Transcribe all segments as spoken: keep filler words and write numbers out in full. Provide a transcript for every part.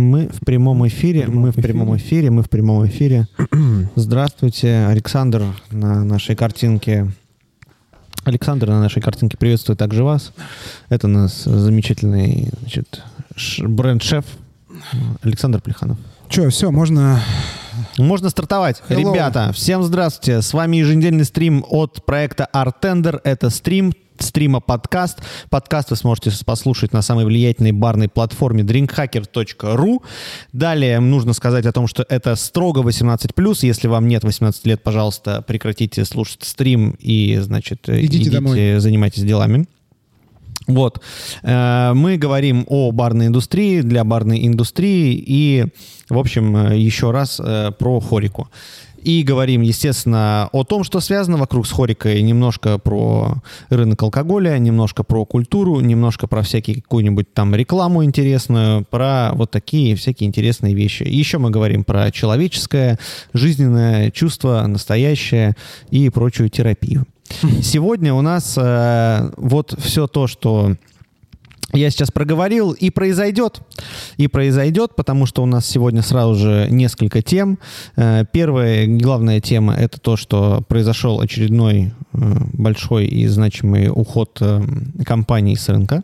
Мы в прямом эфире, мы в прямом эфире, мы в прямом эфире. Здравствуйте, Александр на нашей картинке. Александр на нашей картинке приветствует также вас. Это у нас замечательный, значит, бренд-шеф Александр Плеханов. Че, все, можно... Можно стартовать. Hello. Ребята, всем здравствуйте. С вами еженедельный стрим от проекта Artender. Это стрим, стрима подкаст. Подкаст вы сможете послушать на самой влиятельной барной платформе дринк хакер точка ру. Далее нужно сказать о том, что это строго восемнадцать плюс. Если вам нет восемнадцати лет, пожалуйста, прекратите слушать стрим и, значит, идите, идите домой. Занимайтесь делами. Вот. Мы говорим о барной индустрии, для барной индустрии и, в общем, еще раз про хорику. И говорим, естественно, о том, что связано вокруг с хорикой, немножко про рынок алкоголя, немножко про культуру, немножко про всякие какую-нибудь там рекламу интересную, про вот такие всякие интересные вещи. И еще мы говорим про человеческое, жизненное чувство, настоящее и прочую терапию. Сегодня у нас э, вот все то, что я сейчас проговорил, и произойдет. И произойдет, потому что у нас сегодня сразу же несколько тем. Э, первая главная тема — это то, что произошел очередной э, большой и значимый уход э, компаний с рынка.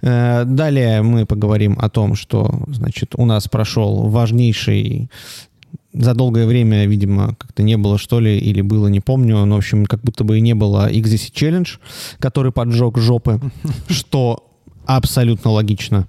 Э, далее мы поговорим о том, что, значит, у нас прошел важнейший... За долгое время, видимо, как-то не было, что ли, или было, не помню. Но, в общем, как будто бы и не было икс десять челлендж, который поджег жопы, что абсолютно логично.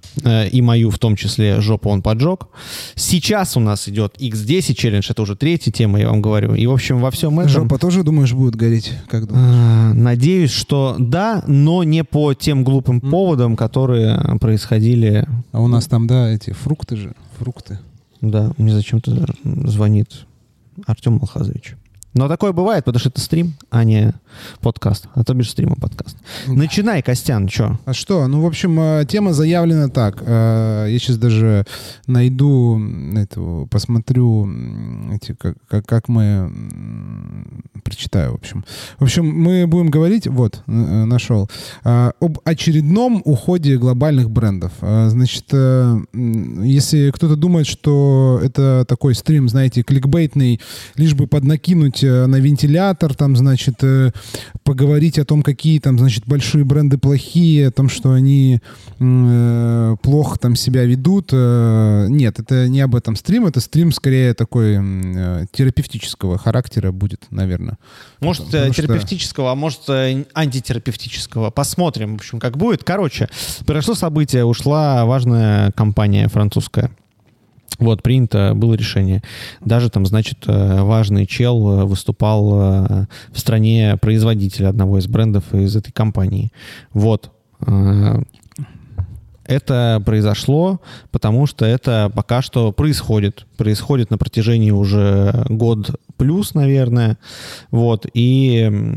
И мою, в том числе, жопу он поджег. Сейчас у нас идет икс десять челлендж, это уже третья тема, я вам говорю. И, в общем, во всем этом... Жопа тоже, думаешь, будет гореть? Как думаешь? Надеюсь, что да, но не по тем глупым mm. поводам, которые происходили. А у нас там, да, эти фрукты же, фрукты. Да, мне зачем-то звонит Артем Малхазович. Но такое бывает, потому что это стрим, а не подкаст. А то бишь стрим, а подкаст. Начинай, Костян, что? А что? Ну, в общем, тема заявлена так. Я сейчас даже найду, эту, посмотрю, эти, как, как, как мы... Прочитаю, в общем. В общем, мы будем говорить, вот, нашел, об очередном уходе глобальных брендов. Значит, если кто-то думает, что это такой стрим, знаете, кликбейтный, лишь бы поднакинуть на вентилятор, там, значит, поговорить о том, какие там, значит, большие бренды плохие, о том, что они э, плохо там себя ведут. Нет, это не об этом стрим, это стрим скорее такой э, терапевтического характера будет, наверное. Может, потому, терапевтического, что... а может, антитерапевтического. Посмотрим, в общем, как будет. Короче, произошло событие, ушла важная компания французская. Вот, принято было решение. Даже там, значит, важный чел выступал в стране производителя одного из брендов из этой компании. Вот. Это произошло, потому что это пока что происходит. Происходит на протяжении уже год плюс, наверное. Вот. И...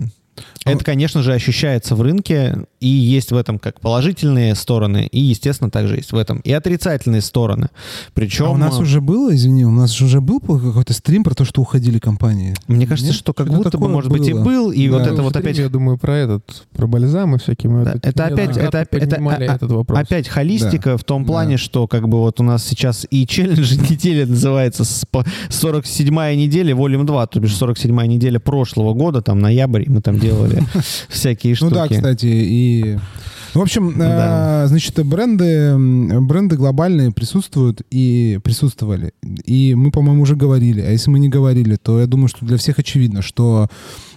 Это, конечно же, ощущается в рынке, и есть в этом как положительные стороны, и, естественно, также есть в этом и отрицательные стороны. Причем... А у нас уже было, извини, у нас же уже был какой-то стрим про то, что уходили компании. Мне кажется, Нет? что как что-то будто бы, может было. быть, и был, и да, вот это стрим, вот опять... Я думаю про этот, про бальзамы всякие. Да, это, это опять, это, это, это опять холистика, да, в том плане, да, что как бы вот у нас сейчас и челлендж недели называется сорок седьмая неделя, Volume два, то бишь сорок седьмая неделя прошлого года, там, ноябрь, мы там делали всякие штуки. Ну да, кстати, и... В общем, да. э, значит, бренды, бренды глобальные присутствуют и присутствовали. И мы, по-моему, уже говорили. А если мы не говорили, то я думаю, что для всех очевидно, что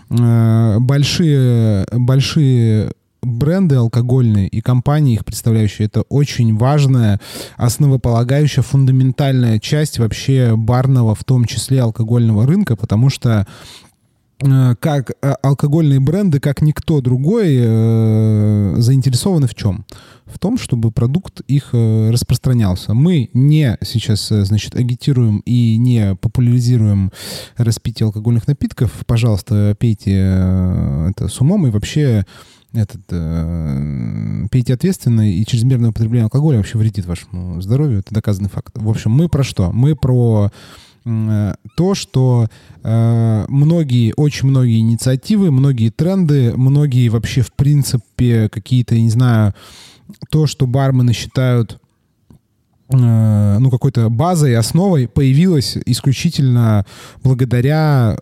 э, большие, большие бренды алкогольные и компании, их представляющие, это очень важная, основополагающая, фундаментальная часть вообще барного, в том числе алкогольного рынка, потому что как алкогольные бренды, как никто другой, э, заинтересованы в чем? В том, чтобы продукт их э, распространялся. Мы не сейчас, значит, агитируем и не популяризируем распитие алкогольных напитков. Пожалуйста, пейте э, это с умом и вообще этот, э, пейте ответственно, и чрезмерное употребление алкоголя вообще вредит вашему здоровью. Это доказанный факт. В общем, мы про что? Мы про... то, что э, многие, очень многие инициативы, многие тренды, многие вообще в принципе какие-то, я не знаю, то, что бармены считают ну, какой-то базой, основой появилась исключительно благодаря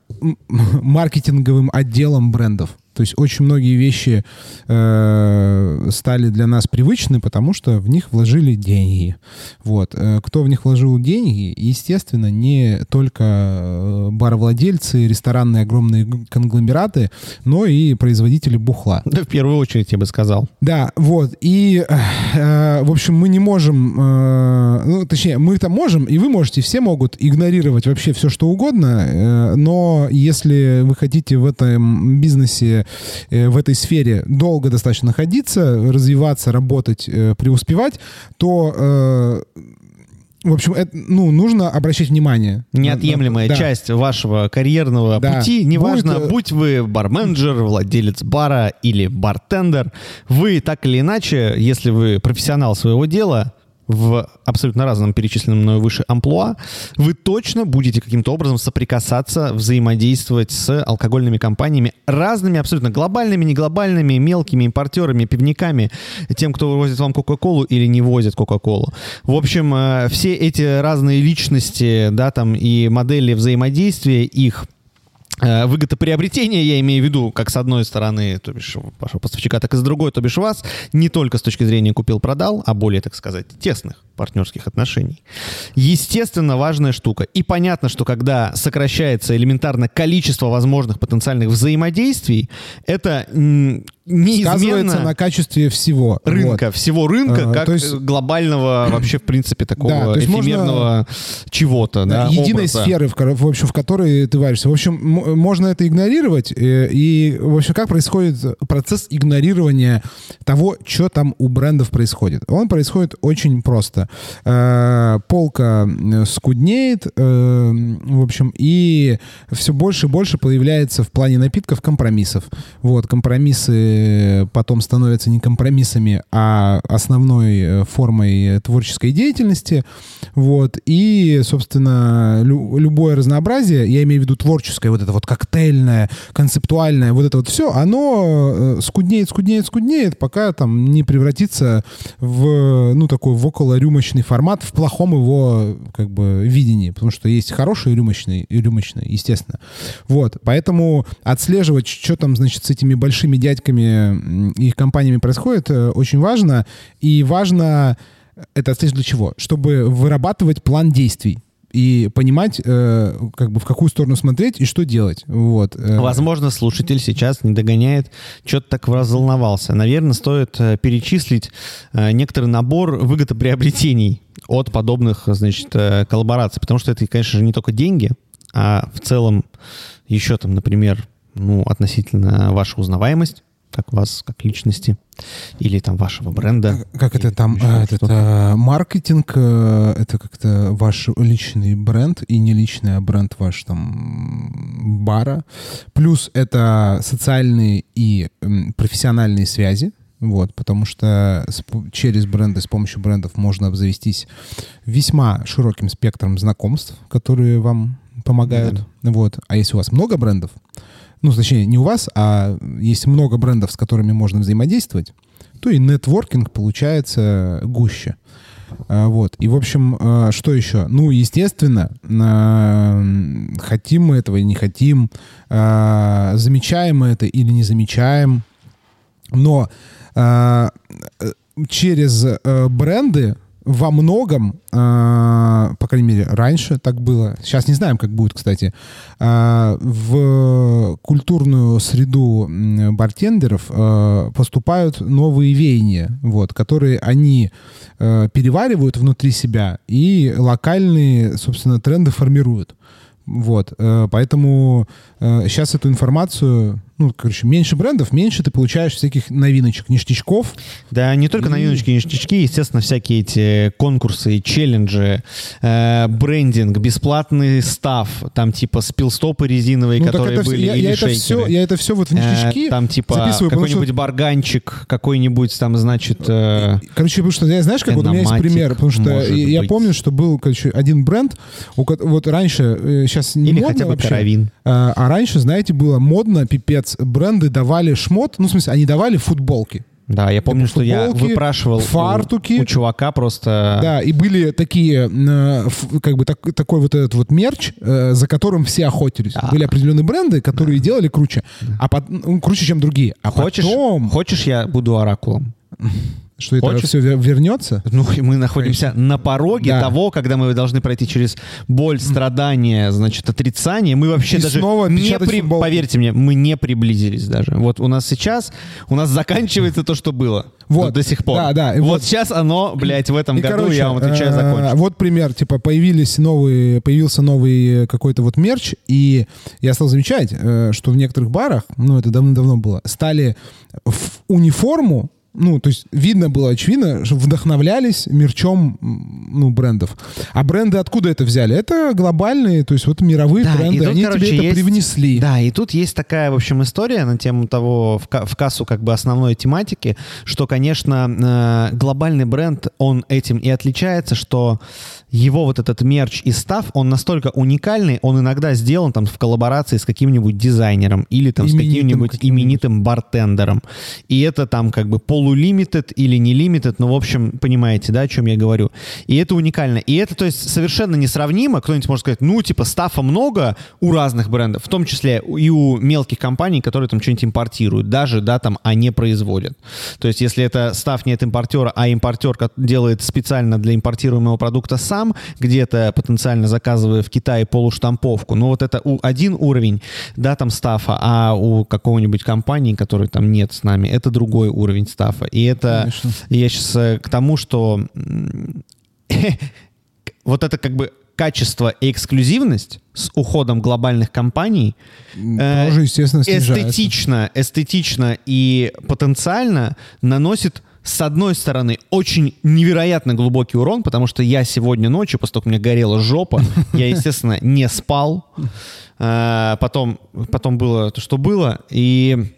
маркетинговым отделам брендов. То есть очень многие вещи э, стали для нас привычны, потому что в них вложили деньги. Вот. Кто в них вложил деньги? Естественно, не только баровладельцы, ресторанные огромные конгломераты, но и производители бухла. Да, в первую очередь, я бы сказал. Да, вот. И, э, в общем, мы не можем... Э, ну, точнее, мы-то можем, и вы можете, все могут игнорировать вообще все, что угодно, э, но если вы хотите в этом бизнесе, в этой сфере долго достаточно находиться, развиваться, работать, преуспевать, то, э, в общем, это, ну, нужно обращать внимание. Неотъемлемая да. часть вашего карьерного да. пути, неважно, Будет... будь вы барменджер, владелец бара или бартендер, вы так или иначе, если вы профессионал своего дела, в абсолютно разном перечисленном мною выше амплуа, вы точно будете каким-то образом соприкасаться, взаимодействовать с алкогольными компаниями, разными абсолютно глобальными, неглобальными, мелкими импортерами, пивниками, тем, кто возит вам Кока-Колу или не возит Кока-Колу. В общем, все эти разные личности, да, там и модели взаимодействия их, выгодоприобретение, я имею в виду, как с одной стороны, то бишь вашего поставщика, так и с другой, то бишь вас, не только с точки зрения купил-продал, а более, так сказать, тесных партнерских отношений. Естественно, важная штука. И понятно, что когда сокращается элементарно количество возможных потенциальных взаимодействий, это неизменно... Сказывается на качестве всего. Рынка, вот. всего рынка, а, как то есть... глобального вообще, в принципе, такого да, эфемерного можно... чего-то, да, да, единой образа. Сферы, в общем, в которой ты варишься. В общем, м- можно это игнорировать. И, и, в общем, как происходит процесс игнорирования того, что там у брендов происходит? Он происходит очень просто. Полка скуднеет, в общем, и все больше и больше появляется в плане напитков компромиссов. Вот, компромиссы потом становятся не компромиссами, а основной формой творческой деятельности. Вот, и, собственно, лю- любое разнообразие, я имею в виду творческое, вот это вот коктейльное, концептуальное, вот это вот все, оно скуднеет, скуднеет, скуднеет, пока там не превратится в, ну, такой в около рюмочный формат в плохом его, как бы, видении, потому что есть хороший рюмочный, и рюмочный, естественно. Вот, поэтому отслеживать, что там, значит, с этими большими дядьками и их компаниями происходит, очень важно. И важно это отслеживать для чего? Чтобы вырабатывать план действий и понимать, э, как бы, в какую сторону смотреть и что делать. Вот. Возможно, слушатель сейчас не догоняет, что-то так разволновался. Наверное, стоит перечислить некоторый набор выгодоприобретений от подобных, значит, коллабораций, потому что это, конечно же, не только деньги, а в целом еще там, например, ну, относительно ваша узнаваемость, как вас, как личности, или там вашего бренда. Как это там, этот, а, маркетинг, это как-то ваш личный бренд и не личный, а бренд ваш там бара. Плюс это социальные и профессиональные связи. Вот, потому что через бренды, с помощью брендов можно обзавестись весьма широким спектром знакомств, которые вам помогают. Да. Вот. А если у вас много брендов, ну, точнее, не у вас, а есть много брендов, с которыми можно взаимодействовать, то и нетворкинг получается гуще. Вот. И, в общем, что еще? Ну, естественно, хотим мы этого или не хотим, замечаем мы это или не замечаем, но через бренды во многом, по крайней мере, раньше так было, сейчас не знаем, как будет, кстати, в культурную среду бартендеров поступают новые веяния, вот, которые они переваривают внутри себя и локальные, собственно, тренды формируют. Вот, поэтому сейчас эту информацию, ну, короче, меньше брендов, меньше ты получаешь всяких новиночек, ништячков. Да, не только новиночки, ништячки, естественно, всякие эти конкурсы, челленджи, брендинг, бесплатный став, там типа спилстопы резиновые, ну, которые были, я, или я шейкеры. Это все, я это все вот в ништячки там типа записываю, какой-нибудь что... барганчик, какой-нибудь там, значит... Короче, потому что, я, знаешь, как вот у меня есть пример, потому что я быть. помню, что был, короче, один бренд, вот раньше, сейчас не или модно вообще, каравин. А, а раньше, знаете, было модно, пипец, бренды давали шмот, ну, в смысле, они давали футболки. Да, я помню, что я выпрашивал фартуки, у, у чувака просто... Да, и были такие, как бы так, такой вот этот вот мерч, за которым все охотились. Да. Были определенные бренды, которые да. делали круче, да. а под, ну, круче, чем другие. А хочешь, потом... хочешь, я буду оракулом? Что это Хочешь? все вернется? Ну, мы находимся Конечно. на пороге да. того, когда мы должны пройти через боль, страдания, значит, отрицание. Мы вообще и даже... не при... Поверьте мне, мы не приблизились даже. Вот у нас сейчас, у нас заканчивается то, что было. Вот. вот до сих пор. Да, да. Вот, вот сейчас оно, блядь, в этом и, году, короче, я вам отвечаю, закончу. Вот пример, типа, появились новые, появился новый какой-то вот мерч, и я стал замечать, что в некоторых барах, ну, это давно-давно было, стали в униформу. Ну, то есть видно было, очевидно, что вдохновлялись мерчом, ну, брендов. А бренды откуда это взяли? Это глобальные, то есть вот мировые да, бренды, тут, они короче, тебе это есть, привнесли. Да, и тут есть такая, в общем, история на тему того, в, ка- в кассу как бы основной тематики, что, конечно, э- глобальный бренд, он этим и отличается, что его вот этот мерч и став, он настолько уникальный, он иногда сделан там в коллаборации с каким-нибудь дизайнером или там именитым, с каким-нибудь именитым бартендером. И это там как бы полностью полулимитед или не лимитед, но, в общем, понимаете, да, о чем я говорю. И это уникально. И это, то есть, совершенно несравнимо. Кто-нибудь может сказать, ну, типа, стафа много у разных брендов, в том числе и у мелких компаний, которые там что-нибудь импортируют, даже, да, там, а не производят. То есть, если это стаф не от импортера, а импортер делает специально для импортируемого продукта сам, где-то потенциально заказывая в Китае полуштамповку, ну, вот это один уровень, да, там, стафа, а у какого-нибудь компании, которой там нет с нами, это другой уровень стафа. И это Конечно. я сейчас к тому, что вот это как бы качество и эксклюзивность с уходом глобальных компаний тоже, естественно, снижается. эстетично, эстетично и потенциально наносит, с одной стороны, очень невероятно глубокий урон, потому что я сегодня ночью, поскольку у меня горела жопа, я, естественно, не спал. Потом, потом было то, что было, и...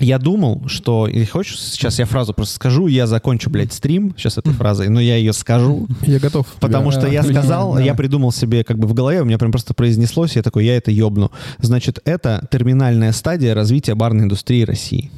Я думал, что... И хочешь, сейчас я фразу просто скажу, я закончу, блядь, стрим сейчас этой фразой, но я ее скажу. Я готов. Потому что я сказал, я придумал себе как бы в голове, у меня прям просто произнеслось, я такой, я это ёбну. Значит, это терминальная стадия развития барной индустрии России.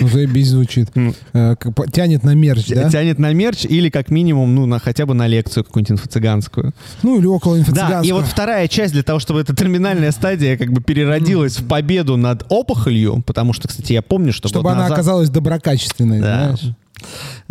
Заебись звучит. Тянет на мерч, да? Тянет на мерч или как минимум, ну, хотя бы на лекцию какую-нибудь инфо-цыганскую. Ну, или около инфо-цыганскую. Да, и вот вторая часть для того, чтобы эта терминальная стадия как бы переродилась в победу над опухолью, потому что, кстати, я помню, что... Чтобы она назад... оказалась доброкачественной, да. знаешь.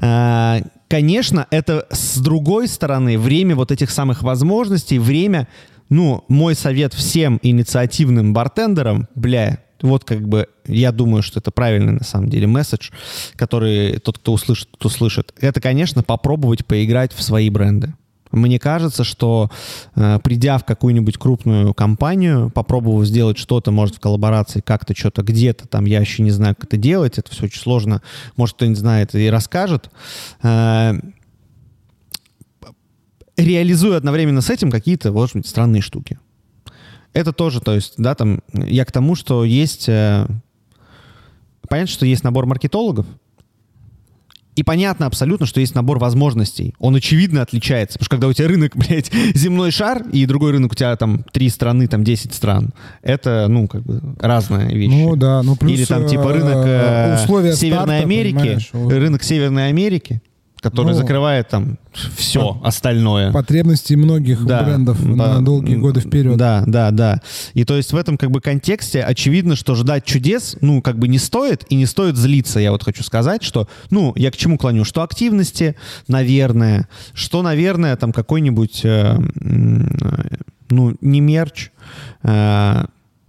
А, конечно, это, с другой стороны, время вот этих самых возможностей, время... Ну, мой совет всем инициативным бартендерам, бля, вот как бы, я думаю, что это правильный, на самом деле, месседж, который тот, кто услышит, тот услышит. Это, конечно, попробовать поиграть в свои бренды. Мне кажется, что э, придя в какую-нибудь крупную компанию, попробовав сделать что-то, может, в коллаборации, как-то что-то, где-то там, я еще не знаю, как это делать, это все очень сложно, может, кто-нибудь знает и расскажет, э, реализуя одновременно с этим какие-то, может быть, странные штуки. Это тоже, то есть, да, там, я к тому, что есть, э, понятно, что есть набор маркетологов, и понятно абсолютно, что есть набор возможностей. Он очевидно отличается. Потому что когда у тебя рынок, блядь, земной шар, и другой рынок у тебя там три страны, там десять стран, это, ну, как бы разные вещи. Ну, да. Ну, плюс, или там типа рынок условия Северной старта, Америки, рынок Северной Америки, который ну, закрывает там все по- остальное. Потребности многих да, брендов да, на долгие годы вперед. Да, да, да. И то есть в этом как бы контексте очевидно, что ждать чудес, ну, как бы не стоит, и не стоит злиться. Я вот хочу сказать, что, ну, я к чему клоню? Что активности, наверное, что, наверное, там какой-нибудь, э, э, ну, не мерч, э,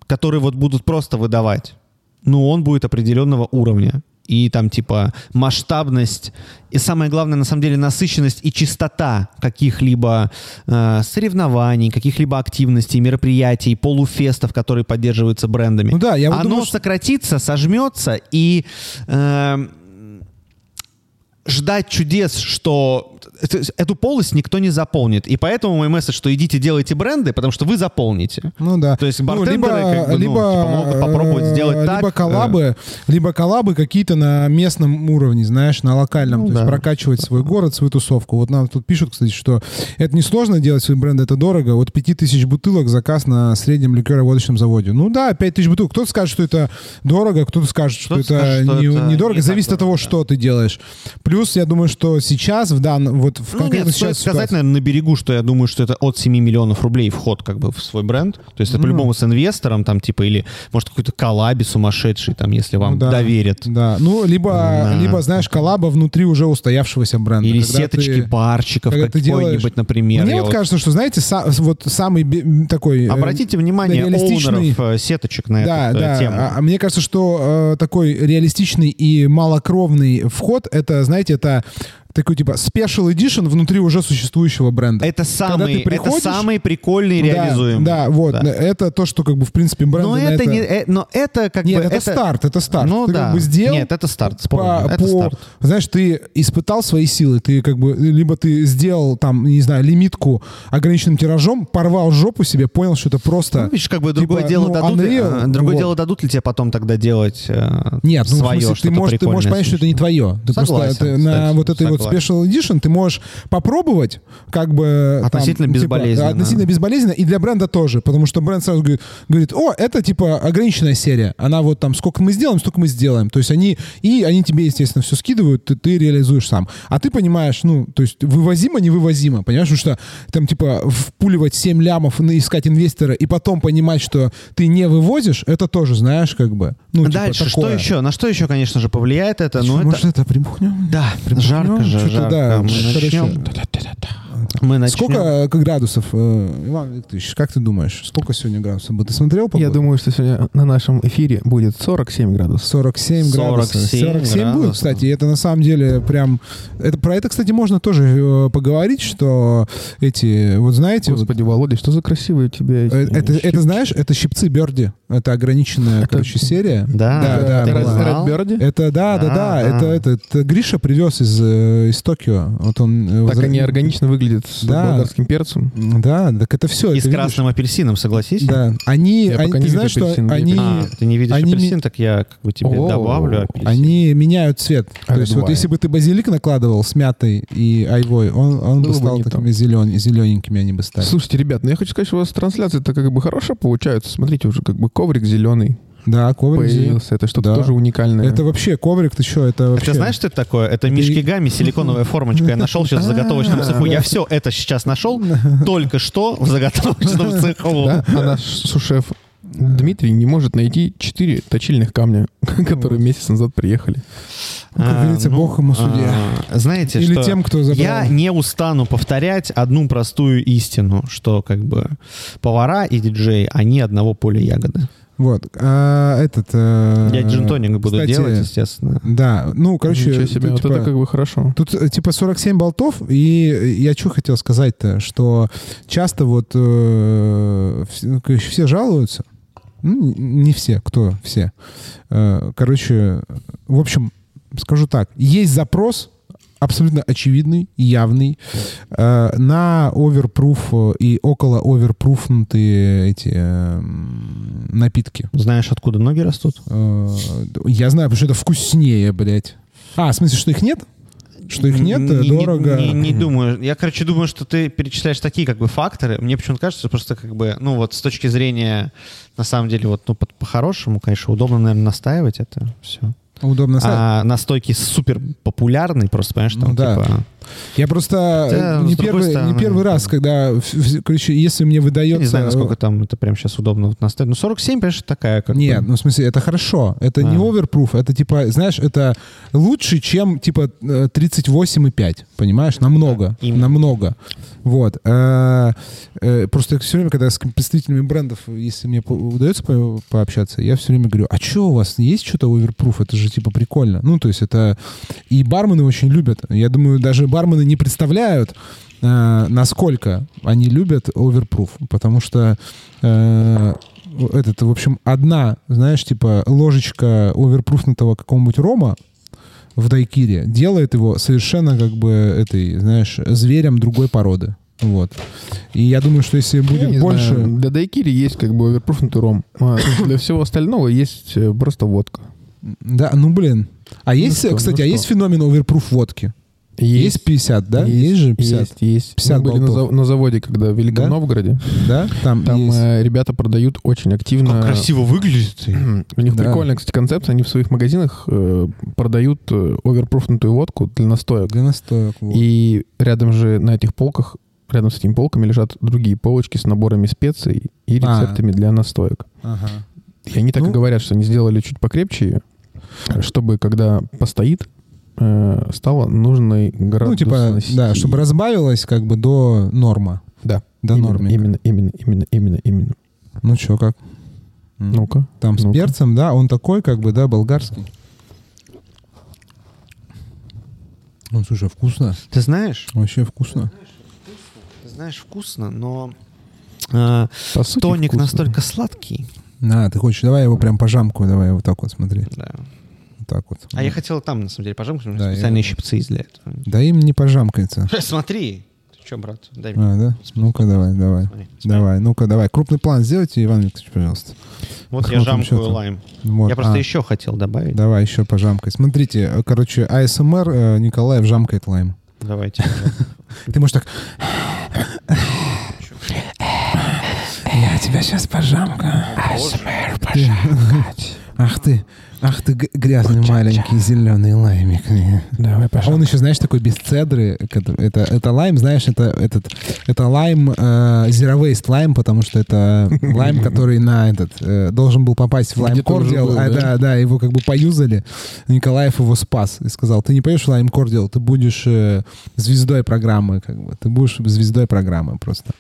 который вот будут просто выдавать. Ну, он будет определенного уровня. И там типа масштабность, и самое главное, на самом деле, насыщенность и чистота каких-либо э, соревнований, каких-либо активностей, мероприятий, полуфестов, которые поддерживаются брендами. Ну да, я вот Оно думал, что... сократится, сожмется, и э, ждать чудес, что но эту полость никто не заполнит. И поэтому мой месседж, что идите, делайте бренды, потому что вы заполните. Ну да. То есть бартендеры ну, либо, как бы, либо, ну, типа, могут попробовать сделать либо так. Либо коллабы, либо коллабы какие-то на местном уровне, знаешь, на локальном. Ну, то да. есть прокачивать свой город, свою тусовку. Вот нам тут пишут, кстати, что это несложно делать свой бренд, это дорого. Вот пять тысяч бутылок заказ на среднем ликероводочном заводе. Ну да, пять тысяч бутылок. Кто-то скажет, что это дорого, кто-то скажет, кто-то что, скажет это что это недорого. Не зависит от того, да. что ты делаешь. Плюс, я думаю, что сейчас, в данном, вот в конкретно ну, нет, сейчас ситуации... сказать, наверное, на берегу, что я думаю, что это от семи миллионов рублей вход как бы в свой бренд. То есть это ну, по-любому с инвестором там типа или, может, какой-то коллаби сумасшедший там, если вам ну, да, доверят. Да, ну, либо, да. либо, знаешь, коллаба внутри уже устоявшегося бренда. Или когда сеточки ты, барчиков какой-нибудь, например. Мне вот, вот кажется, что, знаете, са, вот самый такой... Обратите внимание да, реалистичный... оунеров сеточек на да, эту да. тему. А, мне кажется, что э, такой реалистичный и малокровный вход, это, знаете, это... такой типа special edition внутри уже существующего бренда. Это самый, приходишь, это самый прикольный реализуемый. Да, да вот. Да. Это то, что как бы в принципе бренды. Но это, это... не, э, но это как Нет, бы. Нет, это, это старт, это старт. Ну, ты да. как бы сделал. Нет, это старт. По, это по, старт. Знаешь, ты испытал свои силы, ты как бы либо ты сделал там, не знаю, лимитку ограниченным тиражом, порвал жопу себе, понял, что это просто. Ну, видишь, как бы другое типа, дело ну, дадут. Unreal, ли, другое вот. дело дадут ли тебе потом тогда делать? Э, Нет, свое, ну, в смысле, что ты можешь, ты можешь понять, что это не твое. Ты Согласен, просто ты, на вот этой вот Special Edition, ты можешь попробовать как бы... Относительно там, безболезненно. Типа, относительно безболезненно, и для бренда тоже, потому что бренд сразу говорит, говорит, о, это типа ограниченная серия, она вот там, сколько мы сделаем, столько мы сделаем. То есть они, и они тебе, естественно, все скидывают, ты, ты реализуешь сам. А ты понимаешь, ну, то есть вывозимо, невывозимо, понимаешь, потому что там типа впуливать семь лямов, искать инвестора, и потом понимать, что ты не вывозишь, это тоже, знаешь, как бы... Ну, Дальше, типа, что еще? На что еще, конечно же, повлияет это? Ну, может, это, это примухнем? Да, примухнем. жарко же, жарко. Да, мы начнем. Мы начнем. Сколько градусов, Иван Викторович, как ты думаешь, сколько сегодня градусов? Ты смотрел погоду? Я думаю, что сегодня на нашем эфире будет сорок семь градусов. сорок семь градусов. сорок семь будет, кстати. Это на самом деле прям... Это, про это, кстати, можно тоже поговорить, что эти... Вот знаете... Господи, вот, Володя, что за красивые у тебя... Это, это знаешь, это щипцы Берди. Это ограниченная, это... короче, серия. Да, да, да. Это, да, Red Bird? Это, да, да, да. да. Это, это, это Гриша привез из, из Токио. Вот он так возра... они органично выглядят с да. болгарским перцем. Да, так это все. И это с видишь? красным апельсином, согласись. Да. Они, я они, пока ты не знаешь, что они... А, ты не видишь они... апельсин, так я как бы тебе О-о-о. добавлю апельсин. Они меняют цвет. А То есть бывает. вот если бы ты базилик накладывал с мятой и айвой, он, он бы стал бы такими зелен... зелененькими, они бы стали. Слушайте, ребят, ну я хочу сказать, что у вас трансляции-то как бы хорошие получаются. Смотрите, уже как бы коврик зеленый. Да, коврик появился. Это что-то да. тоже уникальное. Это вообще коврик, ты что? Это вообще... А ты знаешь, что это такое? Это мишкигами силиконовая формочка. Я нашел сейчас в заготовочном цеху. Я все это сейчас нашел только что в заготовочном цеху. А наш сушеф Дмитрий не может найти четыре точильных камня, которые месяц назад приехали. Как говорится, Бог ему судья. Знаете, или тем, кто забрал. Я не устану повторять одну простую истину, что как бы повара и диджеи, они одного поля ягоды. Вот, а, этот... А, я джин-тоник буду кстати, делать, естественно. Да, ну, короче... Ничего себе, тут, вот типа, это как бы хорошо. Тут, типа, сорок семь болтов, и я что хотел сказать-то, что часто вот э, все жалуются, ну, не все, кто все. Короче, в общем, скажу так, есть запрос... абсолютно очевидный, явный, э, на оверпруф и около оверпруфнутые эти э, напитки. Знаешь, откуда ноги растут? Э, я знаю, потому что это вкуснее, блядь. А, в смысле, что их нет? Что их нет, не, дорого. Не, не, не думаю. Я, короче, думаю, что ты перечисляешь такие как бы факторы. Мне почему-то кажется, что просто как бы, ну вот с точки зрения, на самом деле, вот ну, под, по-хорошему, конечно, удобно, наверное, настаивать это все. Удобно. А настойки супер популярны, просто, понимаешь, там ну, да. типа... Я просто Хотя, не, первый, стороны, не первый раз, когда, короче, если мне выдается... Я не знаю, насколько там это прям сейчас удобно вот настаивать. Ну, сорок семь, конечно, такая как Нет, бы. ну, в смысле, это хорошо. Это а. не оверпруф, это типа, знаешь, это лучше, чем типа тридцать восемь и пять, понимаешь? Намного, да, намного. Вот. Просто все время, когда с представителями брендов, если мне удается по- пообщаться, я все время говорю, а что у вас, есть что-то оверпруф? Это же типа прикольно. Ну, то есть это... И бармены очень любят. Я думаю, даже бармены не представляют, э, насколько они любят оверпруф, потому что э, этот, в общем, одна, знаешь, типа ложечка оверпруфнутого какого-нибудь рома в дайкири делает его совершенно как бы этой, знаешь, зверем другой породы. Вот. И я думаю, что если будет больше... Знаю. Для дайкири есть как бы оверпруфнутый ром. А для всего остального есть просто водка. Да, ну блин. А ну есть, что, кстати, ну а что? Есть феномен оверпруф водки? Есть. Есть пятьдесят, да? Есть, есть же пятьдесят. Есть, есть. пятьдесят Мы были на, зав- на заводе, когда в Великом да? Новгороде. Да? Там, там э, ребята продают очень активно. Как красиво выглядит. У них да. прикольная, кстати, концепция. Они в своих магазинах э, продают оверпруфнутую водку для настоек. Для настоек. Вот. И рядом же на этих полках, рядом с этими полками лежат другие полочки с наборами специй и рецептами а. для настоек. Ага. И они так ну. и говорят, что они сделали чуть покрепче ее, чтобы когда постоит, стало нужной градусной. Ну, типа, да, чтобы разбавилось как бы до нормы. Да. До именно, нормы. Именно, именно, именно, именно, именно. Ну, что, как? Ну-ка. Там с ну-ка. перцем, да, он такой, как бы, да, болгарский. Ну, слушай, вкусно. Ты знаешь? Вообще вкусно. Ты знаешь, вкусно, но э, тоник вкусно. Настолько сладкий. А, ты хочешь, давай его прям пожамку, давай вот так вот смотри. Да. Так вот. А да. я хотел там, на самом деле, пожамкать, потому что да, специальные я... щипцы для этого. Да им не пожамкается. Смотри. Ты что, брат? Дай мне. А, да? Ну-ка, давай, давай. Смотри, давай, смотри. Ну-ка, давай. Крупный план сделайте, Иван Викторович, пожалуйста. Вот Посмотрим, я жамкую лайм. Вот. Я просто а. еще хотел добавить. Давай еще пожамкать. Смотрите, короче, эй эс эм ар Николаев жамкает лайм. Давайте. Ты можешь так... Я тебя сейчас пожамкаю. эй эс эм ар пожамкать. Ах ты, ах ты грязный Ча-ча. маленький зеленый лаймик. Давай, пожалуйста. Он еще, знаешь, такой без цедры. Это, это лайм, знаешь, это, этот, это лайм, э, zero waste лайм, потому что это лайм, который на этот э, должен был попасть в лайм кордиал. А, да? да, да, его как бы поюзали. Николаев его спас и сказал, ты не поешь лайм кордиал, ты будешь э, звездой программы. Как бы. Ты будешь звездой программы просто.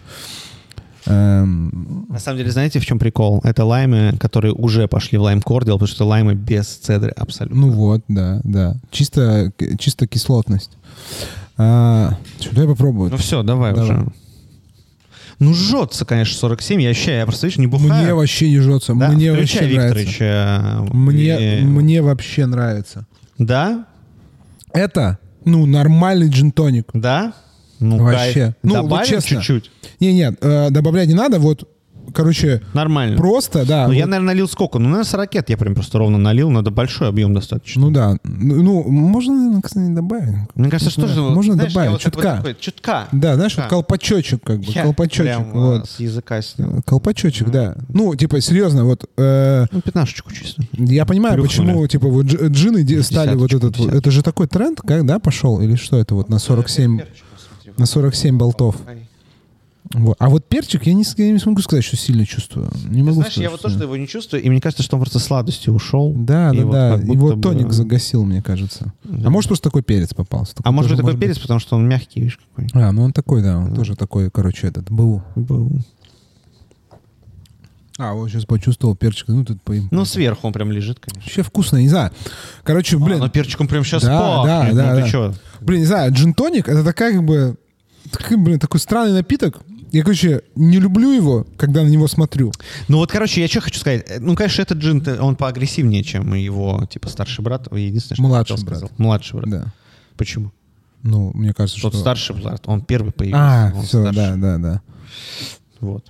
На самом деле, знаете, в чем прикол? Это лаймы, которые уже пошли в лайм кордиал, потому что лаймы без цедры абсолютно. Ну вот, да, да. Чисто, чисто кислотность. А, что, я попробую. Ну все, давай, давай уже. Ну жжется, конечно, сорок семь. Я ощущаю, я просто, видишь, не бухаю. Мне вообще не жжется. Да? Мне вообще Викторович, нравится. Мне, и... мне вообще нравится. Да? Это, ну, нормальный джин-тоник. Да? Ну, вообще. Ну, добавим вот честно. Чуть-чуть? Не, нет, э, добавлять не надо, вот, короче... Нормально. Просто, да. Ну, вот. Я, наверное, налил сколько? Ну, наверное, с ракет я прям просто ровно налил, надо большой объем достаточно. Ну, да. Ну, можно, наверное, кстати, добавить. Мне кажется, что же... Можно знаешь, добавить, вот чутка. Такой, чутка. Да, знаешь, вот колпачочек, как бы, я колпачочек. Прям вот. С языка снял. Колпачочек, да. да. Ну, типа, серьезно, вот... Э, ну, пятнашечку чисто. Я понимаю, Плюхнули. почему, типа, вот джины пятьдесят стали вот этот... пятьдесят. Это же такой тренд, как, да, пошел? Или что это вот на сорок семь... На сорок семь болтов. Вот. А вот перчик я не, я не смогу сказать, что сильно чувствую. Не могу знаешь, сказать, я вот тоже его не чувствую, и мне кажется, что он просто сладостью ушел. Да, да, вот да. Его бы... тоник загасил, мне кажется. Да. А может, просто такой перец попался. Такой а может быть такой может перец, быть. Потому что он мягкий, видишь, какой. А, ну он такой, да. Он да. тоже такой, короче, этот был. Был. А, вот сейчас почувствовал перчик. Ну, тут поим. Ну, сверху он прям лежит, конечно. Вообще вкусно, не знаю. Короче, блин. А, но перчиком прям сейчас да, пахнет. Да, да, ну, да. Ты что? Блин, не знаю, джин-тоник, это такая как бы... Такой, блин, такой странный напиток. Я, короче, не люблю его, когда на него смотрю. Ну вот, короче, я что хочу сказать. Ну, конечно, этот джин, он поагрессивнее, чем его, типа, старший брат. Единственное, что Младший я брат. Сказал. Младший брат. Да. Почему? Ну, мне кажется, Тот что... Тот старший брат, он первый появился. А, все, старший. да, да, да. Вот.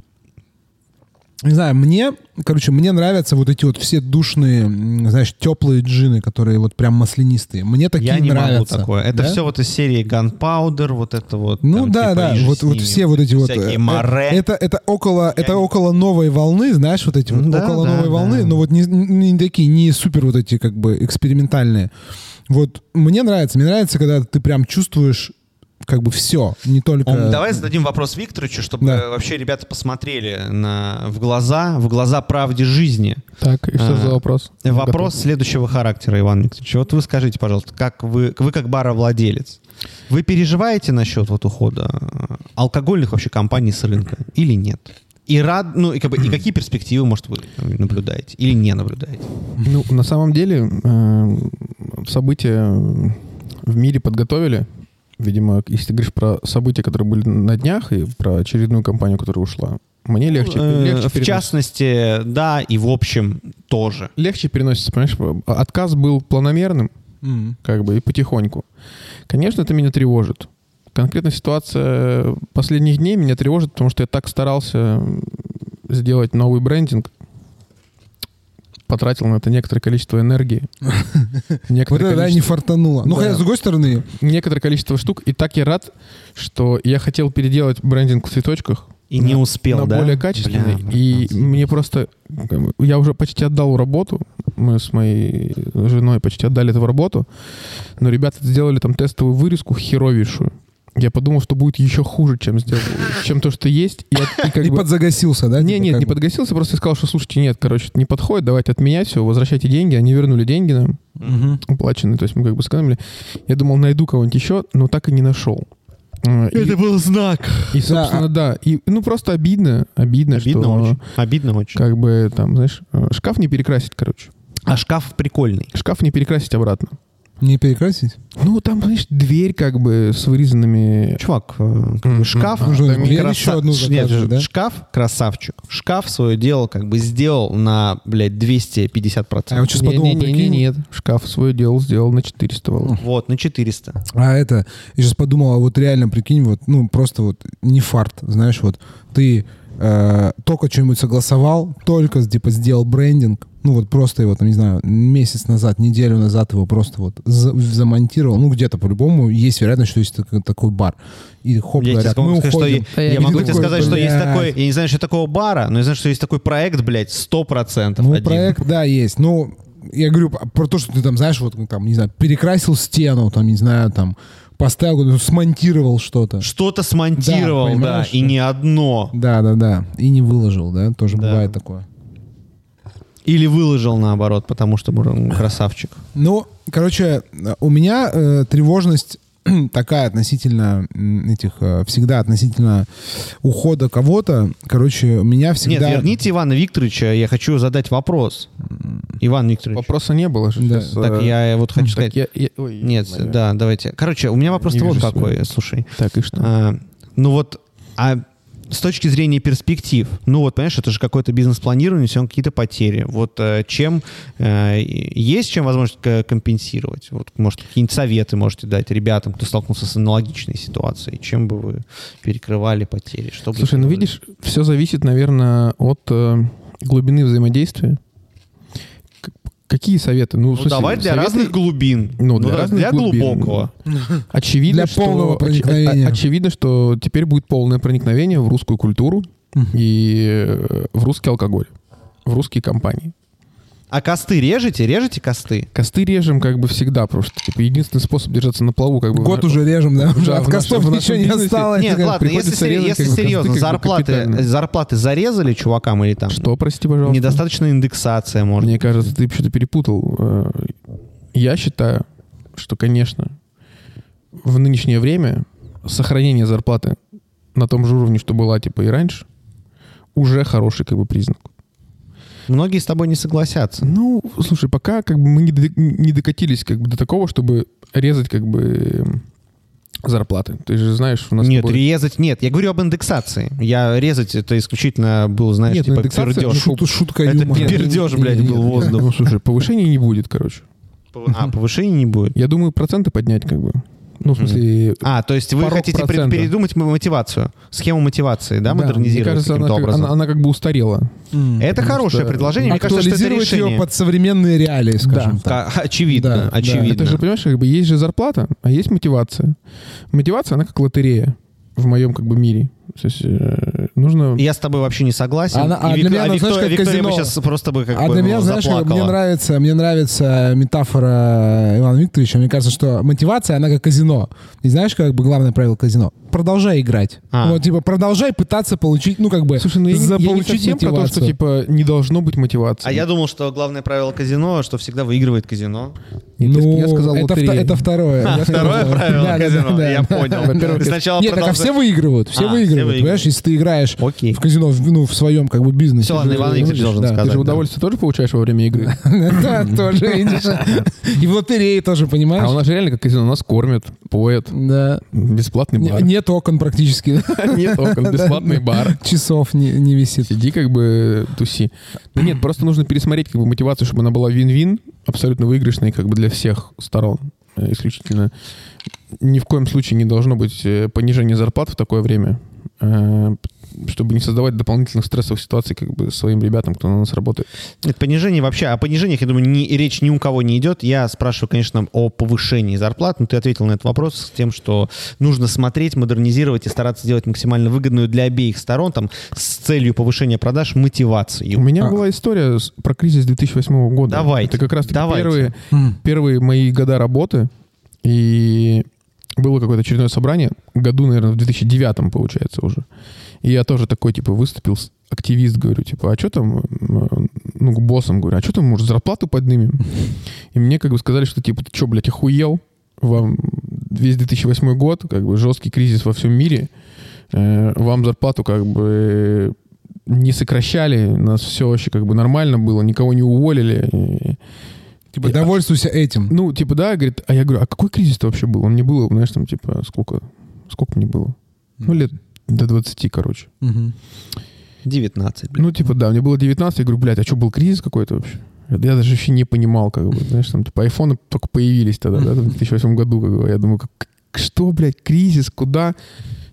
Не знаю, мне, короче, мне нравятся вот эти вот все душные, знаешь, теплые джины, которые вот прям маслянистые. Мне такие нравятся. Я не нравятся. могу такое. Это да? все вот из серии Gunpowder, вот это вот. Ну там, да, типа, да, вот, вот все вот эти вот. Море. Это, это, около, это около новой волны, знаешь, вот эти вот да, около да, новой да. волны, но вот не, не такие, не супер вот эти как бы экспериментальные. Вот мне нравится, мне нравится, когда ты прям чувствуешь как бы все, не только... Он, давай зададим вопрос Викторовичу, чтобы да. вообще ребята посмотрели на, в глаза, в глаза правде жизни. Так, и что а, за вопрос? Вопрос Готов. следующего характера, Иван Викторович. Вот вы скажите, пожалуйста, как вы, вы как баровладелец, вы переживаете насчет вот ухода алкогольных вообще компаний с рынка или нет? И, рад, ну, и, как бы, и какие перспективы, может, вы наблюдаете или не наблюдаете? Ну, на самом деле, э, события в мире подготовили. Видимо, если ты говоришь про события, которые были на днях, и про очередную компанию, которая ушла, мне легче, легче в частности, да, и в общем тоже. Легче переносится, понимаешь? Отказ был планомерным, mm-hmm. как бы, и потихоньку. Конечно, это меня тревожит. Конкретно ситуация последних дней меня тревожит, потому что я так старался сделать новый брендинг, потратил на это некоторое количество энергии. Вот это не фартануло. Ну, хотя, с другой стороны... Некоторое количество штук. И так я рад, что я хотел переделать брендинг в цветочках. И не успел, да? Более качественный. И мне просто... Я уже почти отдал работу. Мы с моей женой почти отдали эту работу. Но ребята сделали там тестовую вырезку херовейшую. Я подумал, что будет еще хуже, чем сделал, чем то, что есть. И, от, и, как и бы... подзагасился, да? Не, типа, нет, не бы? подгасился, просто сказал, что, слушайте, нет, короче, не подходит, давайте отменять все, возвращайте деньги. Они вернули деньги нам, угу. уплаченные, то есть мы как бы сэкономили. Я думал, найду кого-нибудь еще, но так и не нашел. Это и, был знак. И, собственно, да. да. И, ну, просто обидно, обидно, обидно что... Очень. Обидно очень. Как бы, там, знаешь, шкаф не перекрасить, короче. А шкаф прикольный. Шкаф не перекрасить обратно. Не перекрасить? Ну, там, знаешь, дверь как бы с вырезанными... Чувак, mm-hmm. шкаф... А, там краса... еще одну закажу, Нет, да? Шкаф красавчик. Шкаф свое дело как бы сделал на, блядь, двести пятьдесят процентов. А я вот сейчас не, подумал, не, не, прикинь... Не, не, нет, шкаф свое дело сделал на четыреста. Вот, вот на четыреста. А это... Я сейчас подумал, а вот реально, прикинь, вот, ну, просто вот не фарт, знаешь, вот ты... только что-нибудь согласовал, только типа сделал брендинг, ну вот просто его, там, не знаю, месяц назад, неделю назад его просто вот за- замонтировал, ну где-то по-любому есть вероятность, что есть такой бар. И хоп, я говорят, мы сказать, уходим. Что я, я могу тебе сказать, что есть такой, я не знаю, что такого бара, но я знаю, что есть такой проект, блядь, сто процентов. Ну один. Проект, да, есть, ну я говорю про то, что ты там, знаешь, вот там, не знаю, перекрасил стену, там, не знаю, там, поставил, смонтировал что-то. Что-то смонтировал, да, да и не одно. Да-да-да, и не выложил, да, тоже да. бывает такое. Или выложил, наоборот, потому что красавчик. Ну, короче, у меня э, тревожность такая относительно этих, всегда относительно ухода кого-то. Короче, у меня всегда... Нет, верните Ивана Викторовича, я хочу задать вопрос. Иван Викторович. Вопроса не было же. Да. Так, я вот хочу так сказать... Я, я... Ой, Нет, моя... да, давайте. Короче, у меня вопрос вот какой, свой. Слушай. Так, и что? А, ну вот, а с точки зрения перспектив, ну вот, понимаешь, это же какое-то бизнес-планирование, все равно какие-то потери. Вот чем... Есть чем возможность компенсировать? Вот, может, какие-нибудь советы можете дать ребятам, кто столкнулся с аналогичной ситуацией? Чем бы вы перекрывали потери? Что бы Слушай, ну видишь, все зависит, наверное, от глубины взаимодействия. Какие советы? Ну, ну смысле, давай для советы... разных глубин. Ну, для, ну, разных для глубин. глубокого. Очевидно, для что... полного проникновения. Очевидно, что теперь будет полное проникновение в русскую культуру uh-huh. и в русский алкоголь, в русские компании. А косты режете? Режете косты? Косты режем как бы всегда просто. Типа, единственный способ держаться на плаву. Как бы, Год в... уже режем, да? Уже от костов ничего не осталось. Нет, ладно, если, резать, если как серьезно, косты, зарплаты, зарплаты зарезали чувакам или там? Что, прости, пожалуйста? Недостаточная индексация, может. Мне кажется, ты что-то перепутал. Я считаю, что, конечно, в нынешнее время сохранение зарплаты на том же уровне, что была типа и раньше, уже хороший как бы признак. Многие с тобой не согласятся. Ну, слушай, пока как бы мы не, до, не докатились как бы до такого, чтобы резать как бы зарплаты. Ты же знаешь, у нас... Нет, тобой... резать нет. Я говорю об индексации. Я резать это исключительно был, знаешь, нет, типа пердеж. Шут, шутка юмора. Это пердеж, блядь, нет, был воздух. Ну, слушай, повышения не будет, короче. А, повышения не будет. Я думаю, проценты поднять как бы. Ну, в смысле... А, то есть вы хотите процента. передумать мотивацию, схему мотивации, да, да модернизировать мне кажется, каким-то она, образом? Она, она как бы устарела. Mm. Это Потому хорошее что... предложение, мне кажется, что это решение. Актуализировать ее под современные реалии, скажем да. так. Очевидно, да, очевидно. Да. Это же, понимаешь, как бы есть же зарплата, а есть мотивация. Мотивация, она как лотерея в моем как бы мире. То есть, э, нужно... Я с тобой вообще не согласен. Она, а Вик... для меня, а Виктория, знаешь, как Виктория бы сейчас просто бы как а бы для меня, знаешь, как, мне, нравится, мне нравится метафора Ивана Викторовича. Мне кажется, что мотивация, она как казино. И знаешь, как бы главное правило казино? Продолжай играть. А. Вот, типа, продолжай пытаться получить, ну, как бы... Слушай, ну, я, за, я не совсем про то, что, типа, не должно быть мотивации. А я думал, что главное правило казино, что всегда выигрывает казино. Нет, ну, я сказал это, вто, это второе. А, второе правило казино, я понял. Нет, так все выигрывают, все выигрывают. Понимаешь, если ты играешь Окей. в казино, в, ну, в своем как бы бизнесе. Все, ладно, Иван Викторович должен да. сказать. Ты же удовольствие да. тоже получаешь во время игры? Да, тоже, видишь. И в лотерее тоже, понимаешь? А у нас же реально как казино, нас кормят, поят. Да. Бесплатный бар. Нет окон практически. Нет окон, бесплатный бар. Часов не висит. Сиди как бы туси. Да нет, просто нужно пересмотреть как бы мотивацию, чтобы она была вин-вин, абсолютно выигрышной как бы для всех сторон. Исключительно. Ни в коем случае не должно быть понижения зарплат в такое время, чтобы не создавать дополнительных стрессовых ситуаций как бы своим ребятам, кто на нас работает. Нет, понижение вообще, о понижениях, я думаю, ни, речь ни у кого не идет. Я спрашиваю, конечно, о повышении зарплат, но ты ответил на этот вопрос с тем, что нужно смотреть, модернизировать и стараться сделать максимально выгодную для обеих сторон, там, с целью повышения продаж, мотивации. У меня а. была история про кризис две тысячи восьмого года. Давайте. Это как раз первые, первые мои года работы, и было какое-то очередное собрание, году, наверное, в две тысячи девятом, получается, уже. И я тоже такой, типа, выступил, активист, говорю, типа, а что там, ну, к боссам говорю, а что там, может, зарплату поднимем? И мне как бы сказали, что, типа, ты что, блядь, охуел? Вам весь две тысячи восьмой год, как бы, жесткий кризис во всем мире, вам зарплату, как бы, не сокращали, у нас все вообще, как бы, нормально было, никого не уволили. Типа, довольствуйся этим. Ну, типа, да, говорит, а я говорю, а какой кризис-то вообще был? Он мне было, знаешь, там, типа, сколько? Сколько мне было? Ну, лет до двадцати, короче. Угу. девятнадцать. Блядь. Ну, типа, да, мне было девятнадцать, я говорю, блядь, а что, был кризис какой-то вообще? Я даже вообще не понимал, как бы, знаешь, там, типа, айфоны только появились тогда, да, в две тысячи восьмом году, как бы, я думаю, как, что, блядь, кризис, куда?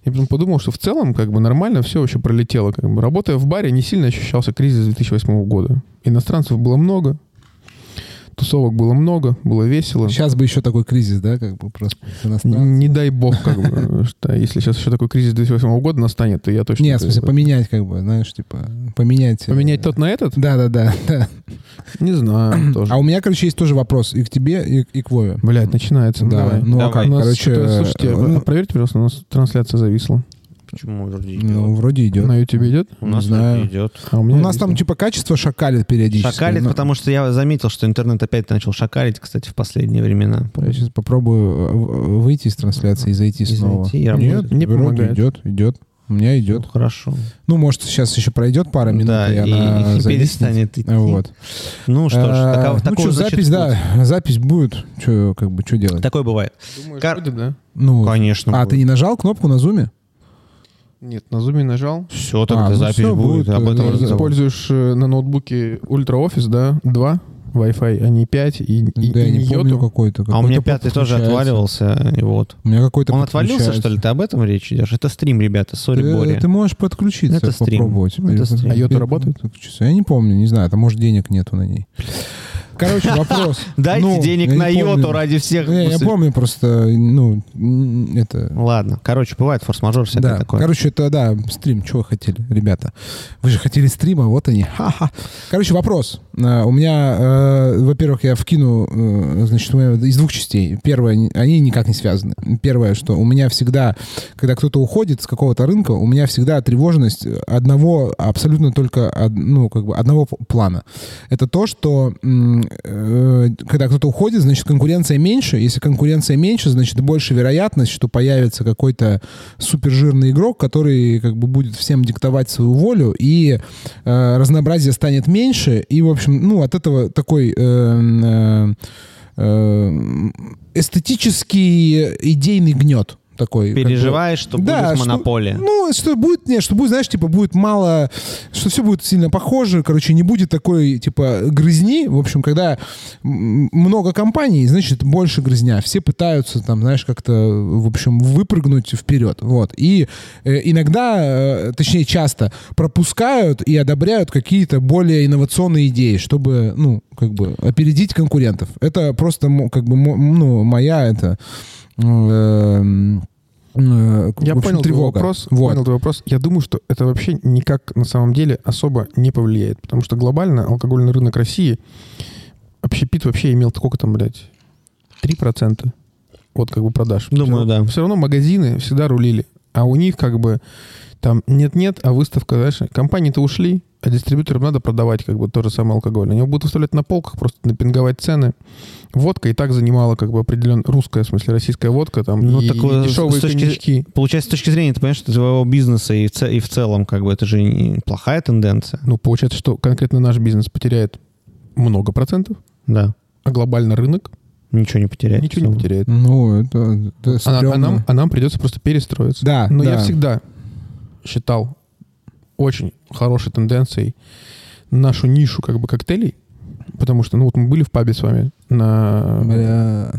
Я потом подумал, что в целом, как бы, нормально все вообще пролетело, как бы. Работая в баре, не сильно ощущался кризис две тысячи восьмого года. Иностранцев было много. Тусовок было много, было весело. Сейчас бы еще такой кризис, да, как бы просто иностранцев. Не дай бог, как бы, что если сейчас еще такой кризис две тысячи восьмого года настанет, то я точно... Нет, в смысле, поменять, как бы, знаешь, типа, поменять... Поменять тот на этот? Да-да-да. Не знаю, тоже. А у меня, короче, есть тоже вопрос и к тебе, и к Вове. Блядь, начинается, давай. Ну, а как, короче... Слушайте, проверьте, пожалуйста, у нас трансляция зависла. Почему? Вроде идет. Ну, вроде идет. На YouTube идет? У нас не идет. А у у нас там типа качество шакалит периодически. Шакалит, но... потому что я заметил, что интернет опять начал шакалить, кстати, в последние времена. Я сейчас попробую выйти из трансляции и зайти и снова. Зайти, я Нет, не вроде идет, идет. У меня идет. Ну, хорошо. Ну, может, сейчас еще пройдет пара минут, да, и, и она и перестанет идти. Вот. Ну что ж, а, такого, ну, что, запись, да, запись будет. Что, как бы, что делать? Такое бывает. Думаешь, Кар... будет, да? Ну, конечно. А будет. Ты не нажал кнопку на зуме? Нет, на зуме нажал. Все, тогда а, ну запись все будет. Об этом да, используешь на ноутбуке ультраофис, да? два Wi-Fi, а не пять. И, и, да, и я не помню какой-то. какой-то. А у меня пятый тоже отваливался. И вот. У меня какой-то Он отвалился, что ли? Ты об этом речь идешь? Это стрим, ребята. Сори, Боря. Ты можешь подключиться, Это стрим. попробовать. Это стрим. А йота работает? Я не помню, не знаю. Там, может, денег нету на ней. Короче, вопрос. Дайте ну, денег на йоту помню. ради всех. Я, я помню просто, ну, это... Ладно. Короче, бывает форс-мажор, всякое да. такое. Короче, это, да, стрим. Чего вы хотели, ребята? Вы же хотели стрима, вот они. Ха-ха. Короче, вопрос. У меня, э, во-первых, я вкину, э, значит, у меня из двух частей. Первое, они никак не связаны. Первое, что у меня всегда, когда кто-то уходит с какого-то рынка, у меня всегда тревожность одного, абсолютно только, од, ну, как бы, одного плана. Это то, что... когда кто-то уходит, значит, конкуренция меньше. Если конкуренция меньше, значит, больше вероятность, что появится какой-то супержирный игрок, который как бы будет всем диктовать свою волю, и э, разнообразие станет меньше. И, в общем, ну, от этого такой... Э, э, эстетический идейный гнет. Такой, Переживаешь, как бы, что будет да, монополия. Ну, что будет, нет, что будет, знаешь, типа, будет мало, что все будет сильно похоже, короче, не будет такой, типа, грызни. В общем, когда много компаний, значит, больше грызня. Все пытаются, там, знаешь, как-то, в общем, выпрыгнуть вперед. Вот. И э, иногда, э, точнее, часто пропускают и одобряют какие-то более инновационные идеи, чтобы, ну, как бы, опередить конкурентов. Это просто, как бы, ну, моя, это... Эм, э, я понял твой вопрос, вот. понял твой вопрос. Я думаю, что это вообще никак на самом деле особо не повлияет, потому что глобально алкогольный рынок России общепит вообще имел сколько там, блядь, три процента вот как бы продаж. Думаю, все, да. Все равно магазины всегда рулили, а у них как бы там нет-нет, а выставка дальше. Компании-то ушли, а дистрибьюторам надо продавать как бы то же самое алкоголь. Они его будут выставлять на полках, просто напинговать цены. Водка и так занимала как бы определенно русская, в смысле российская водка, там, ну, и, такое, и дешевые коньячки. Получается, с точки зрения, ты понимаешь, что твоего бизнеса и в, ц- и в целом, как бы, это же плохая тенденция. Ну, получается, что конкретно наш бизнес потеряет много процентов, да. а глобально рынок ничего не потеряет. Ничего не потеряет. Ну, это, это а, а, нам, а нам придется просто перестроиться. Да. Но да. я всегда считал очень хорошей тенденцией нашу нишу как бы коктейлей. Потому что, ну вот мы были в пабе с вами на... Бля...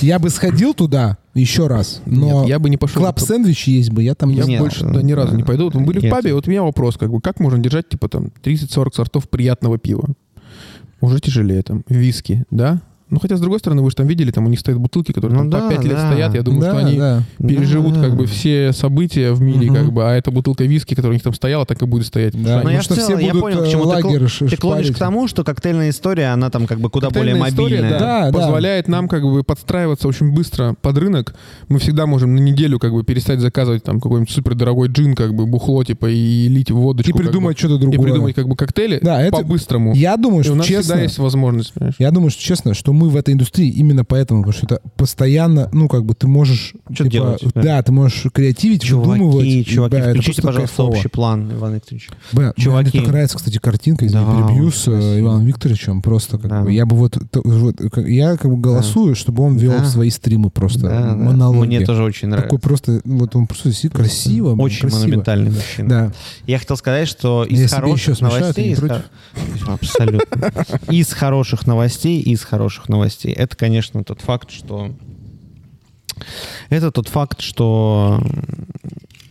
Я бы сходил туда еще раз, но Нет, я бы не пошел. Клаб-сэндвич есть бы, я там я не больше туда ни разу не пойду. Вот мы были Нет. в пабе, вот у меня вопрос, как бы, как можно держать, типа, там, тридцать-сорок сортов приятного пива? Уже тяжелее, там, виски, да? Ну, хотя, с другой стороны, вы же там видели, там у них стоят бутылки, которые ну, там, да, по пять да. лет стоят. Я думаю, да, что они да. переживут да, как бы все события в мире, угу. как бы, а эта бутылка виски, которая у них там стояла, так и будет стоять. Да. Но я, что все я понял, к чему ты, ш- ты клонишь к тому, что коктейльная история, она там как бы куда коктейльная более мобильная. История, да, да, позволяет да. нам как бы подстраиваться очень быстро под рынок. Мы всегда можем на неделю как бы перестать заказывать там какой-нибудь супердорогой джин, как бы бухло, типа, и лить в водочку. И придумать как бы, что-то другое. И придумать как бы коктейли да, это... по-быстрому. Я думаю, что, и у нас честно, всегда есть возможность. Понимаешь? Я думаю, что честно, что мы в этой индустрии именно поэтому, потому что это постоянно, ну, как бы ты можешь... Что-то типа, делать. Да. да, ты можешь креативить, чуваки, выдумывать. Чуваки, да, включите, пожалуйста, кайфово. Общий план, Иван Викторович. Бля, чуваки. Мне так нравится, кстати, картинка, да, я перебью с красиво. Иваном Викторовичем, просто как да. бы, я бы вот, вот я как бы голосую, да. чтобы он вел да. свои стримы просто, да, монологи. Мне тоже очень нравится. Такой просто, вот он просто сидит красиво. Очень красиво. Монументальный мужчина. Да. Я хотел сказать, что из я хороших новостей... Из хор... Абсолютно. Из хороших новостей, из хороших новостей. Это, конечно, тот факт, что это тот факт, что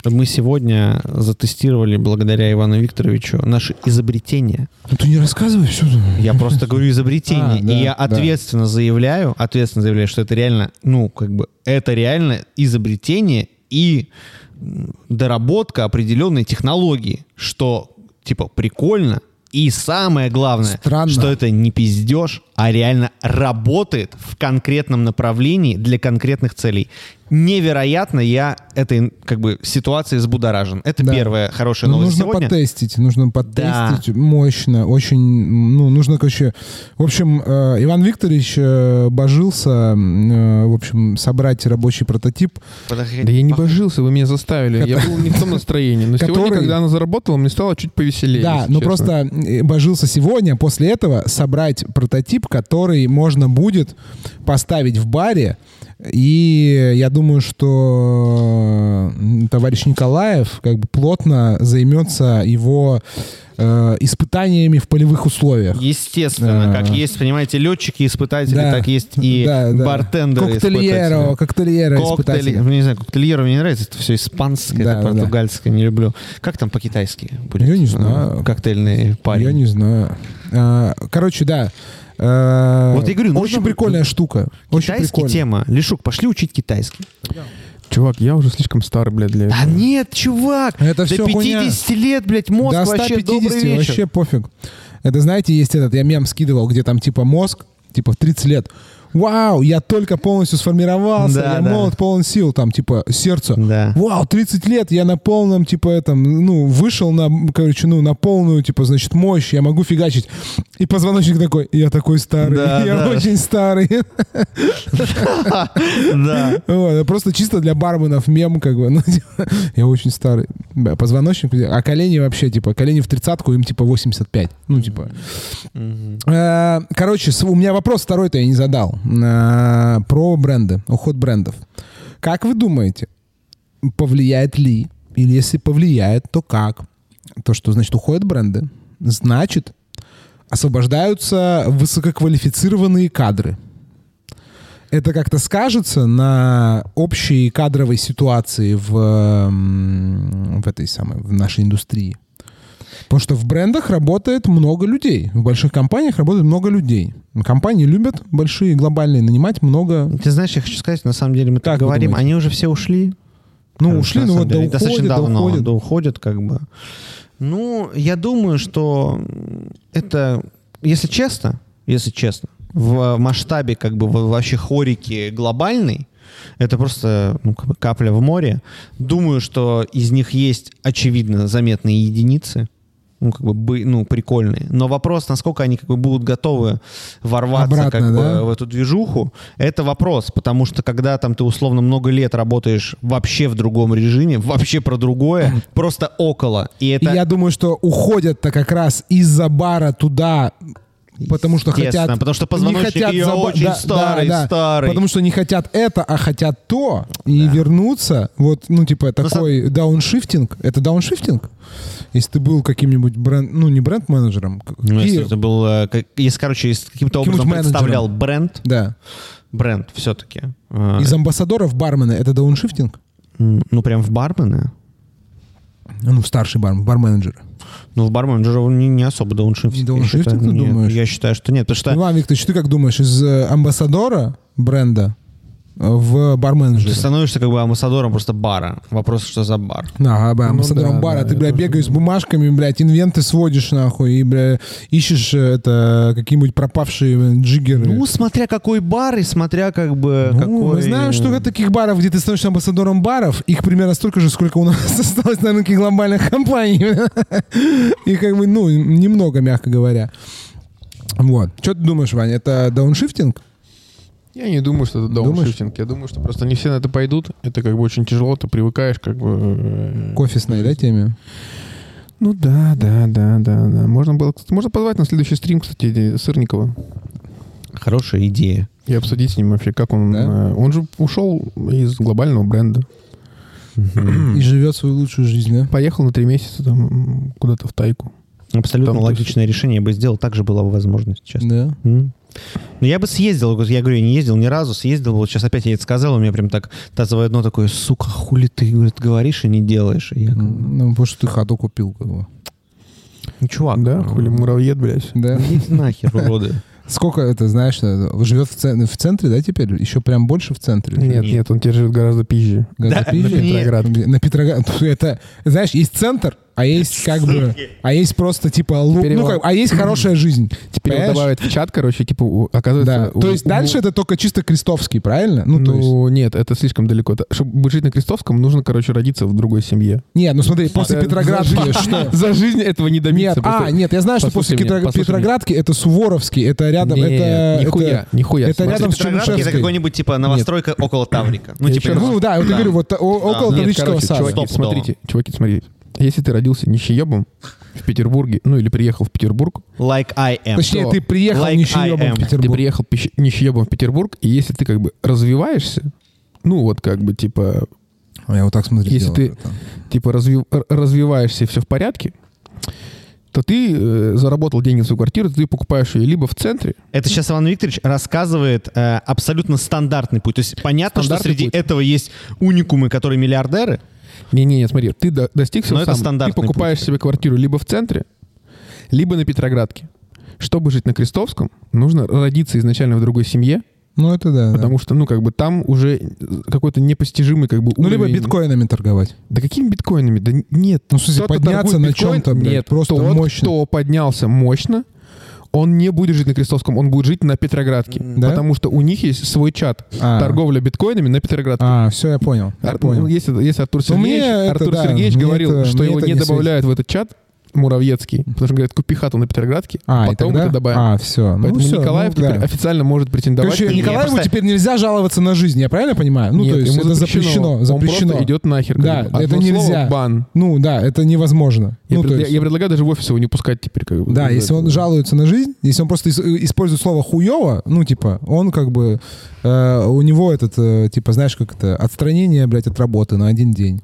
мы сегодня затестировали благодаря Ивану Викторовичу наше изобретение. Ну ты не рассказывай все. Я просто говорю изобретение, а, да, и я ответственно да. заявляю, ответственно заявляю, что это реально, ну как бы это реально изобретение и доработка определенной технологии, что типа прикольно. И самое главное, Странно. что это не пиздеж, а реально работает в конкретном направлении для конкретных целей. Невероятно я этой как бы, ситуацией взбудоражен. Это да. первая хорошая Но новость нужно сегодня. Нужно потестить, нужно потестить да. мощно, очень, ну, нужно, короче... В общем, э, Иван Викторович э, божился, э, в общем, собрать рабочий прототип. Подожди, да я не божился, вы меня заставили. Который... Я был не в том настроении. Но Который... сегодня, когда она заработала, мне стало чуть повеселее. Да, ну просто божился сегодня, после этого собрать прототип, который можно будет поставить в баре. И я думаю, что товарищ Николаев как бы плотно займется его э, испытаниями в полевых условиях. Естественно, да. как есть, понимаете, летчики-испытатели, да. так есть и да, да. бартендеры. Коктельеро, коктельеро Коктейли... испытатели. Не знаю, коктельеро мне не нравится, это все испанское, да, это португальское, да. не люблю. Как там по-китайски будет? Я не знаю. Коктейльные парни. Я не знаю. Короче, да. Вот я говорю, ну, очень прикольная быть... штука. Китайская очень прикольная. Тема. Лешук, пошли учить китайский. Чувак, я уже слишком стар, блядь, для этого. А нет, чувак, это до пятидесяти хуйня. Лет, блядь, мозг до вообще сто пятьдесят, добрый вечер. Вообще пофиг. Это, знаете, есть этот, я мем скидывал, где там типа мозг, типа в тридцать лет. Вау, я только полностью сформировался, да, я да. молод, полон сил, там, типа, сердце. Да. Вау, тридцать лет, я на полном, типа, этом, ну, вышел на, короче, ну, на полную, типа, значит, мощь, я могу фигачить. И позвоночник такой, я такой старый, да, я да. очень старый. Просто чисто для барменов мем, как бы, я очень старый. Позвоночник, а колени вообще, типа, колени в тридцатку, им, типа, восемьдесят пять. Ну, типа. Короче, у меня вопрос второй-то я не задал. Про бренды, уход брендов. Как вы думаете, повлияет ли, или если повлияет, то как? То, что, значит, уходят бренды, значит, освобождаются высококвалифицированные кадры. Это как-то скажется на общей кадровой ситуации в, в этой самой, в нашей индустрии? Потому что в брендах работает много людей. В больших компаниях работает много людей. Компании любят большие, глобальные, нанимать много... Ты знаешь, я хочу сказать, на самом деле мы так говорим, они уже все ушли. Ну, Короче, ушли, ну вот да уходят, достаточно давно, да уходят. Да уходят как бы. Ну, я думаю, что это, если честно, если честно, в масштабе как бы вообще хорики глобальной, это просто ну, как бы капля в море. Думаю, что из них есть, очевидно, заметные единицы. Ну, как бы, ну, прикольные. Но вопрос, насколько они как бы будут готовы ворваться обратно, как да? бы, в эту движуху, это вопрос. Потому что, когда там ты условно много лет работаешь вообще в другом режиме, вообще про другое, просто около. И это... И я думаю, что уходят-то как раз из-за бара туда... Потому что хотят... Потому что позвоночник ее забо... очень да, старый, да, да. старый. Потому что не хотят это, а хотят то. И да. вернуться, вот, ну, типа, такой Но... дауншифтинг. Это дауншифтинг? Если ты был каким-нибудь бренд... Ну, не бренд-менеджером. Ну, и... если ты был... Как... Если, короче, если каким-то образом представлял бренд. Да. Бренд все-таки. Из амбассадоров бармены — это дауншифтинг? Ну, прям в бармены? Ну, в старший бармен, в бар-менеджеры. Ну, в бар-менеджере он не, не особо дауншифтинг. Не дауншифтинг, ты думаешь? Я считаю, что нет. Потому что... Иван Викторович, ты как думаешь, из амбассадора бренда в бар-менеджере? Ты становишься как бы амбассадором просто бара. Вопрос, что за бар. Ага, бля, амбассадором ну, да, бара. Да, ты, бля, бегаешь с бумажками, блядь, инвенты сводишь, нахуй, и, бля, ищешь это, какие-нибудь пропавшие джиггеры. Ну, смотря какой бар и смотря как бы ну, какой... Мы знаем, что таких баров, где ты становишься амбассадором баров, их примерно столько же, сколько у нас осталось на рынке глобальных компаний. И как бы, ну, немного, мягко говоря. Вот. Что ты думаешь, Ваня, это дауншифтинг? Я не думаю, что это дауншифтинг. Я думаю, что просто не все на это пойдут. Это как бы очень тяжело, ты привыкаешь как бы... К офисной, да, теме? Ну да, да, да, да, да. Можно было, кстати, можно позвать на следующий стрим, кстати, Сырникова. Хорошая идея. И обсудить с ним вообще, как он... Да? Он же ушел из глобального бренда. И живет свою лучшую жизнь, да? Поехал на три месяца там куда-то в тайку. Абсолютно там логичное есть... решение. Я бы сделал, так же была бы возможность, честно. Да? М? Ну, я бы съездил, я говорю, я не ездил ни разу, съездил, вот сейчас опять я это сказал, у меня прям так тазовое дно такое, сука, хули ты говорит, говоришь и не делаешь. И я, как... Ну, потому что ты хату купил, как бы. Ну, чувак. Да, хули муравьед, блядь. Да. Иди нахер, уроды. Сколько это, знаешь, живет в центре, да, теперь? Еще прям больше в центре? Нет, нет, он теперь живет гораздо пизже. Гораздо пизже? На Петроград. На Петроград. Это, знаешь, есть центр, а есть как бы, а есть просто типа, лу... ну, как... а есть хорошая жизнь. Теперь он добавит в чат, короче, типа, у... оказывается... Да. У... То есть у... дальше это только чисто Крестовский, правильно? Ну, ну то есть... нет, это слишком далеко. Чтобы жить на Крестовском, нужно, короче, родиться в другой семье. Нет, ну смотри, после Петрограда что? За жизнь этого не добиться. А, нет, я знаю, что после Петроградки это Суворовский, это рядом... Нет, нихуя, нихуя. Это рядом с Чернышевской. Это какой-нибудь, типа, новостройка около Таврика. Ну, да, вот я говорю, вот около Таврического сада. Смотрите, чуваки, смотрите. Если ты родился нищеёбом в Петербурге, ну или приехал в Петербург... Like I am. Точнее, ты приехал like нищеёбом в Петербург. Ты приехал нищеёбом в Петербург, и если ты как бы развиваешься, ну вот как бы типа... Я вот так смотрю. Если ты это. типа разви, развиваешься, все в порядке, то ты э, заработал деньги в свою квартиру, ты покупаешь ее либо в центре. Это сейчас Иван Викторович рассказывает э, абсолютно стандартный путь. То есть понятно, стандартный что среди путь. этого есть уникумы, которые миллиардеры. Не-не-не, смотри, ты до, достиг всего сам, ты покупаешь путь, себе квартиру либо в центре, либо на Петроградке. Чтобы жить на Крестовском, нужно родиться изначально в другой семье. Ну это да. Потому да. что, ну как бы там уже какой-то непостижимый как бы уровень. Ну либо биткоинами торговать. Да какими биткоинами? Да нет. Ну что, подняться на биткоин? Чем-то, блядь, нет, просто тот, мощно. Кто поднялся мощно, он не будет жить на Крестовском, он будет жить на Петроградке. Да? Потому что у них есть свой чат. А. Торговля биткоинами на Петроградке. А, все, я понял. Я Ар- понял. Есть, есть Артур Сергеевич, это, Артур да, Сергеевич говорил, это, что его не, не добавляют в этот чат муравьецкий, потому что говорят, купи хату на Петроградке, а, потом тогда... это добавим. А, все. Поэтому ну, все, Николаев ну, теперь да. официально может претендовать. Короче, на... Николаеву просто... теперь нельзя жаловаться на жизнь, я правильно понимаю? Ну, нет, то есть это запрещено. запрещено. Он запрещено. Просто идет нахер. Да, одно это нельзя. Слово, бан. Ну, да, это невозможно. Я, ну, пред... есть... я предлагаю даже в офис его не пускать теперь. Как бы, да, если он жалуется на жизнь, если он просто использует слово хуёво, ну, типа, он как бы, э, у него этот, э, типа, знаешь, как это, отстранение, блядь, от работы на один день.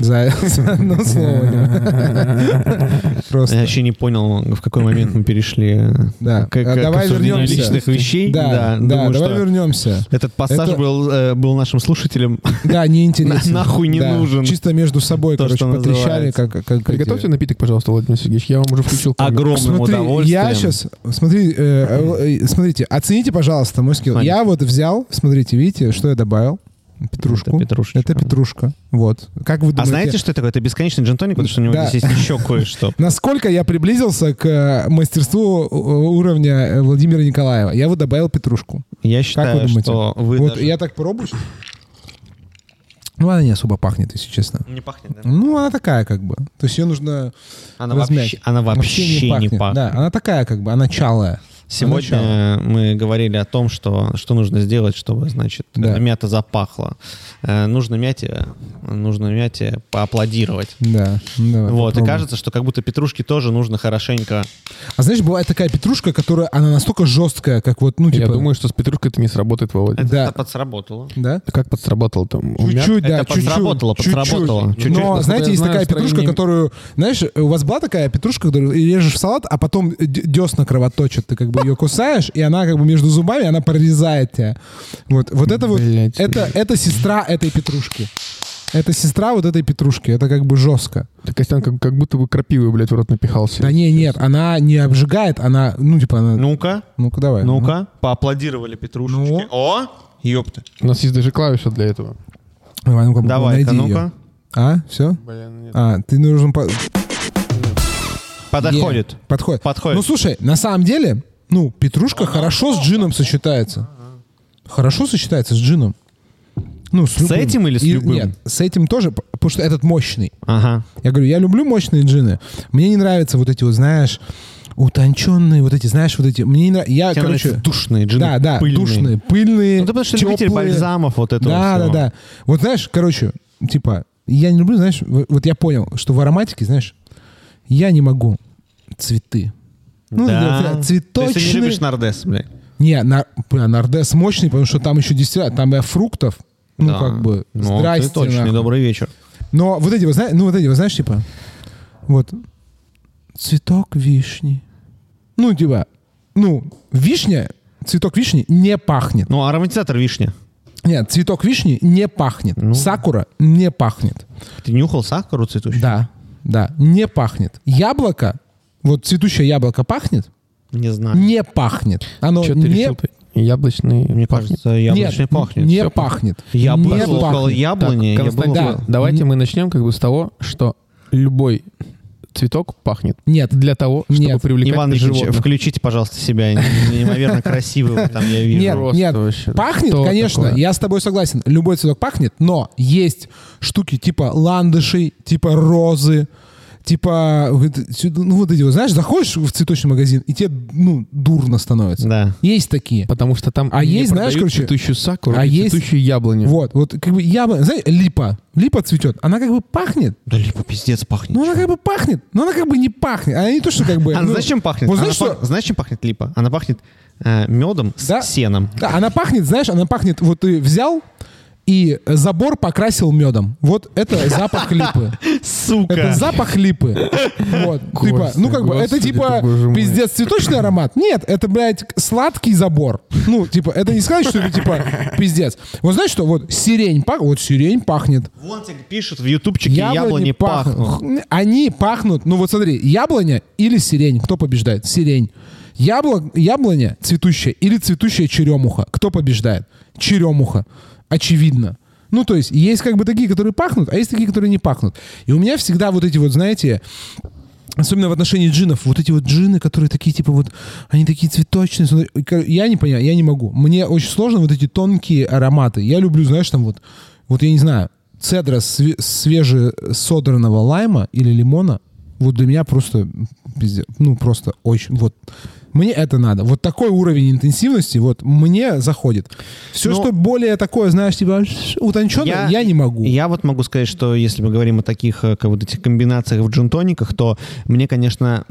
За, за одно слово. Просто. Я еще не понял, в какой момент мы перешли да. к, к, давай к обсуждению вернемся. личных вещей. Да, да, думаю, да давай вернемся. Этот пассаж Это... был, э, был нашим слушателям. Да, неинтересен. На, нахуй не да. нужен. Чисто между собой, то, короче, потрещали. Как, как Приготовьте эти... напиток, пожалуйста, Владимир Сергеевич. Я вам уже включил. Огромным смотри, удовольствием. Я сейчас, смотри, э, э, смотрите, оцените, пожалуйста, мой скилл. Я вот взял, смотрите, видите, что я добавил. Петрушку. Это, это петрушка. Вот. Как вы думаете? А знаете, что это такое? Это бесконечный джин-тоник, потому что у него да. здесь есть еще кое-что. Насколько я приблизился к мастерству уровня Владимира Николаева? Я вот добавил петрушку. Я считаю, как вы что вы вот даже... Я так пробую. Ну, она не особо пахнет, если честно. Не пахнет, да? Ну, она такая как бы. То есть ее нужно она размять. Вообще, она вообще, вообще не пахнет. Не пахнет. Да, она такая как бы, она чалая. Сегодня мы говорили о том, что, что нужно сделать, чтобы, значит, да. мята запахла. Э, нужно мяте, нужно мяте поаплодировать. Да. Давай, вот. Попробуем. И кажется, что как будто петрушки тоже нужно хорошенько... А знаешь, бывает такая петрушка, которая, она настолько жесткая, как вот, ну, типа... Я думаю, что с петрушкой это не сработает, Володя. Это да. подсработало. Да? Как подсработало там? Чуть-чуть, да. Это чуть-чуть, подсработало, чуть-чуть. подсработало. Чуть-чуть. Но, но знаете, есть такая петрушка, не... которую... Знаешь, у вас была такая петрушка, которую режешь в салат, а потом десна кровоточат, ты как бы ее кусаешь, и она как бы между зубами, она прорезает тебя. Вот, вот это вот, это, это сестра этой петрушки. Это сестра вот этой петрушки. Это как бы жестко. Да, Костян, как, как будто бы крапивы, блядь, в рот напихался. Да не, нет, она не обжигает, она, ну, типа, она... Ну-ка. Ну-ка, давай. Ну-ка, ну. Поаплодировали петрушечки. Ну. О, ёпта. У нас есть даже клавиша для этого. Давай, ну-ка, Давай-ка, ну-ка. Ее. А, все? Блин, нет. А, ты нужен... По... Подходит. Нет, подходит. Подходит. Ну, слушай, на самом деле, ну, петрушка хорошо с джином сочетается. Хорошо сочетается с джином. Ну, с, с этим или с любым? И, нет, с этим тоже, потому что этот мощный. Ага. Я говорю, я люблю мощные джины. Мне не нравятся вот эти вот, знаешь, утонченные, вот эти, знаешь, вот эти. Мне не нравятся. Я, Тебе короче, душные джины. Да, да, пыльные. душные, пыльные. Ну, ты потому что теплые. Любитель бальзамов вот этого да, всего. Да, да, да. Вот знаешь, короче, типа, я не люблю, знаешь, вот я понял, что в ароматике, знаешь, я не могу. Цветы. Ну, да. Цветочные. То есть ты не любишь нардес, блядь? Не, нар... нардес мощный, потому что там еще десятилетия, там и фруктов. Ну, да. как бы, ну, здрасте. Цветочный, нахуй. Добрый вечер. Но вот эти, вот, ну, вот эти, вот, знаешь, типа, вот, цветок вишни. Ну, типа, ну, вишня, цветок вишни не пахнет. Ну, ароматизатор вишня. Нет, цветок вишни не пахнет. Ну. Сакура не пахнет. Ты нюхал сакуру цветущую? Да. Да, не пахнет. Яблоко, вот цветущее яблоко пахнет? Не знаю. Не пахнет. Оно Чё не... Решил, яблочный мне пахнет. Кажется, яблочный Нет, пахнет. Не Все пахнет. Я не пахнет. Яблони. Так, Константин, да. Давайте мы начнем как бы с того, что любой цветок пахнет. Нет. Для того, чтобы нет. привлекать Иван Викторович, животных. Включите, пожалуйста, себя. Неимоверно красивый. Там я вижу. Нет, Просто нет. Вообще. Пахнет, Кто конечно. Такое? Я с тобой согласен. Любой цветок пахнет, но есть штуки типа ландышей, типа розы, типа, ну вот эти вот, знаешь, заходишь в цветочный магазин, и тебе, ну, дурно становится. Да. Есть такие. Потому что там а есть, знаешь, короче, цветущую сакуру а и есть... цветущую яблоню. Вот, вот, как бы яблоня, знаешь, липа. Липа цветет. Она как бы пахнет. Да липа пиздец пахнет. Ну она как бы пахнет, но она как бы не пахнет. Она не то, что как бы... Она ну, знаешь, чем пахнет? Вот, знаешь, что... пах... знаешь, чем пахнет липа? Она пахнет э, медом да? с сеном. Да, она пахнет, знаешь, она пахнет, вот ты взял... И забор покрасил медом. Вот это запах липы. Сука. Это запах липы. Вот. Типа, ну, как бы, это типа пиздец цветочный аромат. Нет, это, блядь, сладкий забор. Ну, типа, это не сказать, что это, типа, пиздец. Вот знаешь что? Вот сирень пахнет. Вот сирень пахнет. Вон тебе пишут в ютубчике, яблони пахнут. Они пахнут. Ну, вот смотри, яблоня или сирень. Кто побеждает? Сирень. Ябло... Яблоня цветущая или цветущая черемуха. Кто побеждает? Черемуха. Очевидно. Ну, то есть, есть как бы такие, которые пахнут, а есть такие, которые не пахнут. И у меня всегда вот эти вот, знаете, особенно в отношении джинов, вот эти вот джины, которые такие, типа, вот, они такие цветочные. Я не понимаю, я не могу. Мне очень сложно вот эти тонкие ароматы. Я люблю, знаешь, там вот, вот я не знаю, цедра свежесодранного лайма или лимона. Вот для меня просто, ну, просто очень, вот, мне это надо. Вот такой уровень интенсивности, вот, мне заходит. Все, Но что более такое, знаешь, типа, утонченное, я, я не могу. Я вот могу сказать, что если мы говорим о таких, как вот этих комбинациях в джин-тониках, то мне, конечно,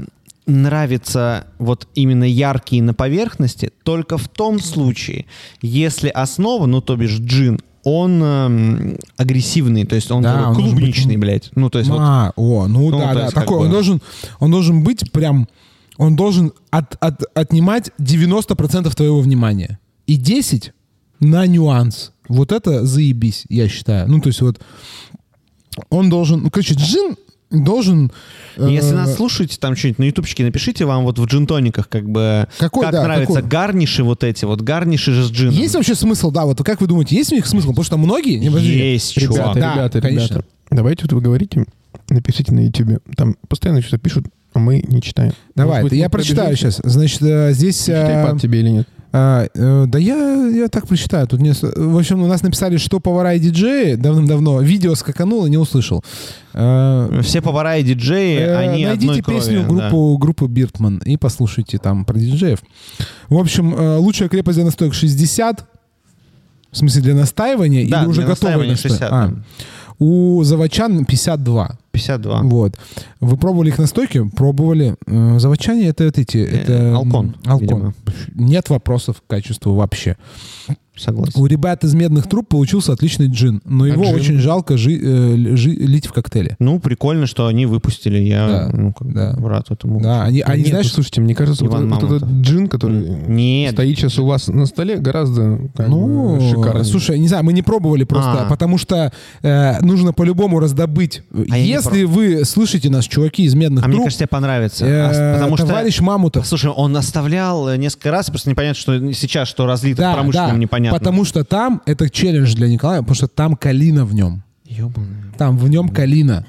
нравятся вот именно яркие на поверхности только в том случае, если основа, ну, то бишь джин, он эм, агрессивный, то есть он да, клубничный, он быть... блядь. Ну, то есть а, вот... О, ну, ну да, да. Такой, он, должен, он должен быть прям... Он должен от, от, отнимать девяносто процентов твоего внимания. И десять процентов на нюанс. Вот это заебись, я считаю. Ну, то есть вот... Он должен... Ну, короче, джин... Должен... Если э- нас слушаете, там что-нибудь на ютубчике, напишите вам вот в джин-тониках, как бы... Какой, как да, нравятся какой? Гарниши вот эти, вот гарниши же с джином. Есть вообще смысл, да, вот как вы думаете, есть у них смысл? Потому что многие... Не есть, подожди, чувак. Ребята, да, ребята, конечно. Ребята, давайте вот вы говорите, напишите на ютубе. Там постоянно что-то пишут, а мы не читаем. Давай, быть, я прочитаю сейчас. Значит, здесь... Читай пад тебе или нет? А, э, да я, я так прочитаю. Тут не... В общем, у нас написали, что повара и диджеи давным-давно. Видео скакануло, не услышал. А, все повара и диджеи, э, они одной крови. Найдите песню группу, да. группы Биртман и послушайте там про диджеев. В общем, э, лучшая крепость для настоек шестьдесят. В смысле, для настаивания? Да, или уже готовые настойки? А. У заводчан пятьдесят два. пятьдесят два. Вот. Вы пробовали их настойки? Пробовали. Заводчане — это вот эти... Это... Алкон. Алкон. Нет вопросов к качеству вообще. Согласен. У ребят из «Медных труб» получился отличный джин, но а его джин? Очень жалко жи, э, жи, лить в коктейле. Ну, прикольно, что они выпустили. Я да. ну, как да. рад этому. Да, они, они нет, знаешь, слушайте, мне кажется, вот, вот этот джин, который нет. стоит сейчас у вас на столе, гораздо ну, шикарно. Слушай, не знаю, мы не пробовали просто, а. потому что э, нужно по-любому раздобыть. А Если вы слышите нас, чуваки из «Медных труб», а мне кажется, тебе понравится. Э, потому товарищ что, Мамутов. Слушай, он оставлял несколько раз, просто непонятно, что сейчас, что разлито да, в промышленном, да. непонятно. Потому что там, это челлендж для Николая, потому что там калина в нем. Ёбаная. Там в нем калина.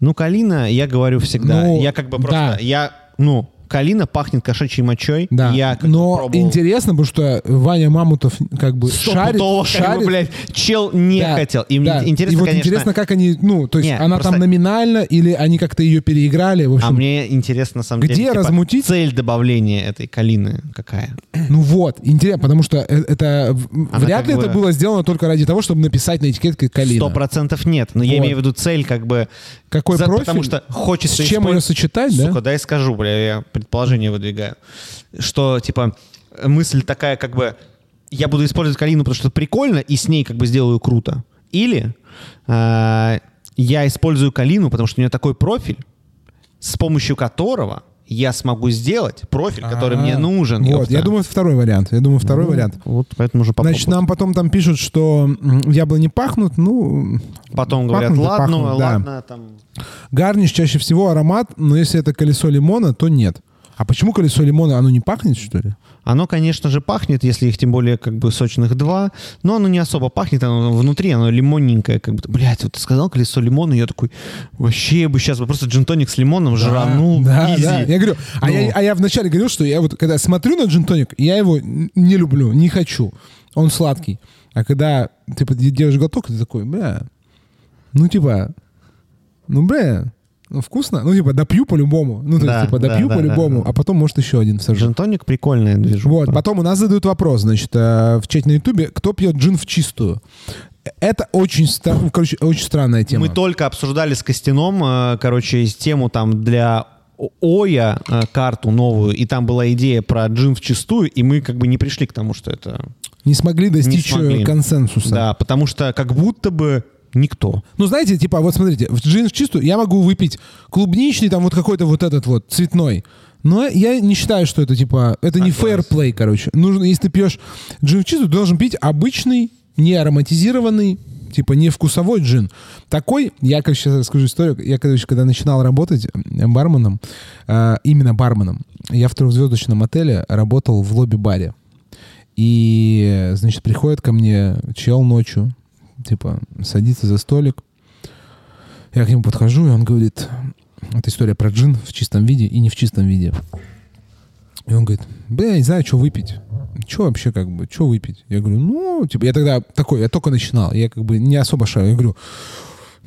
Ну, калина, я говорю всегда. Ну, я как бы просто... Да. Я, ну, калина пахнет кошачьей мочой. Да. Я Но пробовал. Интересно, потому что Ваня Мамутов как бы шарит. шарит. Бы, блядь, чел не да. хотел. И да. мне интересно, И вот конечно... интересно, как они... Ну, то есть Нет, она просто... там номинально, или они как-то ее переиграли. В общем, а мне интересно, на самом где деле, размутить? Типа, цель добавления этой калины какая? Ну вот, интересно, потому что это... Она вряд ли бы... это было сделано только ради того, чтобы написать на этикетке калина. Сто процентов нет. Но вот. Я имею в виду цель как бы... Какой За... профиль? Потому что хочется... С чем использ... ее сочетать, Сука, да? Сука, дай скажу, бля, я... предположение выдвигаю, что, типа, мысль такая, как бы, я буду использовать калину, потому что это прикольно, и с ней, как бы, сделаю круто. Или э, я использую калину, потому что у нее такой профиль, с помощью которого я смогу сделать профиль, который А-а-а. Мне нужен. Вот, я думаю, второй вариант. Я думаю, второй ну, вариант. Вот, поэтому уже попробовать. Значит, нам потом там пишут, что яблони не пахнут, ну... Потом пахнут, говорят, ладно, пахнут, ладно, да. ладно, там... Гарниш чаще всего аромат, но если это колесо лимона, то нет. А почему колесо лимона, оно не пахнет, что ли? Оно, конечно же, пахнет, если их тем более как бы сочных два, но оно не особо пахнет, оно внутри, оно лимонненькое, как будто, блядь, вот ты сказал колесо лимона, и я такой, вообще бы сейчас бы просто джин-тоник с лимоном да, жранул, да, изи. Да. Я говорю, но... а, я, а я вначале говорил, что я вот, когда смотрю на джин-тоник, я его не люблю, не хочу, он сладкий. А когда ты делаешь глоток, ты такой, бля, ну типа, ну бля, ну, вкусно. Ну, типа, допью по-любому. Ну, то да, есть, типа, допью да, по-любому, да, да. а потом, может, еще один сажу. Джин-тоник прикольный, я вижу. Вот, потом у нас задают вопрос, значит, в чате на Ютубе, кто пьет джин в чистую? Это очень, короче, очень странная тема. Мы только обсуждали с Костяном, короче, тему там для... Оя карту новую, и там была идея про джин вчистую, и мы как бы не пришли к тому, что это... Не смогли достичь не смогли. консенсуса. Да, потому что как будто бы никто. Ну, знаете, типа, вот смотрите, в джин вчистую я могу выпить клубничный, там вот какой-то вот этот вот цветной, но я не считаю, что это типа... Это а не фэрплей, короче. Нужно, если ты пьешь джин вчистую, ты должен пить обычный, не ароматизированный, типа не вкусовой джин. Такой, я как сейчас расскажу историю, я, короче, когда начинал работать барменом, э, именно барменом, я в трехзвездочном отеле работал в лобби-баре. И, значит, приходит ко мне чел ночью, типа, садится за столик. Я к нему подхожу, и он говорит, это история про джин в чистом виде и не в чистом виде. И он говорит, бля, я не знаю, что выпить. Что вообще, как бы, что выпить? Я говорю, ну, типа, я тогда такой, я только начинал, я как бы не особо шарю. Я говорю,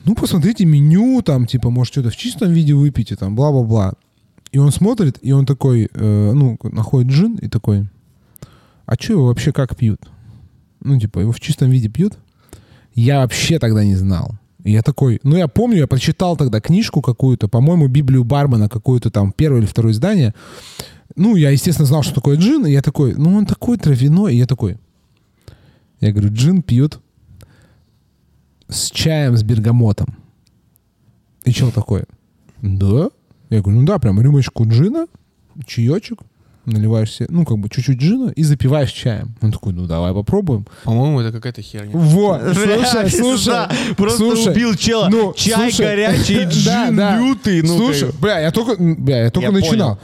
ну, посмотрите меню, там, типа, может, что-то в чистом виде выпить, и там, бла-бла-бла. И он смотрит, и он такой, э, ну, находит джин, и такой, а что его вообще как пьют? Ну, типа, его в чистом виде пьют? Я вообще тогда не знал. И я такой, ну, я помню, я прочитал тогда книжку какую-то, по-моему, Библию бармена, какую-то там, первое или второе издание. Ну, я, естественно, знал, что такое джин, и я такой, ну, он такой травяной, и я такой. Я говорю, джин пьют с чаем, с бергамотом. И чел такой, да? Я говорю, ну да, прям рюмочку джина, чаечек, наливаешь себе, ну, как бы чуть-чуть джина и запиваешь чаем. Он такой, ну, давай попробуем. По-моему, это какая-то херня. Вот, слушай, слушай. Просто убил чела. Чай горячий, джин лютый. Слушай, бля, я только начинал.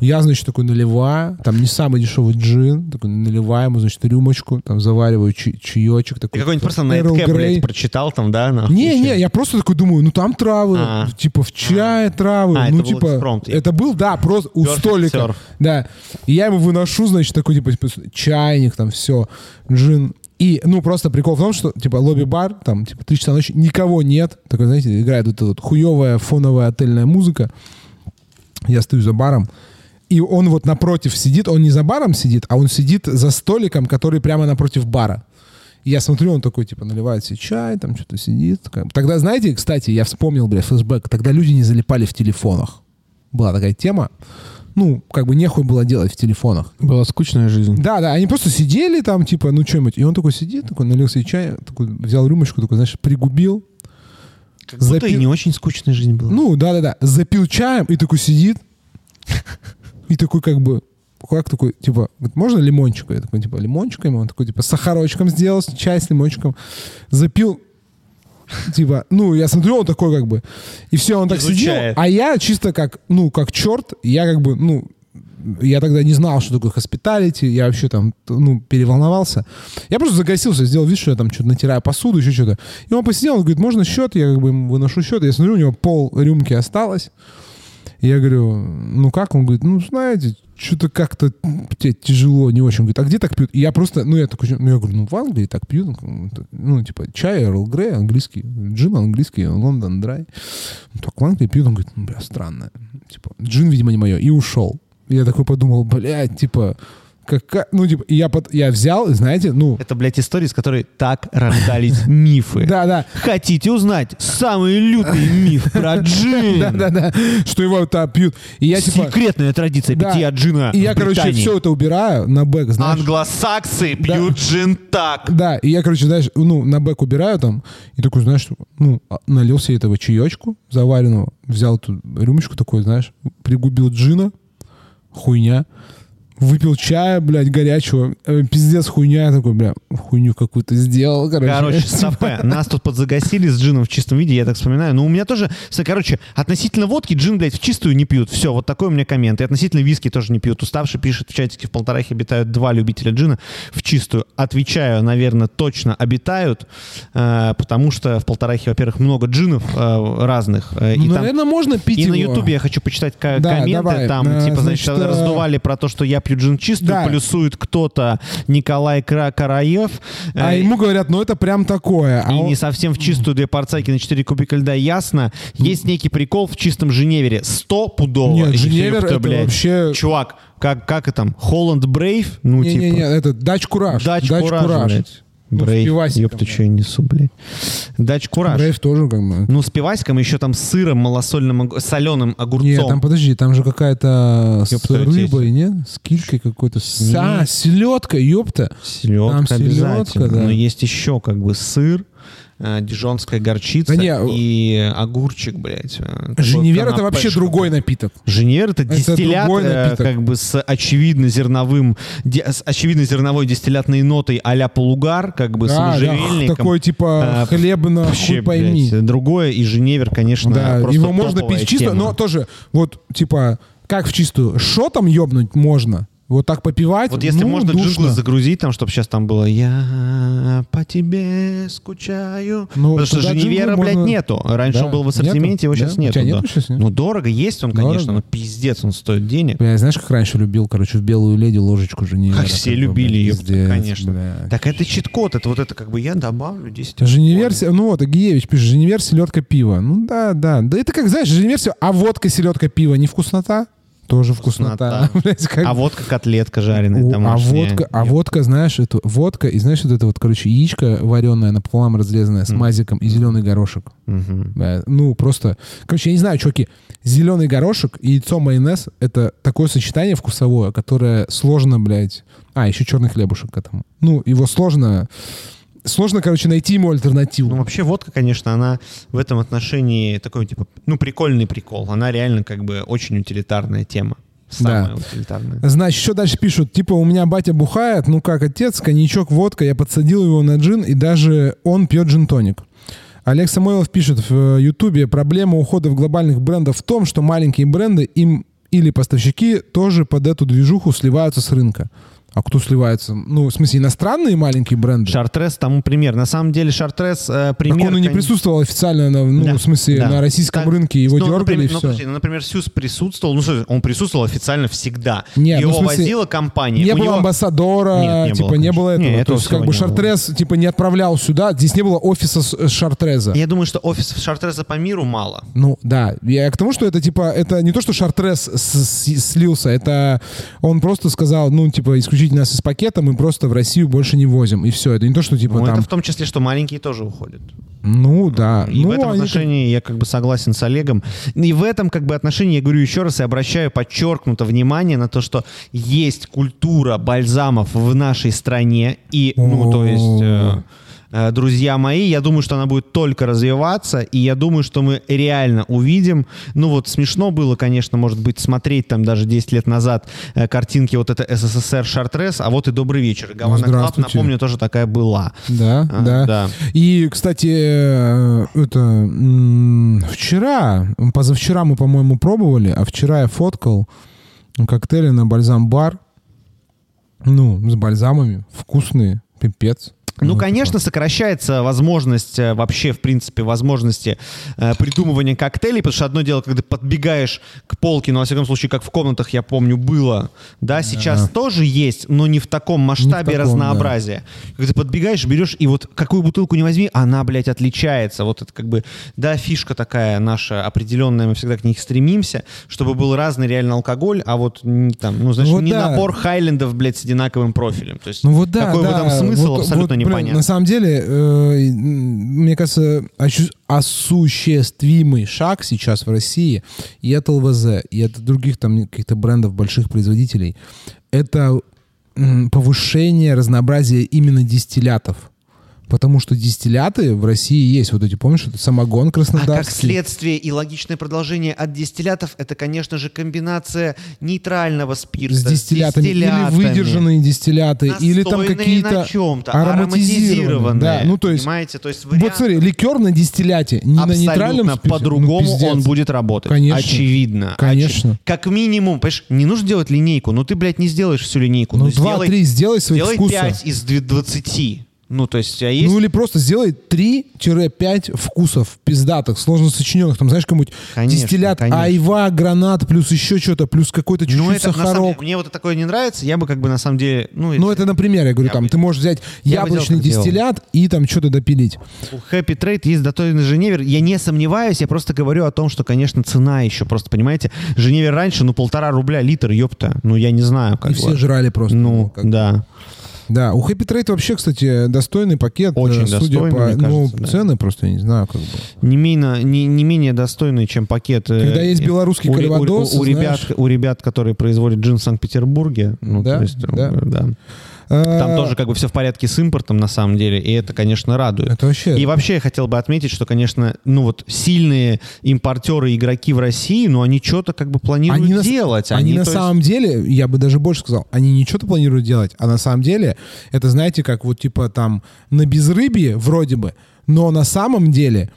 Я, значит, такой наливаю, там не самый дешевый джин, такой наливаю ему, значит, рюмочку, там завариваю ч- чаечек. Такой, ты какой-нибудь просто Найткэп, блядь, прочитал там, да? Нахуй, не, еще. не, я просто такой думаю, ну там травы, А-а-а. типа в чае А-а-а. травы. А, ну это типа, экспромт, это был, да, просто у Perfect столика. Surf. Да. И я ему выношу, значит, такой, типа, чайник, там все, джин. И, ну, просто прикол в том, что, типа, лобби-бар, там, типа, три часа ночи, никого нет. Такой, знаете, играет вот эта вот хуевая фоновая отельная музыка. Я стою за баром. И он вот напротив сидит, он не за баром сидит, а он сидит за столиком, который прямо напротив бара. И я смотрю, он такой, типа, наливает себе чай, там что-то сидит. Тогда, знаете, кстати, я вспомнил, бля, флешбэк, тогда люди не залипали в телефонах. Была такая тема. Ну, как бы нехуй было делать в телефонах. Была скучная жизнь. Да, да, они просто сидели там, типа, ну что-нибудь. И он такой сидит, такой налил себе чай, такой, взял рюмочку, такой, знаешь, пригубил. Как запил... будто и не очень скучная жизнь была. Ну, да-да-да. Запил чаем и такой сидит. И такой как бы, как такой, типа, можно лимончика? Я такой, типа, лимончика ему? Он такой, типа, с сахарочком сделал, чай с лимончиком. Запил, типа, ну, я смотрю, он такой как бы. И все, он так сидел. А я чисто как, ну, как черт, я как бы, ну, я тогда не знал, что такое хоспиталити, я вообще там, ну, переволновался. Я просто загасился, сделал вид, что я там что-то натираю посуду, еще что-то. И он посидел, он говорит, можно счет? Я как бы ему выношу счет. Я смотрю, у него пол рюмки осталось. Я говорю, ну как? Он говорит, ну знаете, что-то как-то тяжело, не очень. Он говорит, а где так пьют? И я просто, ну я такой, ну я говорю, ну в Англии так пьют. Ну типа чай, Эрл Грей, английский, джин английский, Лондон Драй. Ну так в Англии пьют. Он говорит, ну бля, странно. Типа джин, видимо, не мое. И ушел. Я такой подумал, блядь, типа... Как, ну, типа, я, под, я взял, знаете, ну... Это, блядь, история, из которой так рождались мифы. Да-да. Хотите узнать самый лютый миф про джин? Да-да-да. Что его там пьют. И я, типа, секретная традиция питья джина в Британии. И я, короче, все это убираю на бэк, знаешь. Англосаксы пьют джин так. Да, и я, короче, знаешь, ну, на бэк убираю там. И такой, знаешь, ну, налил себе этого чаечку заваренного. Взял эту рюмочку такой, знаешь, пригубил джина. Хуйня. Выпил чая, блядь, горячего. Пиздец, хуйня. Я такой, бля, хуйню какую-то сделал, короче. Короче, сапэ. Нас тут подзагасили с джином в чистом виде, я так вспоминаю. Но у меня тоже... Короче, относительно водки джин, блядь, в чистую не пьют. Все, вот такой у меня коммент. И относительно виски тоже не пьют. Уставший пишет, в чатике в Полторахе обитают два любителя джина в чистую. Отвечаю, наверное, точно обитают, потому что в Полторахе, во-первых, много джинов разных. И ну, там... наверное, можно пить и его. И на Ютубе я хочу почитать к- да, комменты. Давай. Там, а, типа, значит, значит, раздували про то, что я пью джин чистую, да. Плюсует кто-то Николай Караев. А э- ему говорят, ну это прям такое. А и он... не совсем в чистую, две порцайки на четыре кубика льда, ясно. Есть некий прикол в чистом Женевере. Сто пудово. Нет, Женевер это блядь. Вообще... Чувак, как, как это там? Холланд Брейв? Ну не, типа... Не-не-не, это Дач Кураж. Дач Кураж, блядь. Брейв, ну, ёпта, что я несу, блядь. Дач Кураж. Брейв тоже как бы. Ну, с пивасиком, еще там с сыром, малосольным, соленым огурцом. Нет, там, подожди, там же какая-то ёпта, с рыбой, есть. Нет? С килькой какой-то. С... А, селедка, ёпта. Селедка там обязательно. Да. Но есть еще как бы сыр, дижонская горчица, да, не, и огурчик, блядь. Женевер — это вообще другой напиток. Женевер — это дистиллят, это как бы с очевидно-зерновым, с очевидно-зерновой дистиллятной нотой а-ля полугар, как бы да, с можжевельником. Да, такой типа а, хлебно, вообще, хуй пойми. Блядь, другое, и Женевер, конечно, да, просто его можно пить чисто, тема. Но тоже, вот, типа, как в чистую, шотом ёбнуть можно. Вот так попивать. Вот если ну, можно джингл загрузить, там, чтобы сейчас там было «Я по тебе скучаю». Ну, потому что Женевера, блядь, можно... нету. Раньше да, он был в ассортименте, нету, его да? сейчас нету. У тебя нету да. сейчас? Нет? Ну, дорого есть он, конечно, дорого. Но пиздец, он стоит денег. Бля, знаешь, как раньше любил, короче, в «Белую леди» ложечку Женевера. Как все любили ее, конечно. Бля, так это чит-код, это вот это как бы я добавлю десять. Женевер, ну вот, Агиевич пишет, Женевер, селедка, пиво. Ну да, да. Да это как, знаешь, Женевер, а водка, селедка, пиво, не вкуснота? Тоже вкуснота. Блядь, как... А водка котлетка жареная домашняя. А водка, а водка, знаешь, эту водка, и знаешь, вот это вот, короче, яичко вареное напополам разрезанное с mm. мазиком и зеленый горошек. Mm-hmm. Ну, просто... Короче, я не знаю, чуваки, зеленый горошек и яйцо майонез — это такое сочетание вкусовое, которое сложно, блядь... А, еще черный хлебушек к этому. Ну, его сложно... Сложно, короче, найти ему альтернативу. Ну, вообще, водка, конечно, она в этом отношении такой, типа, ну, прикольный прикол. Она реально, как бы, очень утилитарная тема. Самая да. утилитарная. Значит, еще дальше пишут, типа, у меня батя бухает, ну, как отец, коньячок, водка, я подсадил его на джин, и даже он пьет джин-тоник. Олег Самойлов пишет в Ютубе, проблема ухода в глобальных брендов в том, что маленькие бренды им... или поставщики тоже под эту движуху сливаются с рынка. А кто сливается? Ну, в смысле, иностранные маленькие бренды? Шартрез тому пример. На самом деле, Шартрез э, пример... Так он и не кон... присутствовал официально, на, ну, да, в смысле, да. на российском так, рынке, его ну, дергали, например, и все. Ну, подожди, ну, например, Сюз присутствовал, ну, что, он присутствовал официально всегда. Нет, его ну, в смысле, возила компания. Не у было него... амбассадора, Нет, не типа, было, не было этого. Нет, этого То есть, как бы, Шартрез, было. типа, не отправлял сюда, здесь не было офиса Шартреза. Я думаю, что офисов Шартреза по миру мало. Ну, да. Я к тому, что это, типа, это не то, что Шартрез слился, это он просто сказал, ну, типа, исключительно нас из пакета, мы просто в Россию больше не возим. И все. Это не то, что типа ну, там... Это в том числе, что маленькие тоже уходят. Ну, да. И ну, в этом они... отношении я как бы согласен с Олегом. И в этом как бы отношении я говорю еще раз и обращаю подчеркнуто внимание на то, что есть культура бальзамов в нашей стране. И, ну, то есть... Друзья мои, я думаю, что она будет только развиваться, и я думаю, что мы реально увидим. Ну вот смешно было, конечно, может быть, смотреть там даже десять лет назад э, картинки вот это СССР Шартрез, а вот и добрый вечер. Гавана Клаб, напомню, тоже такая была. Да, а, да. да. И, кстати, это вчера, позавчера мы, по-моему, пробовали, а вчера я фоткал коктейли на бальзам-бар, ну, с бальзамами, вкусные, пипец. Ну, конечно, сокращается возможность вообще, в принципе, возможности э, придумывания коктейлей, потому что одно дело, когда ты подбегаешь к полке, но, ну, во всяком случае, как в комнатах, я помню, было, да, сейчас да. тоже есть, но не в таком масштабе не в таком, разнообразия. Да. Когда ты подбегаешь, берешь, и вот какую бутылку не возьми, она, блядь, отличается. Вот это как бы, да, фишка такая наша определенная, мы всегда к ней стремимся, чтобы был разный реально алкоголь, а вот там, ну, знаешь, вот не да. набор хайлендов, блядь, с одинаковым профилем. То есть ну, вот да, какой да. в этом смысл вот, абсолютно вот, не Понятно. На самом деле, э, мне кажется, осуществимый шаг сейчас в России, и от ЛВЗ, и от других там каких-то брендов, больших производителей, это э, повышение разнообразия именно дистиллятов. Потому что дистилляты в России есть. Вот эти, помнишь, это самогон краснодарский. А как следствие и логичное продолжение от дистиллятов, это, конечно же, комбинация нейтрального спирта с дистиллятами. дистиллятами. Или выдержанные дистилляты, или там какие-то ароматизированные. ароматизированные. Да, ну, то есть, понимаете? То есть вариант... Вот смотри, ликер на дистилляте, не на нейтральном спирте. Абсолютно по-другому ну, он будет работать. Конечно. Очевидно. Конечно. Оч... Как минимум, понимаешь, не нужно делать линейку, но ты, блядь, не сделаешь всю линейку. Ну, два-три, сделай свои вкусы. Сделай пять из двадцати. Ну, то есть, а есть... Ну, или просто сделай три-пять вкусов пиздатых, сложно сочиненных. Там, знаешь, кому-нибудь дистиллят, конечно. Айва, гранат, плюс еще что-то, плюс какой-то чуть-чуть ну, это, сахарок. Деле, мне вот такое не нравится, я бы как бы на самом деле... Ну, ну это, например, я говорю, я там, бы... ты можешь взять я яблочный бы делал, дистиллят и там что-то допилить. У Happy Trade есть дотойный Женевер. Я не сомневаюсь, я просто говорю о том, что, конечно, цена еще. Просто, понимаете, Женевер раньше, ну, полтора рубля литр, ёпта. Ну, я не знаю, как бы. И все жрали просто. Ну, как да. Да, у Happy Trade вообще, кстати, достойный пакет. Очень судя достойный, по, мне ну, кажется, цены да. просто, я не знаю, как бы. Не менее, не, не менее достойный, чем пакет. Когда есть белорусский у, кроводос, у, у, у, ребят, у ребят, которые производят джин в Санкт-Петербурге. Ну, да, то есть, да. да. Там тоже как бы все в порядке с импортом, на самом деле, и это, конечно, радует. Это вообще... И вообще я хотел бы отметить, что, конечно, ну вот сильные импортеры, игроки в России, ну они что-то как бы планируют они делать. На... Они, они на самом есть... деле, я бы даже больше сказал, они не что-то планируют делать, а на самом деле это, знаете, как вот типа там на безрыбье вроде бы, но на самом деле,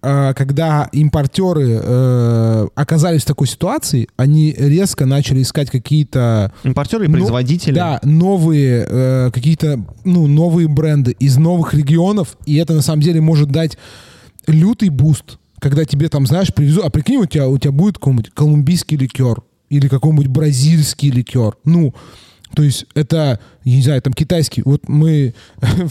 когда импортеры оказались в такой ситуации, они резко начали искать какие-то... Импортеры и производители. Ну, да, новые какие-то, ну, новые бренды из новых регионов, и это на самом деле может дать лютый буст, когда тебе там, знаешь, привезут... А прикинь, у тебя, у тебя будет какой-нибудь колумбийский ликер или какой-нибудь бразильский ликер. Ну... То есть это, я не знаю, там китайский. Вот мы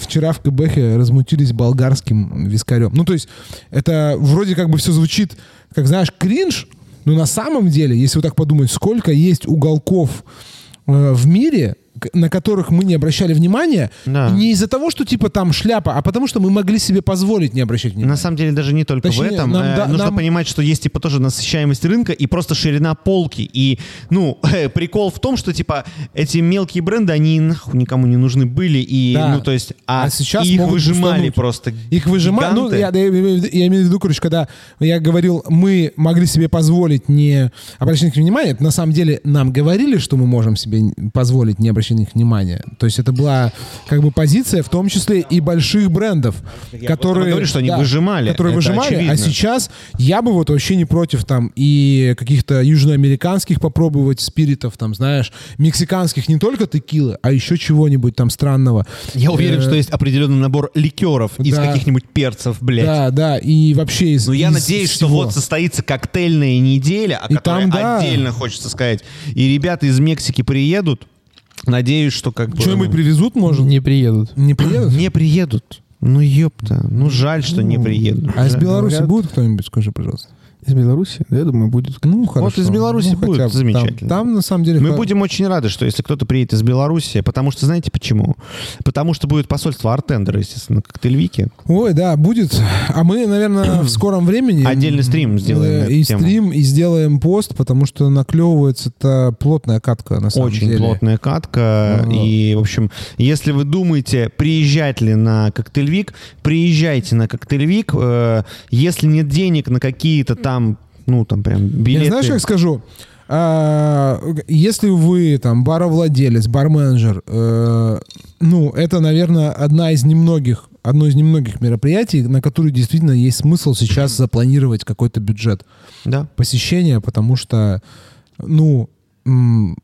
вчера в КБХе размутились болгарским вискарем. Ну, то есть это вроде как бы все звучит, как, знаешь, кринж, но на самом деле, если вот так подумать, сколько есть уголков э, в мире, на которых мы не обращали внимания, да. не из-за того, что типа там шляпа, а потому что мы могли себе позволить не обращать внимания. На самом деле даже не только Точнее, в этом. Нам, э, да, нужно нам... понимать, что есть типа тоже насыщаемость рынка и просто ширина полки. И, ну, прикол в том, что типа эти мелкие бренды, они нахуй никому не нужны были. И, да. ну, то есть, а, а сейчас их выжимали устануть. просто Их выжимали. Ну, я, я, я, я имею в виду, короче, когда я говорил, мы могли себе позволить не обращать внимания, на самом деле нам говорили, что мы можем себе позволить не обращать обращать на них внимание. То есть это была как бы позиция, в том числе и больших брендов, я которые говорю, что они да, выжимали, которые это выжимали, очевидно. А сейчас я бы вот вообще не против там и каких-то южноамериканских попробовать спиритов, там, знаешь, мексиканских, не только текилы, а еще чего-нибудь там странного. Я уверен, что есть определенный набор ликеров из каких-нибудь перцев, блядь. Да, да, и вообще из. Ну я надеюсь, что вот состоится коктейльная неделя, о которой отдельно хочется сказать. И ребята из Мексики приедут. Надеюсь, что как бы... Что-нибудь привезут, может? Не приедут. Не приедут? Не приедут. Ну, ёпта. Ну, жаль, что ну, не приедут. А жаль. Из Беларуси говорят... будет кто-нибудь, скажи, пожалуйста? Из Беларуси? Я думаю, будет. Ну, хорошо. Вот из Беларуси ну, будет, замечательно. Там, там, на самом деле... Мы как... будем очень рады, что если кто-то приедет из Беларуси, потому что, знаете почему? Потому что будет посольство Артендера, естественно, Cocktail Week. Ой, да, будет. А мы, наверное, в скором времени... Отдельный стрим сделаем. И стрим, и сделаем пост, потому что наклевывается-то плотная катка, на самом очень деле. Очень плотная катка. А-а-а. И, в общем, если вы думаете, приезжать ли на Cocktail Week, приезжайте на Cocktail Week. Если нет денег на какие-то там Там, ну, там прям билеты. Я, знаешь, как скажу? А, если вы там баровладелец, барменеджер, э, ну, это, наверное, одна из немногих, одно из немногих мероприятий, на которые действительно есть смысл сейчас запланировать какой-то бюджет да. посещения, потому что, ну, м-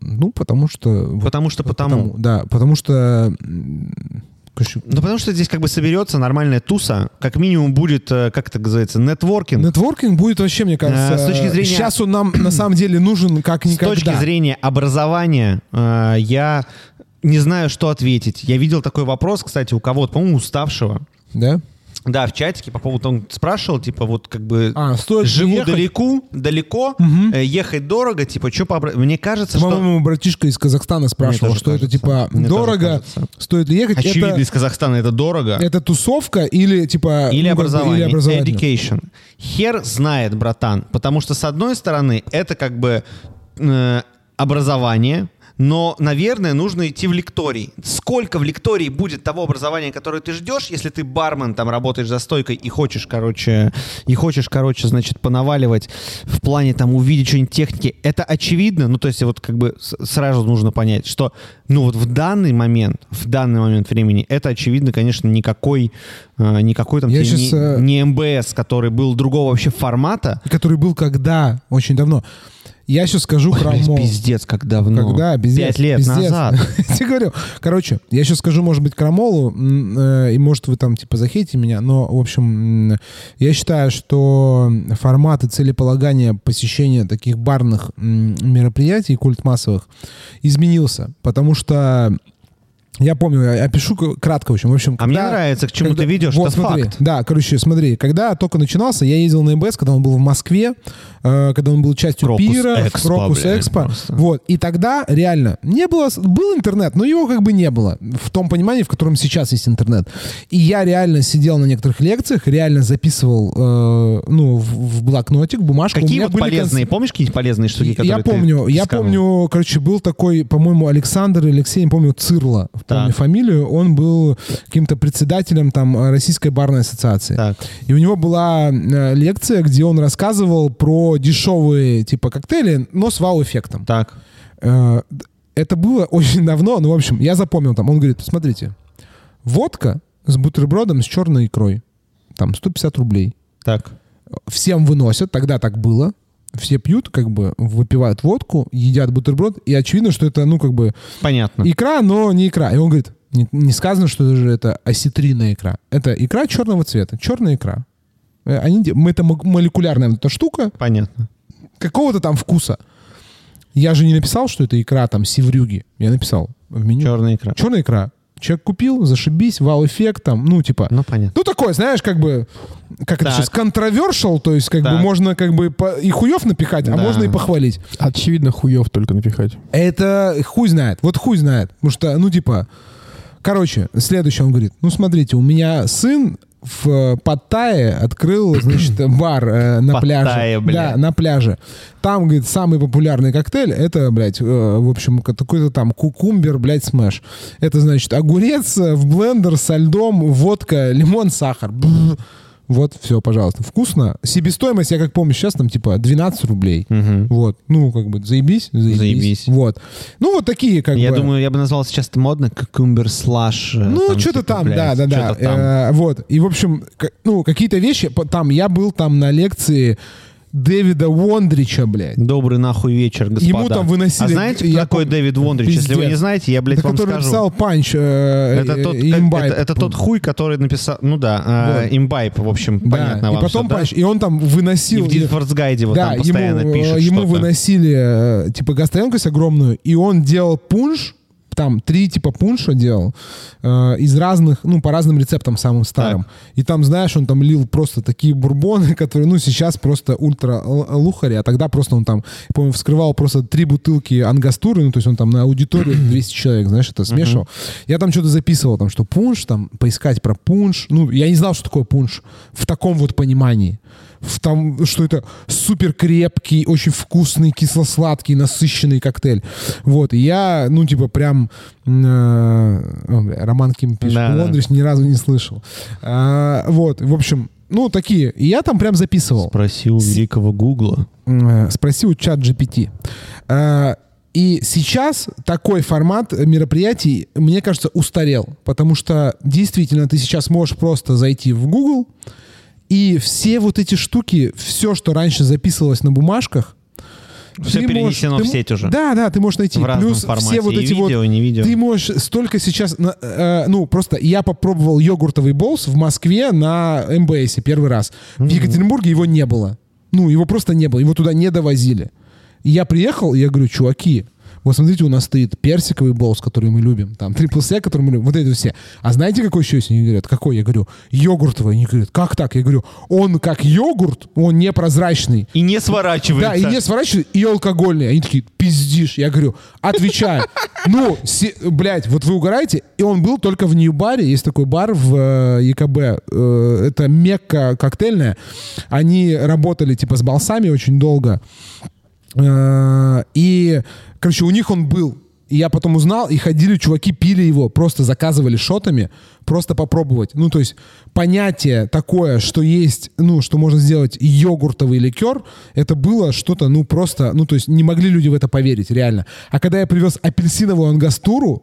ну, потому что... Потому вот, что потому. потому. Да, потому что... Ну, потому что здесь как бы соберется нормальная туса, как минимум будет, как это называется, нетворкинг. Нетворкинг будет вообще, мне кажется, а, с точки зрения... сейчас он нам на самом деле нужен как никогда. С точки зрения образования я не знаю, что ответить. Я видел такой вопрос, кстати, у кого-то, по-моему, Уставшего. Да? Да, в чатике по поводу, он спрашивал, типа, вот как бы, а, стоит живу ехать? далеко, далеко, угу. ехать дорого, типа, что по... Мне кажется, что... По-моему, братишка из Казахстана спрашивал, что кажется. это, типа, Мне дорого, стоит ли ехать. Очевидно, это... из Казахстана это дорого. Это тусовка или, типа... Или ну, образование, или образование. Education. Хер знает, братан, потому что, с одной стороны, это как бы э, образование... Но, наверное, нужно идти в лекторий. Сколько в лектории будет того образования, которое ты ждешь, если ты бармен, там, работаешь за стойкой и хочешь, короче, и хочешь, короче, значит, понаваливать в плане, там, увидеть что-нибудь техники. Это очевидно, ну, то есть, вот, как бы, сразу нужно понять, что, ну, вот в данный момент, в данный момент времени, это, очевидно, конечно, никакой, э, никакой, там, тебе, сейчас, не, э... не МБС, который был другого вообще формата. Который был когда? Очень давно. Я сейчас скажу Крамолу. Пиздец, как давно. Когда? Пиздец, Пять лет пиздец. назад. Я тебе говорю. Короче, я сейчас скажу, может быть, Крамолу, и может вы там типа захейтите меня, но, в общем, я считаю, что форматы целеполагания посещения таких барных мероприятий, культ массовых, изменился, потому что... Я помню, я опишу кратко, в общем. В общем а когда, мне нравится, к чему когда, ты ведешь, вот, это смотри, факт. Да, короче, смотри, когда только начинался, я ездил на МБС, когда он был в Москве, э, когда он был частью Крокус ПИРа, Экспо, Крокус Экспо. Вот, и тогда реально не было, был интернет, но его как бы не было в том понимании, в котором сейчас есть интернет. И я реально сидел на некоторых лекциях, реально записывал, э, ну, в, в блокнотик, бумажку. Какие вот полезные, конс... помнишь какие-нибудь полезные штуки, которые я помню, ты я сказал? помню, короче, был такой, по-моему, Александр Алексей, не помню, Цирла. Помню так. фамилию, он был каким-то председателем там Российской барной ассоциации. Так. И у него была э, лекция, где он рассказывал про дешевые типа коктейли, но с вау-эффектом. Так. Э, это было очень давно, ну, в общем, я запомнил там. Он говорит, посмотрите, водка с бутербродом с черной икрой, там, сто пятьдесят рублей. Так. Всем выносят, тогда так было. Все пьют, как бы, выпивают водку, едят бутерброд, и очевидно, что это, ну, как бы... Понятно. Икра, но не икра. И он говорит, не, не сказано, что это же это осетринная икра. Это икра черного цвета, черная икра. Они, это молекулярная эта штука. Понятно. Какого-то там вкуса. Я же не написал, что это икра, там, севрюги. Я написал в меню. Черная икра. Черная икра. Человек купил, зашибись, вау-эффект там, ну, типа... Ну, понятно. Ну, такое, знаешь, как бы... Как так. это сейчас? Контровершал, то есть, как так. бы, можно как бы по- и хуев напихать, да. а можно и похвалить. Очевидно, хуев только напихать. Это хуй знает, вот хуй знает. Потому что, ну, типа... Короче, следующее он говорит. Ну, смотрите, у меня сын в Паттайе открыл, значит, бар э, на пляже. Паттайя, бля. Да, на пляже. Там, говорит, самый популярный коктейль, это, блядь, э, в общем, какой-то там кукумбер, блядь, смэш. Это, значит, огурец в блендер со льдом, водка, лимон, сахар. Бр-р-р. Вот, все, пожалуйста. Вкусно. Себестоимость, я как помню, сейчас там типа двенадцать рублей. Угу. Вот. Ну, как бы, заебись. Заебись. заебись. Вот. Ну, вот такие, как я бы... Я думаю, я бы назвал сейчас модно кукумбер-слаш. Ну, там что-то там, да-да-да. Э, вот. И, в общем, к- ну, какие-то вещи... Там, я был там на лекции... Дэвида Вондрича, блядь. Добрый нахуй вечер, господа. Ему там выносили... А знаете, кто такой пом... Дэвид Вондрич? Пиздец. Если вы не знаете, я, блядь, да, вам скажу. Который написал «Панч» э, это, э, тот, как, это, это тот хуй, который написал... Ну да, э, вот. «Имбайб», в общем, да. Понятно вам. И потом «Панч», да? И он там выносил... И в «Дитфордсгайде» вот да, там постоянно ему, пишет ему что-то. Выносили, типа, гастроемкость огромную, и он делал пунш, там три типа пунша делал э, из разных, ну, по разным рецептам самым старым. Так. И там, знаешь, он там лил просто такие бурбоны, которые, ну, сейчас просто ультра-лухари, а тогда просто он там, помню, вскрывал просто три бутылки ангастуры, ну, то есть он там на аудиторию двести человек, знаешь, это смешивал. Uh-huh. Я там что-то записывал, там, что пунш, там, поискать про пунш. Ну, я не знал, что такое пунш в таком вот понимании. В том, что это супер крепкий, очень вкусный, кисло-сладкий, насыщенный коктейль. Вот, и я, ну, типа, прям... Э, Роман Ким пишет, да, Лондрич да. Ни разу не слышал. А, вот, в общем, ну, такие. И я там прям записывал. Спросил у великого Гугла. Э, спросил у чат джи пи ти. А, и сейчас такой формат мероприятий, мне кажется, устарел. Потому что, действительно, ты сейчас можешь просто зайти в Google... И все вот эти штуки, все, что раньше записывалось на бумажках, все перенесено можешь, в сеть ты, уже. Да, да, ты можешь найти. В разном Плюс формате. Все вот и эти видео, вот, не видео. Ты можешь столько сейчас... Э, ну, просто я попробовал йогуртовый боулс в Москве на эм бэ эсе первый раз. Mm-hmm. В Екатеринбурге его не было. Ну, его просто не было. Его туда не довозили. И я приехал, и я говорю, чуваки... Вот смотрите, у нас стоит персиковый боулс, который мы любим, там, трипл сек, который мы любим, вот эти все. А знаете, какой еще есть? Они говорят, какой? Я говорю, йогуртовый. Они говорят, как так? Я говорю, он как йогурт, он непрозрачный. И не сворачивается. Да, и не сворачивается, и алкогольный. Они такие, пиздишь. Я говорю, отвечаю. Ну, си, блядь, вот вы угораете. И он был только в Нью-баре. Есть такой бар в е ка бэ. Это мекка коктейльная. Они работали, типа, с болсами очень долго. И... Короче, у них он был. И я потом узнал, и ходили чуваки, пили его, просто заказывали шотами, просто попробовать. Ну, то есть понятие такое, что есть, ну, что можно сделать йогуртовый ликер, это было что-то, ну, просто, ну, то есть не могли люди в это поверить, реально. А когда я привез апельсиновую ангастуру,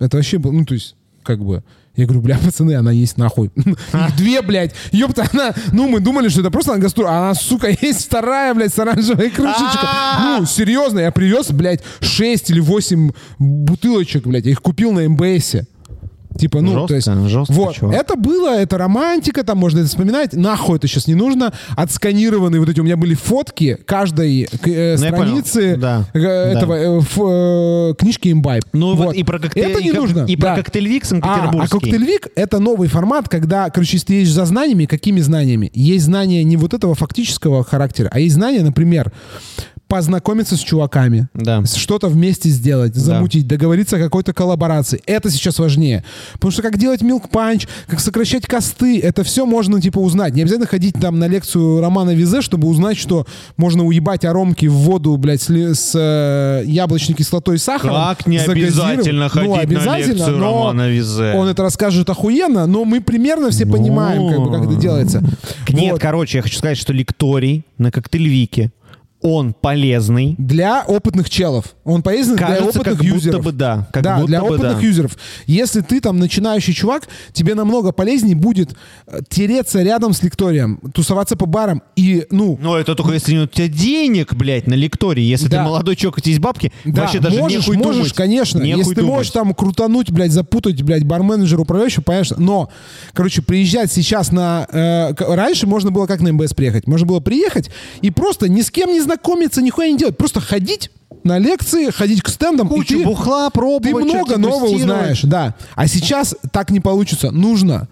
это вообще было, ну, то есть, как бы... Я говорю, бля, пацаны, она есть нахуй. Их две, блядь. Ёпта, она... Ну, мы думали, что это просто ангастура. А она, сука, есть вторая, блядь, с оранжевой крышечкой. Ну, серьезно, я привез, блядь, шесть или восемь бутылочек, блядь. Я их купил на эм бэ эсе. Типа, ну, жестко, то есть, жестко, вот, чувак. Это было, это романтика, там можно это вспоминать, нахуй это сейчас не нужно, отсканированные вот эти, у меня были фотки каждой э, страницы да. э, этого, э, ф, э, книжки «Имбайб». Ну вот, вот и про коктейль, это не и, нужно. И про да. Коктейль Вик санкт-петербургский. А, а коктейль Вик — это новый формат, когда, короче, если ты едешь за знаниями, какими знаниями? Есть знания не вот этого фактического характера, а есть знания, например, познакомиться с чуваками, да. Что-то вместе сделать, замутить, да. Договориться о какой-то коллаборации. Это сейчас важнее. Потому что как делать милк-панч, как сокращать косты, это все можно типа узнать. Не обязательно ходить там на лекцию Романа Визе, чтобы узнать, что можно уебать аромки в воду, блядь, с, с э, яблочной кислотой и сахаром. Как не обязательно ходить ну, обязательно, на лекцию Романа Визе. Он это расскажет охуенно, но мы примерно все ну... понимаем, как, бы, как это делается. Нет, вот. Короче, я хочу сказать, что лекторий на коктейльвике он полезный. Для опытных челов. Он полезный кажется, для опытных как юзеров. Будто бы да. Как да, будто для бы опытных да. юзеров. Если ты там начинающий чувак, тебе намного полезнее будет тереться рядом с лекторием, тусоваться по барам и, ну... Ну, это только если нет у тебя денег, блядь, на лектории. Если да. ты молодой чувак, у тебя есть бабки, да. вообще даже можешь, нехуй можешь, думать. Конечно. Нехуй если думать. Ты можешь там крутануть, блядь, запутать, блядь, барменеджер, управляющего, понятно. Но, короче, приезжать сейчас на... Э, раньше можно было как на эм бэ эс приехать. Можно было приехать и просто ни с кем не знать знакомиться, нихуя не делать. Просто ходить на лекции, ходить к стендам. Кучу и ты, бухла, пробовать, ты много нового узнаешь. Да. А сейчас так не получится. Нужно.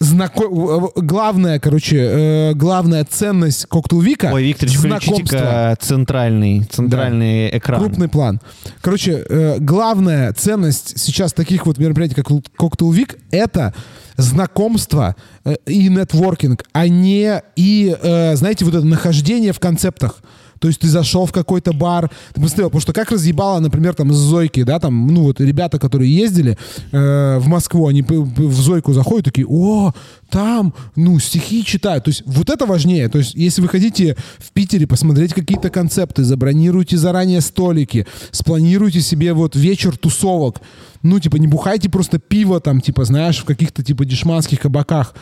Знако... Главная, короче, э, главная ценность Cocktail Week — ой, Викторович, включите-ка центральный, центральный да. экран. Крупный план. Короче, э, главная ценность сейчас таких вот мероприятий, как Cocktail Week, это знакомство э, и нетворкинг, а не и, э, знаете, вот это нахождение в концептах. То есть ты зашел в какой-то бар, ты посмотрел, потому что как разъебало, например, там из Зойки, да, там, ну вот ребята, которые ездили э, в Москву, они в Зойку заходят, такие, о, там, ну, стихи читают. То есть вот это важнее. То есть если вы хотите в Питере посмотреть какие-то концепты, забронируйте заранее столики, спланируйте себе вот вечер тусовок. Ну, типа, не бухайте просто пиво там, типа, знаешь, в каких-то, типа, дешманских кабаках.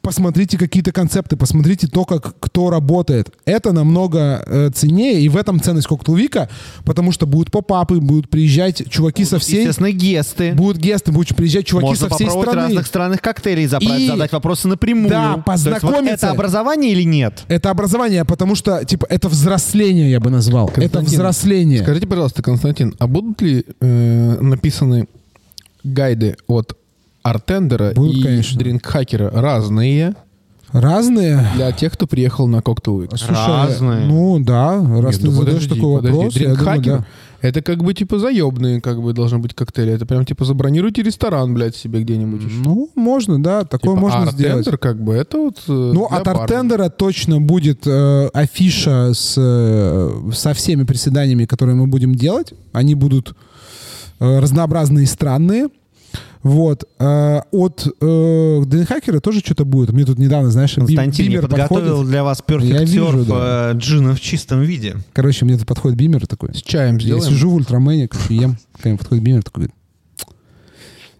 Посмотрите какие-то концепты, посмотрите то, как кто работает. Это намного э, ценнее, и в этом ценность Cocktail Week, потому что будут поп-апы, будут приезжать чуваки будут, со всей... Естественно, гесты. Будут гесты, будут приезжать чуваки Можно со всей страны. Можно попробовать разных странных коктейлей, забрать, и... задать вопросы напрямую. Да, познакомиться. То есть, вот это образование или нет? Это образование, потому что, типа, это взросление, я бы назвал. Константин, это взросление. Скажите, пожалуйста, Константин, а будут ли э, написаны гайды от Артендера Будут, и дринкхакера разные. Разные? Для тех, кто приехал на Cocktail Week. Слушай, разные. Ну да, раз Нет, ты ну, задаешь подожди, такой подожди. вопрос. Дринкхакер, да. Это как бы типа заебные, как бы должны быть коктейли. Это прям типа забронируйте ресторан, блядь, себе где-нибудь еще. Ну, можно, да, такое типа, можно сделать. Артендер, как бы, это вот. Ну, от Артендера точно будет э, афиша с, э, со всеми приседаниями, которые мы будем делать. Они будут э, разнообразные и странные. Вот. От э, дринкхакера тоже что-то будет. Мне тут недавно, знаешь, Константин, бимер подходит. Константин подготовил для вас перфект-серф да. джина в чистом виде. Короче, мне тут подходит бимер такой. С чаем сделаем. Я сижу в ультрамене, короче, ем. Ко мне подходит бимер такой.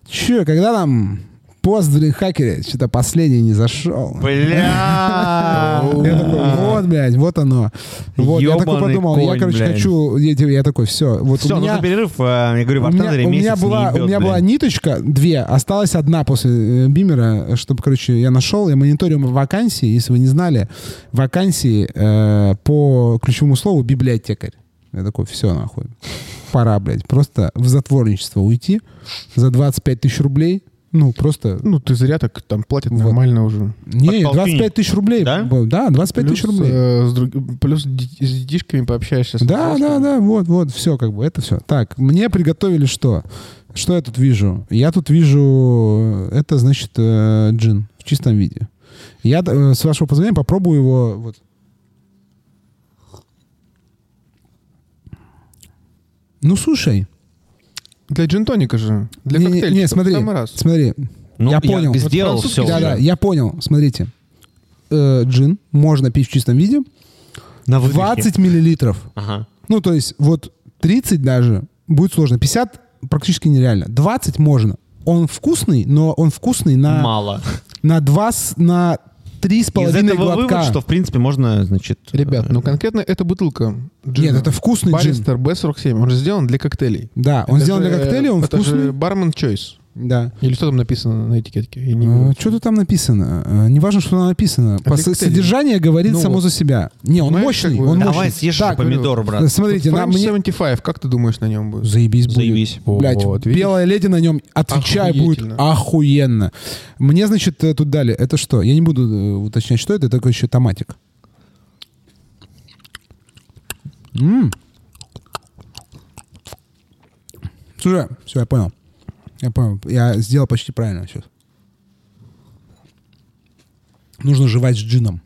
Че, когда там пост в дринкхакере что-то последний не зашел? Бля! Я такой, вот, блядь, вот оно. Я такой подумал, я, короче, хочу... Я такой, все. Все, ну за перерыв, я говорю, в Артендере месяц не ебет. У меня была ниточка, две, осталась одна после бимера, чтобы, короче, я нашел, я мониторил вакансии, если вы не знали, вакансии по ключевому слову библиотекарь. Я такой, все, нахуй. Пора, блядь, просто в затворничество уйти за двадцать пять тысяч рублей. Ну, просто... Ну, ты зря так там платят вот. Нормально уже. Не, двадцать пять тысяч рублей. Да? Да, двадцать пять тысяч рублей. Э, с друг... Плюс с детишками пообщаешься. С да, да, да, вот, вот, все как бы, это все. Так, мне приготовили что? Что я тут вижу? Я тут вижу, это, значит, э, джин в чистом виде. Я, э, с вашего позволения, попробую его вот. Ну, слушай. Для джин-тоника же. Для не, коктейльчика. Не, смотри, смотри. Ну, я, я понял. Сделал вот все. Да, да, я понял. Смотрите. Э, джин можно пить в чистом виде. На двадцать миллилитров. Ага. Ну, то есть вот тридцать даже будет сложно. пятьдесят практически нереально. двадцать можно. Он вкусный, но он вкусный на... Мало. На два... На три с половиной глотка. Из этого вывод, что, в принципе, можно, значит... Ребят, ну конкретно эта бутылка джина. Нет, это вкусный Баристер джин. Баристер Б сорок семь. Он же сделан для коктейлей. Да, он это сделан же, для коктейлей, он это вкусный. Это же Barman Choice. Да. Или что там написано на этикетке? А, что-то там написано. Не важно, что там написано. А содержание говорит ну, само за себя. Не, он знаешь, мощный. Как бы... он Давай мощный. съешь так, помидор, брат. Смотрите, на мне... семьдесят пять, как ты думаешь, на нем будет? Заебись будет. Заебись. Блядь, вот, белая леди на нем, отвечай, будет охуенно. Мне, значит, тут дали. Это что? Я не буду уточнять, что это. Это такой еще томатик. М-м. Слушай, все, я понял. Я понял. Я сделал почти правильно сейчас. Нужно жевать с джином.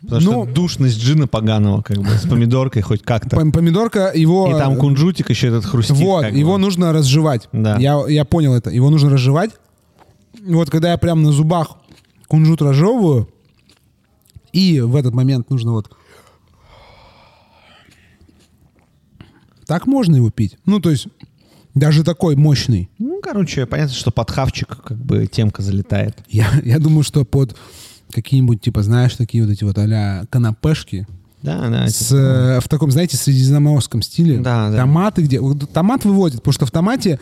Потому ну, что душность джина поганого, как бы, с помидоркой хоть как-то. Помидорка его... И там кунжутик еще этот хрустит. Вот, его бы. нужно разжевать. Да. Я, я понял это. Его нужно разжевать. И вот когда я прям на зубах кунжут разжевываю, и в этот момент нужно вот... Так можно его пить. Ну, то есть... Даже такой мощный. Ну, короче, понятно, что под хавчик как бы темка залетает. Я, я думаю, что под какие-нибудь, типа, знаешь, такие вот эти вот а-ля канапешки. Да, да. С, типа... В таком, знаете, средиземноморском стиле. Да, да. Томаты где? Томат выводит, потому что в томате,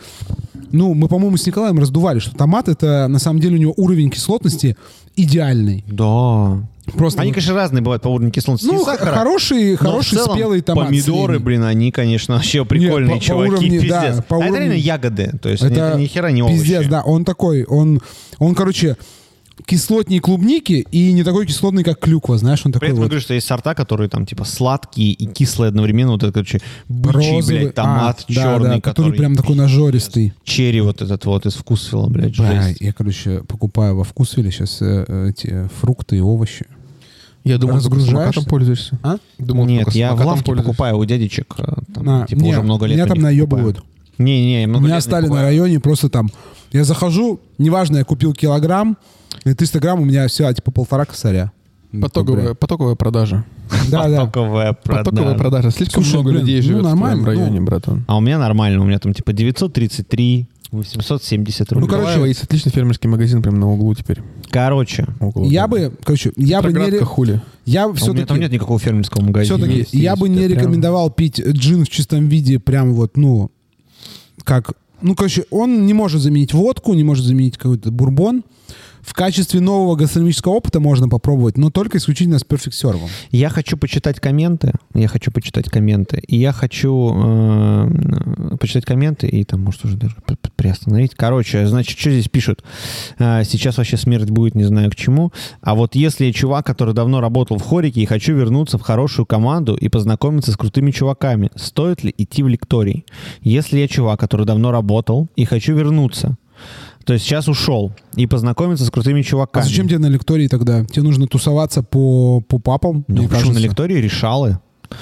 ну, мы, по-моему, с Николаем раздували, что томат, это, на самом деле, у него уровень кислотности идеальный. Да. Просто они, вот... конечно, разные бывают по уровню кислотности. Ну, хорошие, хорошие спелые томаты. Помидоры, блин, они, конечно, вообще прикольные. Нет, по, чуваки. По уровне, пиздец. Да, по а уровню... Это реально ягоды. То есть это, это ни хера не овощи. Пиздец, да. Он такой, он, он, короче, кислотнее клубники и не такой кислотный, как клюква, знаешь, он такой. При этом вот. Я говорю, что есть сорта, которые там типа сладкие и кислые одновременно. Вот этот, короче, бычий, блядь, томат а, черный, да, да, который, который прям такой нажористый. Черри вот этот вот из Вкусвилла, блядь, жесть. Я, короче, покупаю во Вкусвилле сейчас эти фрукты и овощи. Я думал, разгружаешь, ты пользуешься. А? Думал, нет, я в лавке покупаю у дядечек. Там, а, типа, не, уже много лет меня там наебывают. Не-не, я много меня лет стали на районе просто там. Я захожу, неважно, я купил килограмм, и триста грамм у меня все, типа, полтора косаря. Потоковая, потоковая продажа. Да, да. Потоковая продажа. Потоковая продажа. Слишком Слушай, много блин, людей ну, живет нормально, в твоем районе, ну. братан. А у меня нормально. У меня там типа девятьсот тридцать три восемьсот семьдесят рублей. Ну, короче, есть отличный фермерский магазин прям на углу теперь. Короче. Углу, я да. бы, короче, я бы не... Хули. Я а все-таки... У меня там нет никакого фермерского магазина. Все-таки есть, я есть, бы не рекомендовал прям... пить джин в чистом виде прям вот, ну, как... Ну, короче, он не может заменить водку, не может заменить какой-то бурбон. В качестве нового гастрономического опыта можно попробовать, но только исключительно с перфект-сервом. Я хочу почитать комменты, я хочу почитать комменты, и я хочу э, почитать комменты, и там, может, уже даже приостановить. Короче, значит, что здесь пишут? Сейчас вообще смерть будет, не знаю к чему. А вот если я чувак, который давно работал в хорике, и хочу вернуться в хорошую команду и познакомиться с крутыми чуваками, стоит ли идти в лекторий? Если я чувак, который давно работал, и хочу вернуться... То есть сейчас ушел и познакомиться с крутыми чуваками. А зачем тебе на лектории тогда? Тебе нужно тусоваться по, по папам? Ну, почему на лектории решалы?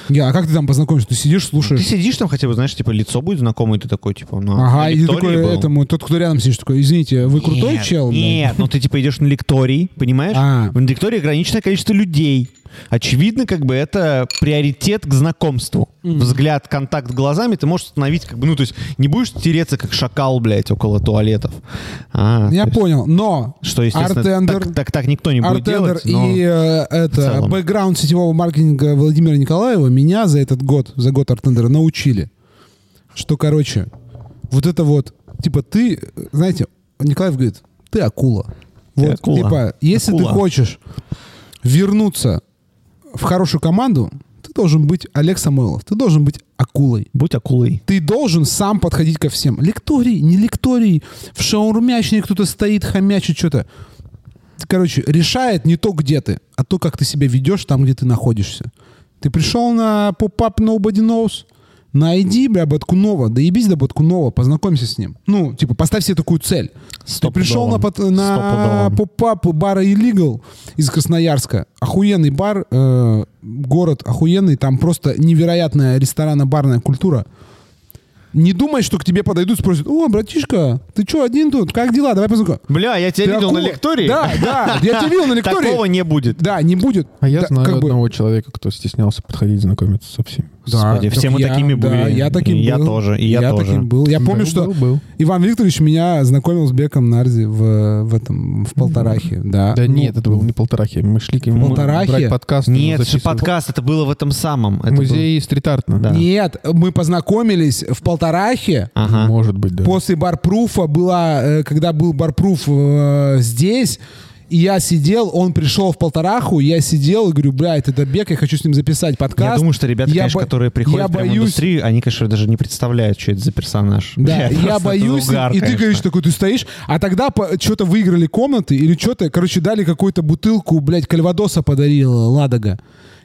Я, а как ты там познакомишься? Ты сидишь, слушаешь? Ты сидишь там хотя бы, знаешь, типа лицо будет знакомое, ты такой, типа, ну, ага, и ты такой был. Этому, тот, кто рядом сидишь, такой, извините, вы крутой нет, чел? Нет, ну ты типа идешь на лекторий, понимаешь? А. В лектории ограниченное количество людей. Очевидно, как бы это приоритет к знакомству. Mm-hmm. Взгляд, контакт глазами ты можешь установить, как бы, ну, то есть не будешь тереться, как шакал, блядь, около туалетов. А, я понял, есть, но... Что, естественно, Artender, так, так, так никто не будет Artender делать, но... и э, это, бэкграунд сетевого маркетинга Владимира Николаева меня за этот год, за год Artender научили, что, короче, вот это вот, типа, ты, знаете, Николаев говорит, ты акула. Ты вот, акула. Типа, если акула. Ты хочешь вернуться... В хорошую команду ты должен быть Олег Самойлов, ты должен быть акулой. Будь акулой. Ты должен сам подходить ко всем. Лекторий, не лекторий, в шаурмячной кто-то стоит, хомячит что-то. Короче, решает не то, где ты, а то, как ты себя ведешь там, где ты находишься. Ты пришел на поп-ап Nobody Knows, найди, бля, Боткунова, доебись до Боткунова, познакомься с ним. Ну, типа, поставь себе такую цель. Ты пришел на, на поп-ап бара Illegal из Красноярска. Охуенный бар, э, город охуенный, там просто невероятная ресторанно-барная культура. Не думай, что к тебе подойдут и спросят, о, братишка, ты что, один тут? Как дела? Давай познакомь. Бля, я тебя ты видел акул... на лектории? Да, да, я тебя видел на лектории. Такого не будет. Да, не будет. А я да, знаю как одного бы... человека, кто стеснялся подходить знакомиться со всеми. Да, Господи, все мы я, такими были. Да, я таким и был. Я тоже, и я, я тоже. Таким был. Я был, помню, был, что был. Иван Викторович меня знакомил с Беком Нарзи в, в, этом, в Полторахе. Да, да ну, нет, это был не Полторахе. Мы шли к нему брать подкаст. Нет, это подкаст, это было в этом самом. Музей стрит-арта. Да. Нет, мы познакомились в Полторахе. Ага. Может быть, да. После барпруфа была, когда был барпруф э, здесь... И я сидел, он пришел в Полтораху, я сидел и говорю, блядь, это Бек, я хочу с ним записать подкаст. Я думаю, что ребята, я конечно, бо... которые приходят прямо боюсь... в индустрию, они, конечно, даже не представляют, что это за персонаж. Да, блядь, я боюсь, угар, и, и ты, конечно, такой, ты стоишь, а тогда по... что-то выиграли комнаты или что-то, короче, дали какую-то бутылку, блядь, Кроводоса подарила Ладога.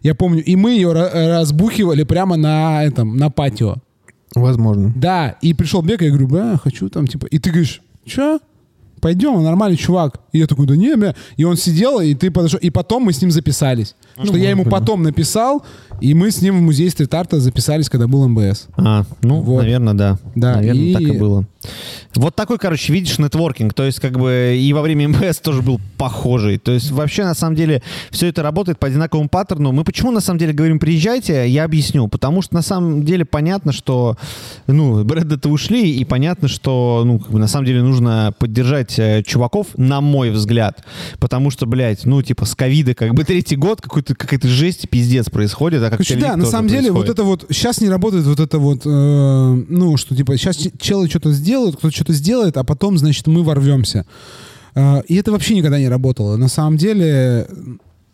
Я помню, и мы ее разбухивали прямо на этом, на патио. Возможно. Да, и пришел Бек, я говорю, бля, хочу там, типа, и ты говоришь, что? Пойдем, он нормальный чувак. И я такой, да не, бля. И он сидел, и ты подошел. И потом мы с ним записались. Ну, что я ему понял. Потом написал, и мы с ним в музей стрит-арта записались, когда был эм бэ эс. А, ну, вот. Наверное, да. Да. Наверное, и... так и было. Вот такой, короче, видишь, нетворкинг. То есть, как бы, и во время эм бэ эс тоже был похожий. То есть, вообще, на самом деле, все это работает по одинаковому паттерну. Мы почему, на самом деле, говорим, приезжайте, я объясню. Потому что, на самом деле, понятно, что, ну, Брэда-то ушли, и понятно, что, ну, как бы, на самом деле, нужно поддержать чуваков, на мой взгляд. Потому что, блядь, ну, типа, с ковида, как бы, третий год, какой-то, какая-то жесть, пиздец происходит. А короче, да, на самом деле, происходит. Вот это вот, сейчас не работает вот это вот, э, ну, что, типа, сейчас челы что-то сделают, кто-то что-то сделает, а потом, значит, мы ворвемся. Э, и это вообще никогда не работало. На самом деле...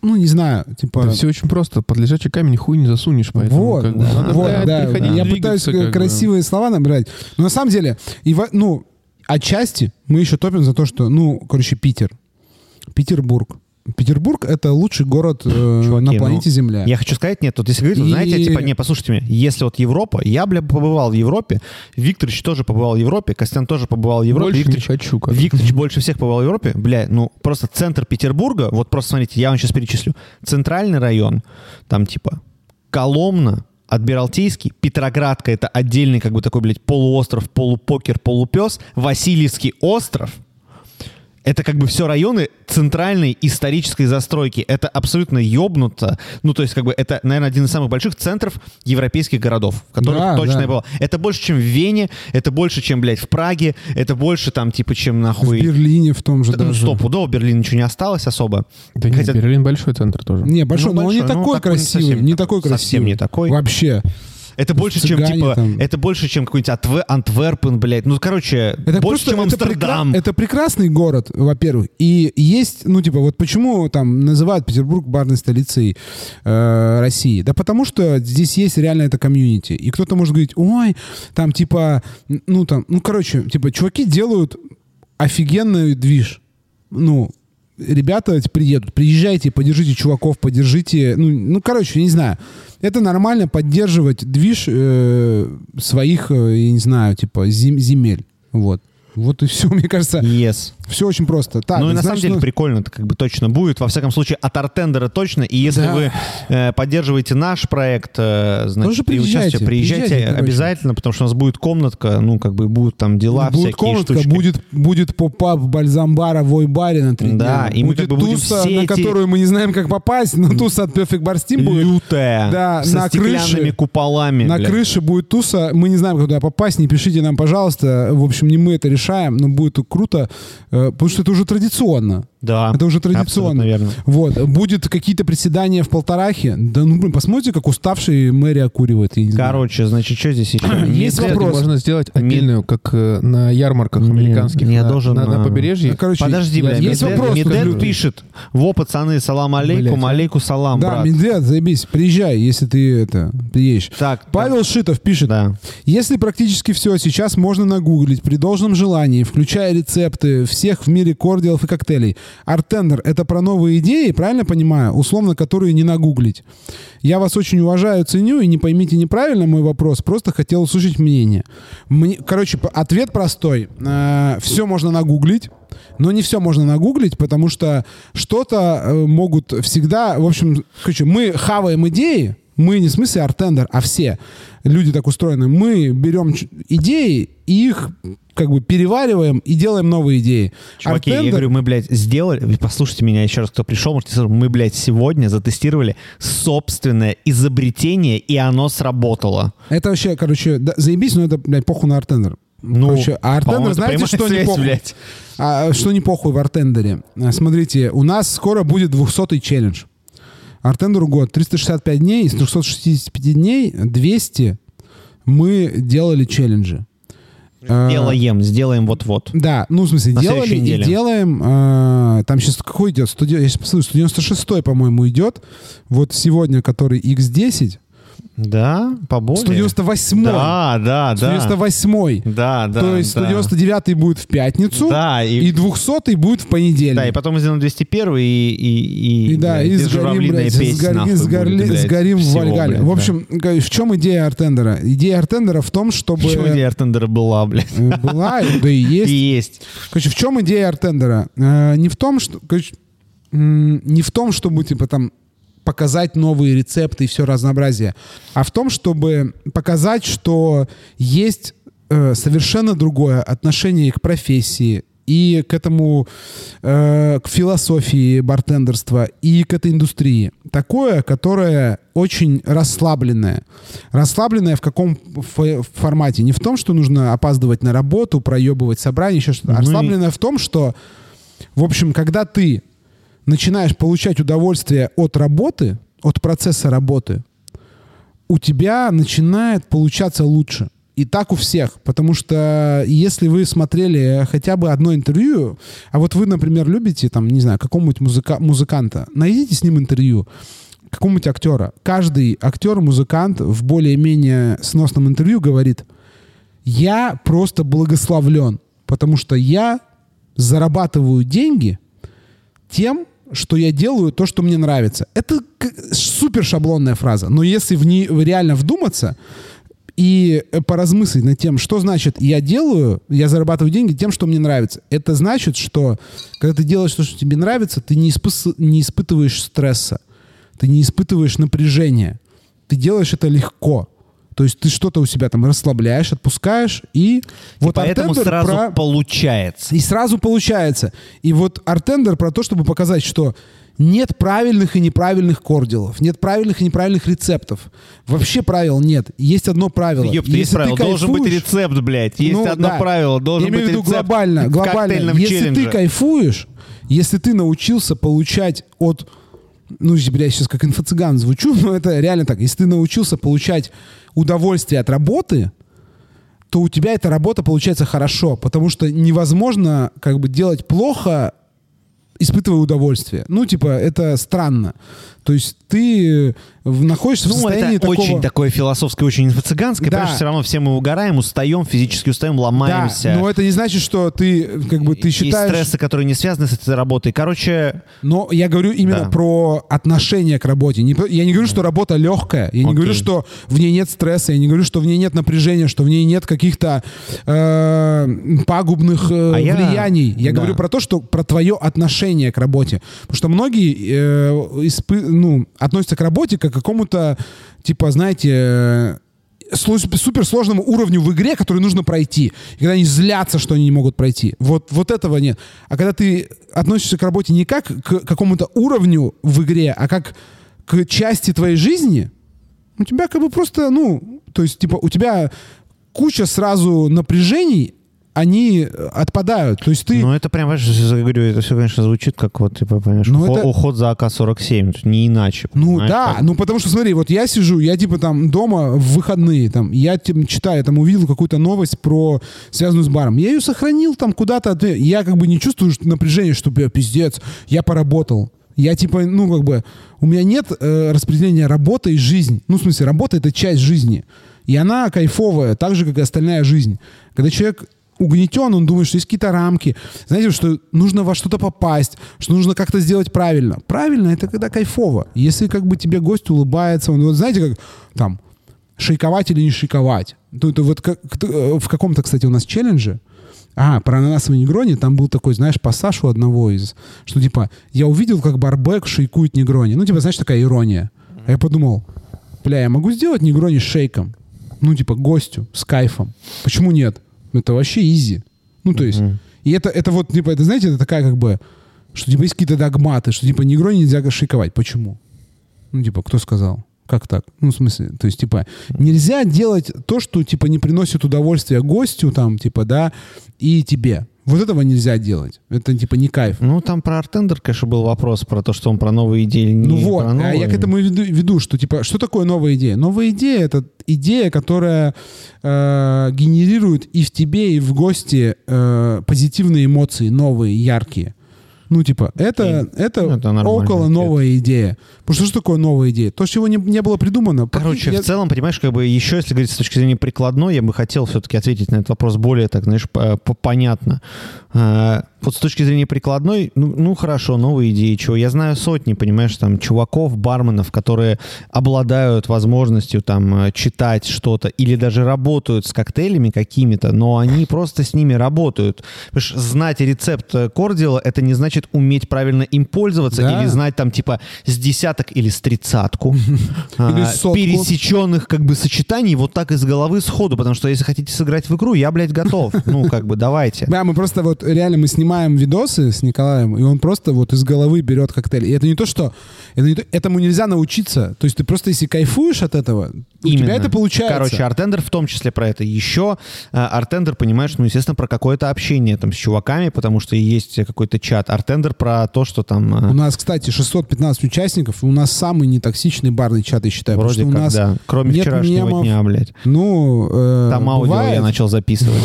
Ну, не знаю, типа... Да все очень просто. Под лежачий камень хуй не засунешь, поэтому... Вот, как бы, да, вот, да, да. Я пытаюсь красивые бы. Слова набирать. Но на самом деле, и, ну, отчасти мы еще топим за то, что, ну, короче, Питер, Петербург, Петербург — это лучший город э, Чуваки, на планете ну, Земля. Я хочу сказать, нет, вот если говорить, и... знаете, типа, не, послушайте меня, если вот Европа, я, бля, побывал в Европе, Викторович тоже побывал в Европе, Костян тоже побывал в Европе. Больше Викторович, не хочу, как-то. Викторович больше всех побывал в Европе, бля, ну, просто центр Петербурга, вот просто смотрите, я вам сейчас перечислю, центральный район, там типа Коломна, Адмиралтейский, Петроградка — это отдельный как бы такой, блядь, полуостров, полупокер, полупес, Васильевский остров. Это как бы все районы центральной исторической застройки. Это абсолютно ёбнуто. Ну, то есть, как бы, это, наверное, один из самых больших центров европейских городов, в которых да, точно да. было. Это больше, чем в Вене, это больше, чем, блядь, в Праге, это больше, там, типа, чем нахуй... В Берлине в том же Т- даже. Ну, стопудово, Берлин ничего не осталось особо. Да хотя... нет, Берлин большой центр тоже. Не, большой, ну, но большой, он не такой, ну, красивый, совсем, не такой красивый. Совсем не такой. Вообще. Это больше, Цыгане, чем, типа, там. Это больше, чем какой-нибудь Атве, Антверпен, блядь. Ну, короче, это больше, просто, чем Амстердам. Это, прекра- это прекрасный город, во-первых. И есть, ну, типа, вот почему там называют Петербург барной столицей э, России? Да потому что здесь есть реально это комьюнити. И кто-то может говорить, ой, там, типа, ну, там, ну, короче, типа, чуваки делают офигенный движ. Ну, ребята приедут, приезжайте, поддержите чуваков, поддержите, ну, ну короче, я не знаю. Это нормально поддерживать движ э, своих, э, я не знаю, типа зем- земель, вот. Вот и все, мне кажется. Yes. Все очень просто. Так, ну и на знаешь, самом деле ну... прикольно, это как бы точно будет. Во всяком случае, от Артендера точно. И если да. вы э, поддерживаете наш проект, э, значит, при участии приезжайте, приезжайте обязательно, короче. Потому что у нас будет комнатка, ну, как бы будут там дела, будет всякие комнатка, штучки. Будет комнатка, будет поп-ап бальзамбара в Ой-баре на три да, дня. И будет мы как бы будем туса, на эти... которую мы не знаем, как попасть, но туса от Perfect Bar Steam будет. Лютая, да, со на стеклянными крыше, куполами. На блядь. Крыше будет туса, мы не знаем, куда попасть, не пишите нам, пожалуйста. В общем, не мы это решаем. Но будет круто, потому что это уже традиционно. Да. Это уже традиционно. Верно. Вот. Будет какие-то приседания в Полторахе. Да ну, блин, посмотрите, как уставший мэрия окуривает. Короче, значит, что здесь еще? Есть если вопрос. Можно сделать отдельную, Мед... как на ярмарках Мед... американских. Я на, должен... на, на, на побережье. Да, короче, подожди, бля. Есть Медель, вопрос. Медель пишет. Во, пацаны, салам алейкум, алейку салам, да, брат. Да, Медель, заебись. Приезжай, если ты это приедешь. Так, Павел так. Шитов пишет. Да. Если практически все сейчас можно нагуглить при должном желании, включая рецепты всех в мире кордиалов и коктейлей, Артендер — это про новые идеи, правильно понимаю? Условно, которые не нагуглить. Я вас очень уважаю, ценю, и не поймите неправильно мой вопрос, просто хотел услышать мнение. Мне, короче, ответ простой. Э, все можно нагуглить, но не все можно нагуглить, потому что что-то могут всегда... В общем, короче, мы хаваем идеи, мы не в смысле Артендер, а все люди так устроены. Мы берем идеи и их... как бы перевариваем и делаем новые идеи. Чуваки, Артендер... я говорю, мы, блядь, сделали... Послушайте меня еще раз, кто пришел, можете сказать, мы, блядь, сегодня затестировали собственное изобретение, и оно сработало. Это вообще, короче, да, заебись, но это, блядь, похуй на Артендер. Ну, короче, а Артендер, знаете, что связь, не похуй? Блядь. А, что не похуй в Артендере? Смотрите, у нас скоро будет двухсотый челлендж. Артендеру год. триста шестьдесят пять дней, из трехсот шестидесяти пяти дней двести мы делали челленджи. Делаем, сделаем вот-вот. Да, ну, в смысле, на делали и делаем. Э, там сейчас какой идет? сто, я сейчас посмотрю, сто девяносто шестой, по-моему, идет. Вот сегодня, который икс десять. Да, побольше. сто девяносто восьмой. Да, да, да. сто девяносто восьмой. Да, да. То есть да. сто девяносто девятый будет в пятницу, да, и... и двухсотый будет в понедельник. Да, и потом мы сделаем двести первый и... И, и, и да, и сгорим, блядь, сгорим, сгорим, будет, сгорим всего, в Вальгале. Блядь, в общем, да. В чем идея Артендера? Идея Артендера в том, чтобы... В чем идея Артендера была, блядь? Была, да и есть. И есть. Короче, в чем идея Артендера? Не в том, что... Короче, не в том, чтобы, типа, там... показать новые рецепты и все разнообразие, а в том, чтобы показать, что есть э, совершенно другое отношение к профессии и к этому, э, к философии бартендерства и к этой индустрии. Такое, которое очень расслабленное. Расслабленное в каком ф- формате? Не в том, что нужно опаздывать на работу, проебывать собрание, еще что-то. Расслабленное в том, что, в общем, когда ты начинаешь получать удовольствие от работы, от процесса работы, у тебя начинает получаться лучше. И так у всех. Потому что если вы смотрели хотя бы одно интервью, а вот вы, например, любите, там, не знаю, какого-нибудь музыка- музыканта, найдите с ним интервью, какого-нибудь актера. Каждый актер, музыкант в более-менее сносном интервью говорит: я просто благословлен, потому что я зарабатываю деньги тем, что я делаю то, что мне нравится. Это супер шаблонная фраза, но если в ней реально вдуматься и поразмыслить над тем, что значит я делаю, я зарабатываю деньги тем, что мне нравится. Это значит, что когда ты делаешь то, что тебе нравится, ты не, испы- не испытываешь стресса, ты не испытываешь напряжения, ты делаешь это легко. То есть ты что-то у себя там расслабляешь, отпускаешь, и... и вот поэтому сразу про... получается. И сразу получается. И вот Artender про то, чтобы показать, что нет правильных и неправильных кордилов, нет правильных и неправильных рецептов. Вообще правил нет. Есть одно правило. Ёпта, если есть правило. Должен быть рецепт, блядь. Есть ну, одно да. правило. Должен Я быть рецепт глобально, глобально. Если челлендже. Ты кайфуешь, если ты научился получать от... Ну, я сейчас как инфо-цыган звучу, но это реально так. Если ты научился получать удовольствие от работы, то у тебя эта работа получается хорошо, потому что невозможно как бы делать плохо, испытывая удовольствие. Ну, типа, это странно. То есть ты находишься ну, в состоянии это такого... очень такое философское, очень инфо-цыганское, да. Потому что все равно все мы угораем, устаем, физически устаем, ломаемся. Да, но это не значит, что ты как бы ты считаешь... Есть стрессы, которые не связаны с этой работой. Короче... Но я говорю именно да. про отношение к работе. Я не говорю, что работа легкая. Я не Окей. говорю, что в ней нет стресса. Я не говорю, что в ней нет напряжения, что в ней нет каких-то э, пагубных э, а влияний. Я, я да. говорю про то, что про твое отношение к работе. Потому что многие э, испы... ну, относятся к работе как к какому-то, типа, знаете, суперсложному уровню в игре, который нужно пройти. И когда они злятся, что они не могут пройти. Вот, вот этого нет. А когда ты относишься к работе не как к какому-то уровню в игре, а как к части твоей жизни, у тебя как бы просто, ну, то есть, типа, у тебя куча сразу напряжений, они отпадают. То есть ты... Ну, это прям, я говорю, это все, конечно, звучит как вот, типа, понимаешь, уход, это... уход за а ка сорок семь, не иначе. Ну, понимаешь? Да, как... ну, потому что, смотри, вот я сижу, я, типа, там, дома в выходные, там, я, типа, читаю, там, увидел какую-то новость про, связанную с баром. Я ее сохранил там куда-то, я, как бы, не чувствую напряжения, что, бля, пиздец, я поработал. Я, типа, ну, как бы, у меня нет э, распределения работы и жизнь. Ну, в смысле, работа — это часть жизни. И она кайфовая, так же, как и остальная жизнь. Когда человек угнетен, он думает, что есть какие-то рамки. Знаете, что нужно во что-то попасть, что нужно как-то сделать правильно. Правильно — это когда кайфово. Если как бы тебе гость улыбается, он вот знаете, как там, шейковать или не шейковать. То это вот как, в каком-то, кстати, у нас челлендже, а, про ананасовый негрони, там был такой, знаешь, пассаж у одного из, что типа, я увидел, как барбек шейкует негрони. Ну, типа, знаешь, такая ирония. А я подумал, бля, я могу сделать негрони с шейком? Ну, типа, гостю, с кайфом. Почему нет? Это вообще изи. Ну, то есть, mm-hmm. и это, это вот, типа, это, знаете, это такая как бы, что, типа, есть какие-то догматы, что, типа, негрони нельзя шейковать. Почему? Ну, типа, кто сказал? Как так? Ну, в смысле, то есть, типа, нельзя делать то, что, типа, не приносит удовольствия гостю, там, типа, да, и тебе. Вот этого нельзя делать. Это, типа, не кайф. Ну, там про Artender, конечно, был вопрос про то, что он про новые идеи или не ну, вот, про новые. А я к этому и веду, веду, что, типа, что такое новая идея? Новая идея — это идея, которая э, генерирует и в тебе, и в гости э, позитивные эмоции, новые, яркие. Ну, типа, это, это, это около новая идея. Потому что что такое новая идея? То, чего не, не было придумано. Короче, я... в целом, понимаешь, как бы еще, если говорить с точки зрения прикладной, я бы хотел все-таки ответить на этот вопрос более, так, знаешь, понятно. Вот с точки зрения прикладной, ну, ну хорошо, новые идеи, чего. Я знаю сотни, понимаешь, там, чуваков, барменов, которые обладают возможностью там читать что-то или даже работают с коктейлями какими-то, но они просто с ними работают. Понимаешь, знать рецепт кордила, это не значит уметь правильно им пользоваться, да. Или знать там типа с десяток или с тридцатку пересеченных как бы сочетаний вот так из головы сходу, потому что если хотите сыграть в игру, я, блядь, готов. Ну, как бы, давайте. Да, мы просто вот реально мы снимаем видосы с Николаем, и он просто вот из головы берет коктейль. И это не то, что... Это не то, этому нельзя научиться. То есть ты просто, если кайфуешь от этого, именно. У тебя это получается. Короче, Artender в том числе про это. Еще Artender, понимаешь, ну, естественно, про какое-то общение там с чуваками, потому что есть какой-то чат. Artender про то, что там... У нас, кстати, шестьсот пятнадцать участников, и у нас самый нетоксичный барный чат, я считаю. Вроде потому, как, у нас да. Кроме вчерашнего мемов, дня, блядь. Ну, э, там аудио бывает. Я начал записывать.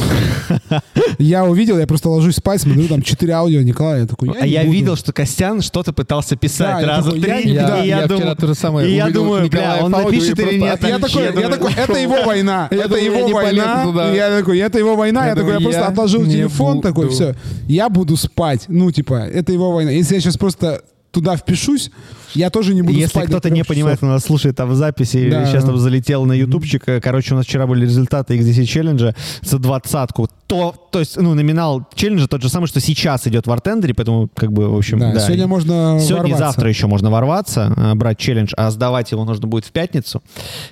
Я увидел, я просто ложусь спать, смотрю, там четыре аудио, Николай, я такой, я А я буду. Видел, что Костян что-то пытался писать да, раза я такой, три, я, я, и я, я думаю, то же самое. И я думаю, бля, он напишет или нет. Я такой, я думаю, такой, это его война, это его война. Я такой, это его война, я такой, я просто отложил телефон, такой, все, я буду спать. Ну, типа, это его война. Если я сейчас просто туда впишусь, я тоже не буду Если спать. Если кто-то не понимает, нас слушает а в записи, да. сейчас там залетел на ютубчик, короче, у нас вчера были результаты икс десять челленджа за двадцатку. То, то есть, ну, номинал челленджа тот же самый, что сейчас идет в Артендере, поэтому, как бы, в общем, да. да. Сегодня можно Сегодня и завтра еще можно ворваться, брать челлендж, а сдавать его нужно будет в пятницу.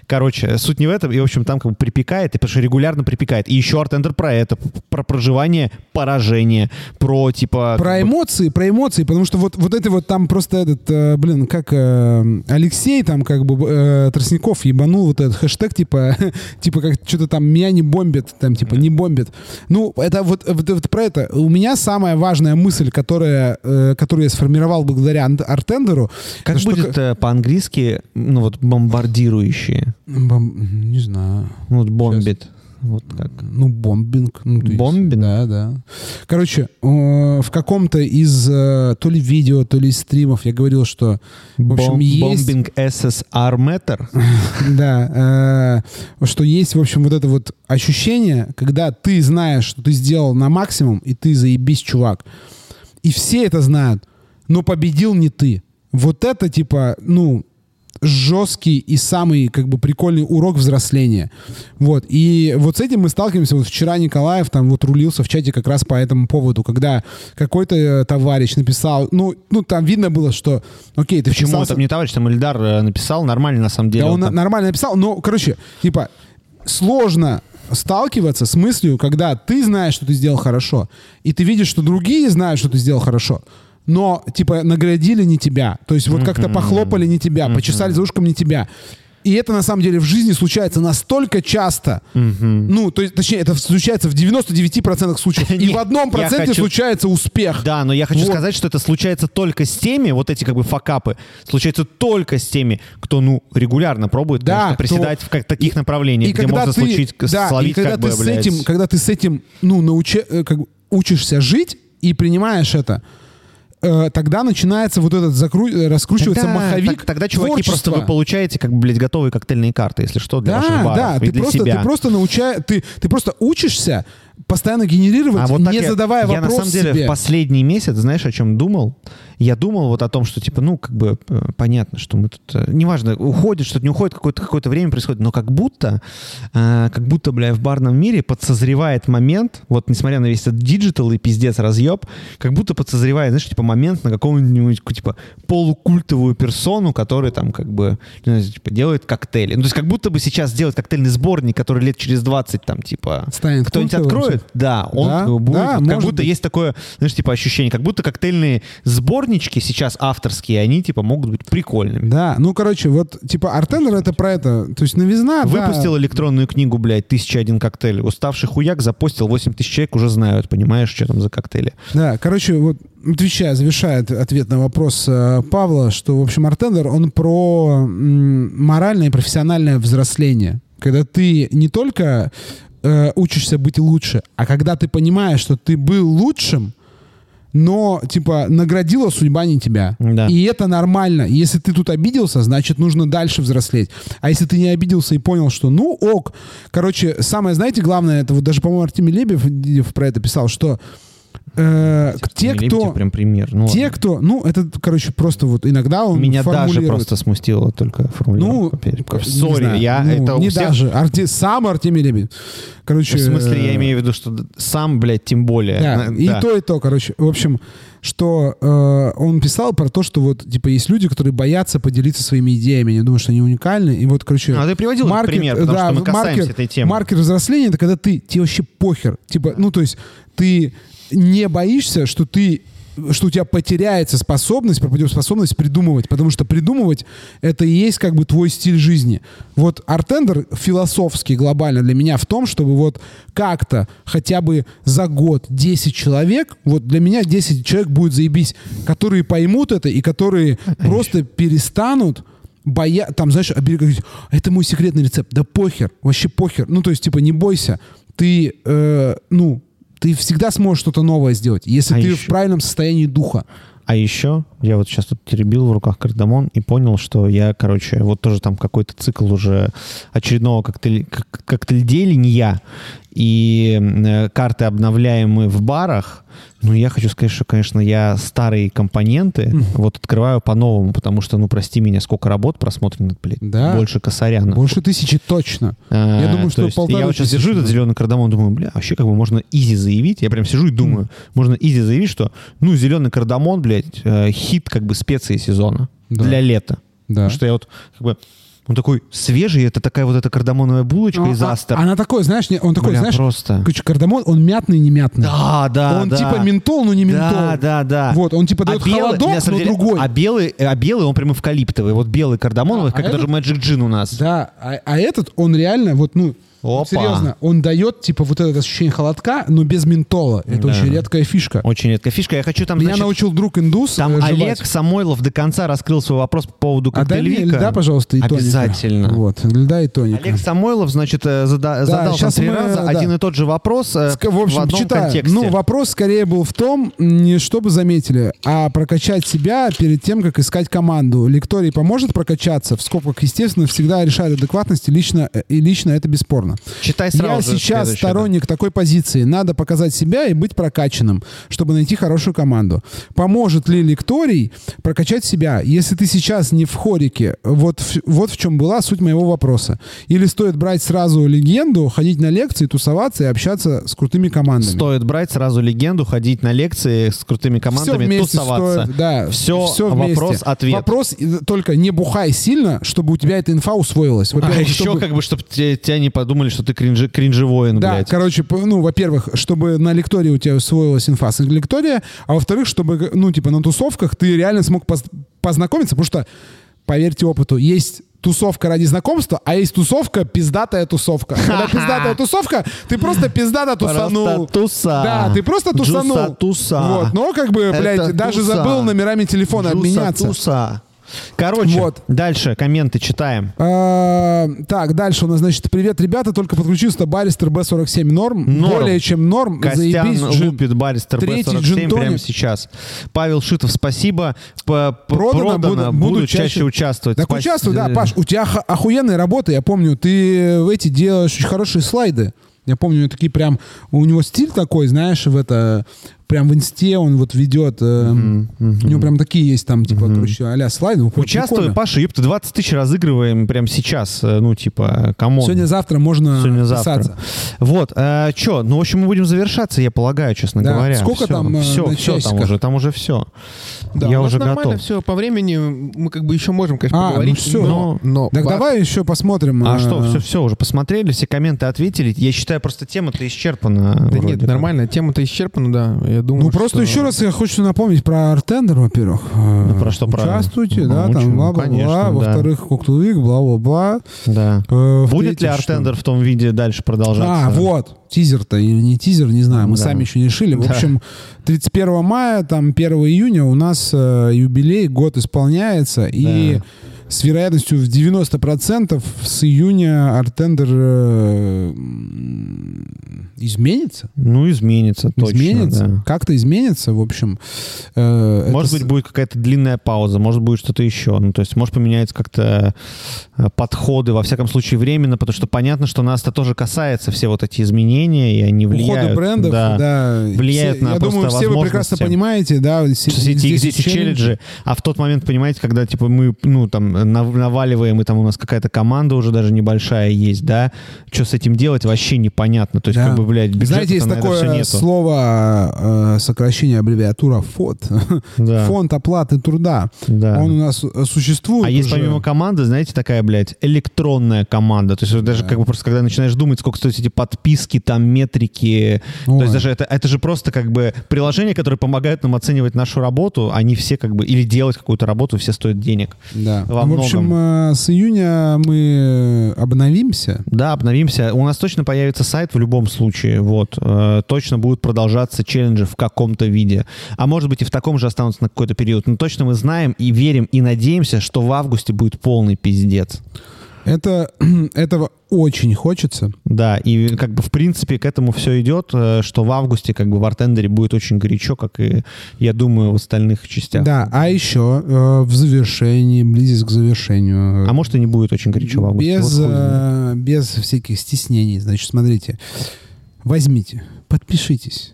Короче, суть не в этом, и, в общем, там как бы припекает, и потому что регулярно припекает. И еще Артендер про это, про проживание, поражение, про, типа... Про эмоции, бы... про эмоции, потому что вот, вот это вот там просто этот, блин, как Алексей там как бы Тростников ебанул вот этот хэштег, типа, типа как что-то там меня не бомбит, там типа не бомбит. Ну, это вот, вот, вот про это. У меня самая важная мысль, которая, которую я сформировал благодаря Артендеру. Как будет что... по-английски, ну вот, бомбардирующие? Бом... Не знаю. Ну, вот бомбит. Сейчас. Вот как. Ну, бомбинг. Ну, бомбинг? Да, да. Короче, в каком-то из то ли видео, то ли из стримов я говорил, что в общем, Бом- есть... Бомбинг эс эс ар метр? Да. Что есть, в общем, вот это вот ощущение, когда ты знаешь, что ты сделал на максимум, и ты заебись, чувак. И все это знают, но победил не ты. Вот это, типа, ну... жесткий и самый, как бы, прикольный урок взросления. Вот. И вот с этим мы сталкиваемся. Вот вчера Николаев там вот рулился в чате как раз по этому поводу, когда какой-то товарищ написал, ну, ну там видно было, что окей, ты вписался... Почему там не товарищ, там Ильдар написал, нормально на самом деле. Да, он, он там... нормально написал, но, короче, типа, сложно сталкиваться с мыслью, когда ты знаешь, что ты сделал хорошо, и ты видишь, что другие знают, что ты сделал хорошо. Но, типа, наградили не тебя. То есть вот mm-hmm. как-то похлопали не тебя, mm-hmm. почесали за ушком не тебя. И это, на самом деле, в жизни случается настолько часто. Mm-hmm. Ну, то есть, точнее, это случается в девяноста девяти процентах случаев. И в одном проценте случается успех. Да, но я хочу вот. сказать, что это случается только с теми, вот эти, как бы, факапы, случаются только с теми, кто, ну, регулярно пробует, да, конечно, приседать в как, таких и, направлениях, и где можно ты, случить, да, словить, когда как ты бы, с блядь. Этим, когда ты с этим, ну, научи, как бы, учишься жить и принимаешь это, тогда начинается вот этот закру... раскручивается тогда, маховик. Так, тогда, чуваки, творчества. Просто вы получаете, как бы, блядь, готовые коктейльные карты, если что, для да, ваших баров да, и ты для просто, себя. Ты просто, науча... ты, ты просто учишься постоянно генерировать, а вот не я, задавая я вопрос себе. Я, на самом деле, себе. В последний месяц, знаешь, о чем думал? Я думал вот о том, что, типа, ну, как бы, понятно, что мы тут... Неважно, уходит что-то, не уходит, какое-то, какое-то время происходит, но как будто, э, как будто, бля, в барном мире подсозревает момент, вот, несмотря на весь этот диджитал и пиздец разъеб, как будто подсозревает, знаешь, типа, момент на какую-нибудь, типа, полукультовую персону, которая там, как бы, знаю, типа, делает коктейли. Ну, то есть как будто бы сейчас сделать коктейльный сборник, который лет через двадцать, там, типа... Станет кто-нибудь откроет? Да, он да, будет. Да, вот, как будто быть. Есть такое, знаешь, типа ощущение, как будто коктейльные сборнички сейчас авторские, они типа могут быть прикольными. Да, ну короче, вот типа Артендер это про это, то есть новизна. Выпустил да. электронную книгу, блядь, тысяча один коктейль. Уставший хуяк запостил, восемь тысяч человек уже знают, понимаешь, что там за коктейли. Да, короче, вот отвечая, завершает ответ на вопрос э, Павла, что в общем Артендер, он про м- моральное и профессиональное взросление, когда ты не только учишься быть лучше. А когда ты понимаешь, что ты был лучшим, но, типа, наградила судьба не тебя. Да. И это нормально. Если ты тут обиделся, значит, нужно дальше взрослеть. А если ты не обиделся и понял, что ну ок. Короче, самое, знаете, главное, это вот даже, по-моему, Артемий Лебедев про это писал, что Э, те, кто, прям пример. Ну, те, кто, ну, это, короче, просто вот иногда он меня даже просто смустило только формулировка. Ну, сори, я ну, это не у всех... даже. Арти... Сам Артемий Лебедев. Короче, в смысле, э... я имею в виду, что сам, блядь, тем более. Да, да. И то, и то, короче. В общем, что э, он писал про то, что вот, типа, есть люди, которые боятся поделиться своими идеями. Они думают, что они уникальны. И вот, короче... А ты приводил маркер, пример, потому да, что мы касаемся маркер, этой темы. Маркер взросления — это когда ты, тебе вообще похер. Типа, ну, то есть, ты... не боишься, что ты, что у тебя потеряется способность, пропадет способность придумывать, потому что придумывать это и есть как бы твой стиль жизни. Вот Артендер философски глобально для меня в том, чтобы вот как-то хотя бы за год десять человек, вот для меня десять человек будет заебись, которые поймут это и которые Конечно. Просто перестанут боя... там, знаешь, оберегать, это мой секретный рецепт, да похер, вообще похер, ну то есть типа не бойся, ты, э, ну, ты всегда сможешь что-то новое сделать, если а ты еще... в правильном состоянии духа. А еще я вот сейчас тут теребил в руках кардамон и понял, что я, короче, вот тоже там какой-то цикл уже очередного коктейль, коктейльдельния. и карты, обновляемые в барах, ну, я хочу сказать, что, конечно, я старые компоненты mm. вот открываю по-новому, потому что, ну, прости меня, сколько работ просмотрено, блядь, да. больше Косаряна. Больше тысячи точно. А, я думаю, что полтора. Я вот сейчас сижу этот зеленый кардамон, думаю, бля, вообще как бы можно изи заявить, я прям сижу и думаю, mm. можно изи заявить, что, ну, зеленый кардамон, блядь, хит как бы специи сезона да. для лета. Да. Потому что я вот как бы... Он такой свежий, это такая вот эта кардамоновая булочка ну, из астер. Она такой, знаешь, он такой, бля, знаешь, просто. Кардамон, он мятный, не мятный. Да, да, он да. типа ментол, но не ментол. Да, да, да. Вот, он типа дает а холодок, белый, но деле, другой. А белый, а белый, он прям эвкалиптовый. Вот белый кардамоновый, а, как а это этот, же Magic Gin у нас. Да, а, а этот, он реально, вот, ну, опа. Серьезно, он дает, типа, вот это ощущение холодка, но без ментола. Это да. очень редкая фишка. Очень редкая фишка. Я хочу там... Меня значит, научил друг индус. Там жевать. Олег Самойлов до конца раскрыл свой вопрос по поводу коктейльвика. А дай льда, пожалуйста, и тоника. Обязательно. Вот, льда и тоника. Олег Самойлов, значит, зада- да, задал там три мы, раза да. один и тот же вопрос Ск- в, общем, в одном читаю. Контексте. Ну, вопрос скорее был в том, не чтобы заметили, а прокачать себя перед тем, как искать команду. Лекторий поможет прокачаться? В скобках, естественно, всегда решают адекватность, и лично, и лично это бесспорно. Читай сразу. Я сейчас сторонник да. такой позиции. Надо показать себя и быть прокачанным, чтобы найти хорошую команду. Поможет ли лекторий прокачать себя, если ты сейчас не в хорике? Вот, вот в чем была суть моего вопроса. Или стоит брать сразу легенду, ходить на лекции, тусоваться и общаться с крутыми командами? Стоит брать сразу легенду, ходить на лекции с крутыми командами, тусоваться. Стоит, да, все, все вопрос-ответ. Вопрос только не бухай сильно, чтобы у тебя эта инфа усвоилась. Во-первых, а еще чтобы... как бы, чтобы тебя не подумали, думали, что ты кринжи, кринжевоин, да, блядь. Да, короче, ну, во-первых, чтобы на лектории у тебя усвоилась инфа с лектория, а во-вторых, чтобы, ну, типа, на тусовках ты реально смог поз- познакомиться, потому что, поверьте опыту, есть тусовка ради знакомства, а есть тусовка пиздатая тусовка. Когда пиздатая тусовка, ты просто пиздато тусанул. Просто туса. Да, ты просто тусанул. Джуса туса. Вот, но, как бы, блядь, это даже туса. Забыл номерами телефона Джуса обменяться. Туса. Короче, вот. Дальше комменты читаем. А, так, дальше у нас, значит, привет, ребята, только подключился Баристер Б сорок семь норм. норм. Более чем норм. Костян джин... лупит Баристер Б сорок семь прямо сейчас. Павел Шитов, спасибо. Продано, буду, буду чаще, чаще участвовать. Так Спас... участвуй, да, Паш, у тебя охуенная работа, я помню. Ты в эти делаешь очень хорошие слайды. Я помню, у него такие прям... У него стиль такой, знаешь, в это... Прям в инсте он вот ведет. Mm-hmm. Mm-hmm. У него прям такие есть там, типа, mm-hmm. короче, а-ля слайды. Участвуй, Паша, ёпта, двадцать тысяч разыгрываем прямо сейчас. Ну, типа, камон. Сегодня-завтра можно писаться. Вот. А, чё? Ну, в общем, мы будем завершаться, я полагаю, честно да. говоря. Сколько все, там все, все там уже, там уже все. Да, я уже готов. Нормально все по времени. Мы как бы еще можем, конечно, а, поговорить. Ну, все. Но, но, так пар... давай еще посмотрим. А, а что, все, все уже посмотрели, все комменты ответили. Я считаю, просто тема-то исчерпана. Да нет, как. Нормально, тема-то исчерпана, да. Я думаю, ну, просто что... еще раз я хочу напомнить про Artender, во-первых. Ну, про что правильно. Участвуйте, ну, да, учим, там, бла-бла-бла. Конечно, во-вторых, да. Cocktail Week, бла-бла-бла. Да. Э, будет ли Artender в том виде дальше продолжаться? А, вот. Тизер-то или не тизер, не знаю. Мы да. сами еще не решили. В да. общем, тридцать первого мая, там, первого июня у нас э, юбилей, год исполняется. Да. И с вероятностью в девяносто процентов с июня Artender э, изменится? Ну, изменится, точно. Изменится, да. Как-то изменится, в общем. Э, может это... быть, будет какая-то длинная пауза, может, будет что-то еще. Ну, то есть, может, поменяются как-то подходы, во всяком случае, временно, потому что понятно, что нас-то тоже касается все вот эти изменения, и они влияют. Уходы брендов, да. да. Влияют все, на я просто думаю, все вы прекрасно понимаете, да. Все эти икс десять челленджи. А в тот момент, понимаете, когда, типа, мы, ну, там, наваливаем, и там у нас какая-то команда уже даже небольшая есть, да, что с этим делать, вообще непонятно. То есть, да. как бы, блядь, бюджета. Знаете, есть такое слово, э, сокращение, аббревиатура ФОТ. Да. Фонд оплаты труда. Да. Он у нас существует. А уже. Есть помимо команды, знаете, такая, блядь, электронная команда. То есть, да. даже как бы просто, когда начинаешь думать, сколько стоят эти подписки, там, метрики. Ой. То есть, даже это, это же просто, как бы, приложения, которые помогают нам оценивать нашу работу, они все, как бы, или делать какую-то работу, все стоят денег. Да. В общем, с июня мы обновимся. Да, обновимся. У нас точно появится сайт в любом случае. Вот. Точно будут продолжаться челленджи в каком-то виде. А может быть и в таком же останутся на какой-то период. Но точно мы знаем и верим и надеемся, что в августе будет полный пиздец. Это, этого очень хочется. Да, и как бы в принципе к этому все идет, что в августе как бы в Artender будет очень горячо, как и, я думаю, в остальных частях. Да, а еще э, в завершении, близится к завершению. А может и не будет очень горячо в августе. Без, вот, без всяких стеснений. Значит, смотрите. возьмите, подпишитесь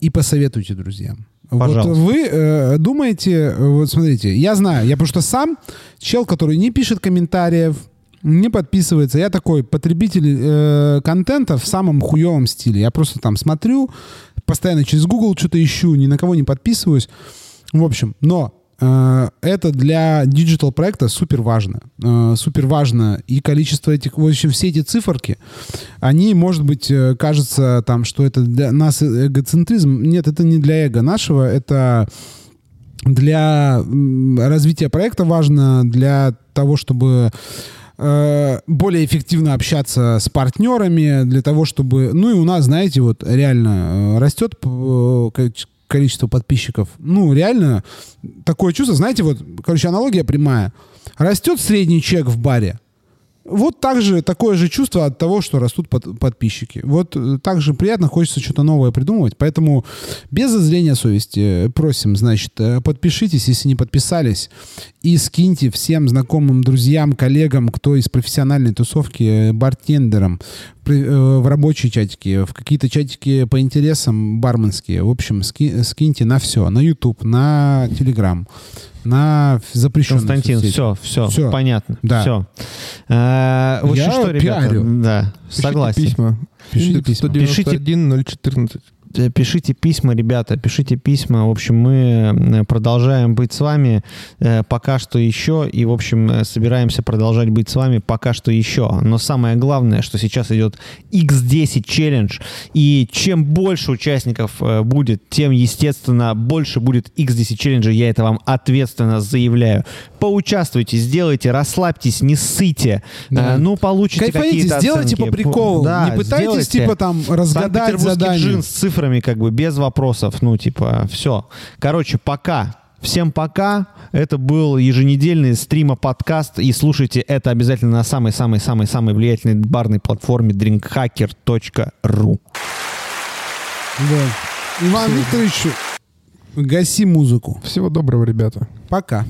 и посоветуйте друзьям. Пожалуйста. Вот вы э, думаете, вот смотрите, я знаю, я просто сам чел, который не пишет комментариев, не подписывается. Я такой потребитель э, контента в самом хуевом стиле. Я просто там смотрю, постоянно через Google что-то ищу, ни на кого не подписываюсь. В общем, но э, это для диджитал-проекта супер важно. Э, супер важно. И количество этих, в общем, все эти циферки, они, может быть, кажется, там, что это для нас эгоцентризм. Нет, это не для эго нашего. Это для развития проекта важно, для того, чтобы более эффективно общаться с партнерами, для того, чтобы... Ну и у нас, знаете, вот реально растет количество подписчиков. Ну, реально такое чувство. Знаете, вот, короче, аналогия прямая. Растет средний чек в баре. Вот так же, такое же чувство от того, что растут под, подписчики. Вот так же приятно, хочется что-то новое придумывать. Поэтому без зазрения совести просим, значит, подпишитесь, если не подписались, и скиньте всем знакомым, друзьям, коллегам, кто из профессиональной тусовки, бартендерам, в рабочие чатики, в какие-то чатики по интересам барменские. В общем, ски, скиньте на все. На YouTube, на Telegram, на запрещенные Константин, соцсети. все, все, все. Понятно. Да. Все. А, вот я что, ребята, пиарю. Да, пишите согласен. Письма. Пишите письма. сто девяносто один ноль четырнадцать. Пишите письма, ребята, пишите письма. В общем, мы продолжаем быть с вами пока что еще. И, в общем, собираемся продолжать быть с вами пока что еще. Но самое главное, что сейчас идет икс десять челлендж. И чем больше участников будет, тем, естественно, больше будет икс десять челленджа. Я это вам ответственно заявляю. Поучаствуйте, сделайте, расслабьтесь, не ссыте. Да. Ну, получите какие-то оценки. Сделайте по приколу. Да, не пытайтесь, сделайте. Типа, там, разгадать задание. Джинс, цифры. Как бы без вопросов, ну типа все. Короче, пока. Всем пока. Это был еженедельный стрима-подкаст. И слушайте это обязательно на самой-самой-самой-самой влиятельной барной платформе дринкхакер точка ру. Да. Иван Викторович, гаси музыку. Всего доброго, ребята. Пока.